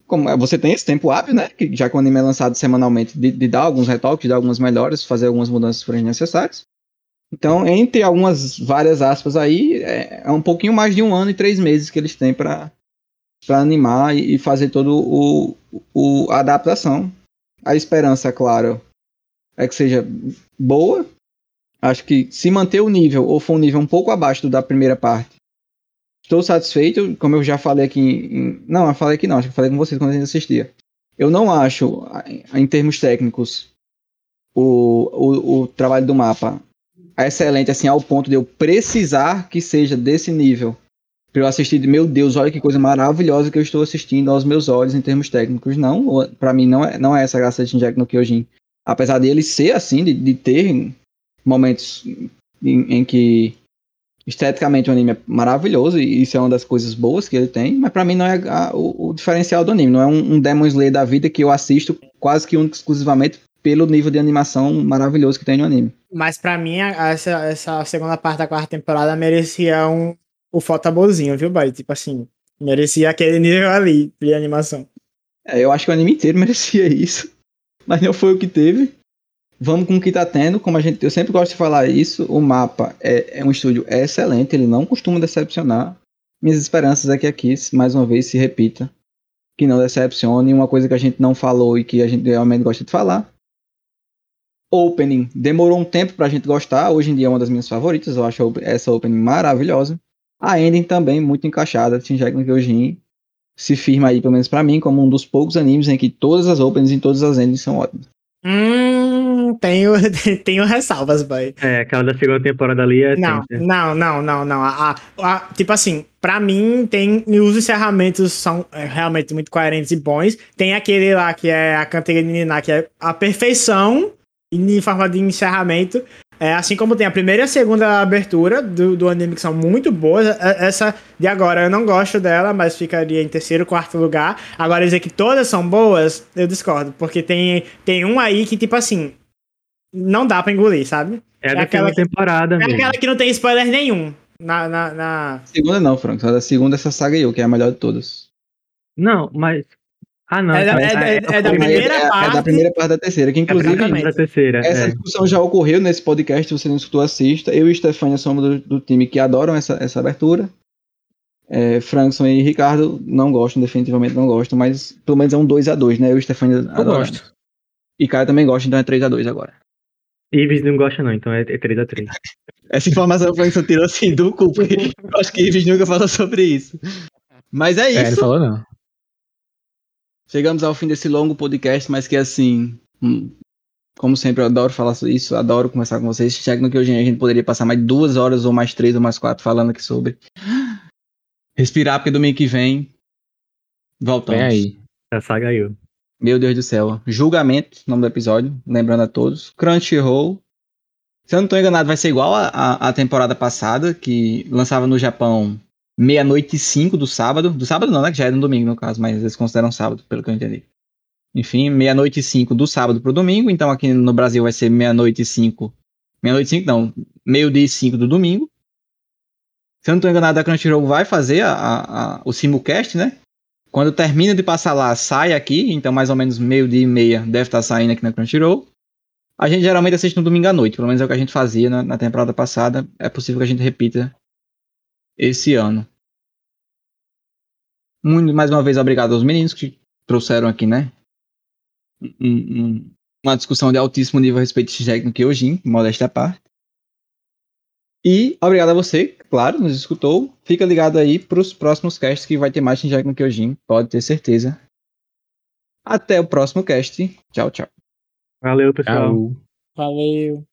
como você tem esse tempo hábil, né, que já que o anime é lançado semanalmente, de, de dar alguns retoques, de dar algumas melhores, fazer algumas mudanças se forem necessárias. Então, entre algumas várias aspas aí, é, é um pouquinho mais de um ano e três meses que eles têm para animar e, e fazer toda o, o, a adaptação. A esperança, claro, é que seja boa. Acho que se manter o nível, ou for um nível um pouco abaixo do da primeira parte, estou satisfeito, como eu já falei aqui... Em... Não, eu falei aqui não, acho que eu falei com vocês quando a gente assistia. Eu não acho, em termos técnicos, o, o, o trabalho do Mappa excelente, assim, ao ponto de eu precisar que seja desse nível. Para eu assistir, de, meu Deus, olha que coisa maravilhosa que eu estou assistindo aos meus olhos em termos técnicos. Não, para mim não é, não é essa graça de Shingeki no Kyojin. Apesar dele ser assim, de, de ter... momentos em, em que esteticamente o anime é maravilhoso, e isso é uma das coisas boas que ele tem, mas pra mim não é a, o, o diferencial do anime, não é um, um Demon Slayer da vida que eu assisto quase que único exclusivamente pelo nível de animação maravilhoso que tem no anime. Mas pra mim, essa, essa segunda parte da quarta temporada merecia um, o fotabozinho, viu, Bai? Tipo assim, merecia aquele nível ali de animação. É, eu acho que o anime inteiro merecia isso, mas não foi o que teve. Vamos com o que tá tendo, como a gente, eu sempre gosto de falar isso, o Mappa é, é um estúdio excelente, ele não costuma decepcionar. Minhas esperanças é que aqui, mais uma vez, se repita, que não decepcione. Uma coisa que a gente não falou e que a gente realmente gosta de falar: opening demorou um tempo pra gente gostar, hoje em dia é uma das minhas favoritas, eu acho essa opening maravilhosa. A ending também muito encaixada, Shingeki no Kyojin se firma aí, pelo menos pra mim, como um dos poucos animes em que todas as openings e todas as endings são ótimas. Hum, tenho, tenho ressalvas, boy. É, aquela da segunda temporada ali é... Não, assim, não, não, não, não. A, a, a, tipo assim, pra mim, tem... Os encerramentos são realmente muito coerentes e bons. Tem aquele lá que é a cantiga de Niná, que é a perfeição em forma de encerramento. É, assim como tem a primeira e a segunda abertura do, do anime, que são muito boas. Essa de agora eu não gosto dela, mas ficaria em terceiro, quarto lugar. Agora dizer que todas são boas, eu discordo. Porque tem, tem um aí que, tipo assim, não dá pra engolir, sabe? É, é da aquela temporada que, mesmo. É aquela que não tem spoiler nenhum. Na, na, na... Segunda não, Franco. A segunda é essa saga eu, que é a melhor de todas. Não, mas... Ah, não. É da, é, é, é, é da primeira é, parte. É da primeira parte da terceira, que inclusive é da terceira, essa é. discussão já ocorreu nesse podcast, se você não escutou, assista. Eu e Stefania somos do, do time que adoram essa, essa abertura. É, Frankson e Ricardo não gostam, definitivamente não gostam, mas pelo menos é um dois a dois, né? Eu e Stefania adoram. Eu gosto. E Caio também gosta, então é três a dois agora. Ives não gosta não, então é três a três. Essa informação o Frankson tirou assim do cu, porque eu acho que Ives nunca falou sobre isso. Mas é isso. É, ele falou não. Chegamos ao fim desse longo podcast, mas que assim, como sempre, eu adoro falar isso, adoro conversar com vocês. Shingeki no Kyojin, a gente poderia passar mais duas horas, ou mais três, ou mais quatro, falando aqui sobre. Respirar, porque domingo que vem, voltamos. Vem aí, a saga eu. Meu Deus do céu. Julgamento, nome do episódio, lembrando a todos. Crunchyroll. Se eu não estou enganado, vai ser igual a, a, a temporada passada, que lançava no Japão... meia-noite e cinco do sábado. Do sábado não, né? Que já era no domingo, no caso. Mas eles consideram sábado, pelo que eu entendi. Enfim, meia-noite e cinco do sábado pro domingo. Então aqui no Brasil vai ser meia-noite e cinco... Meia-noite e cinco, não. Meio-dia e cinco do domingo. Se eu não estou enganado, a Crunchyroll vai fazer a, a, a, o simulcast, né? Quando termina de passar lá, sai aqui. Então mais ou menos meio-dia e meia deve estar saindo aqui na Crunchyroll. A gente geralmente assiste no domingo à noite. Pelo menos é o que a gente fazia na, na temporada passada. É possível que a gente repita esse ano. Muito, mais uma vez, obrigado aos meninos que trouxeram aqui, né? Um, um, uma discussão de altíssimo nível a respeito de Shingeki no Kyojin, modéstia à parte. E obrigado a você, claro, nos escutou. Fica ligado aí para os próximos casts, que vai ter mais Shingeki no Kyojin, pode ter certeza. Até o próximo cast. Tchau, tchau. Valeu, pessoal. Tchau. Valeu.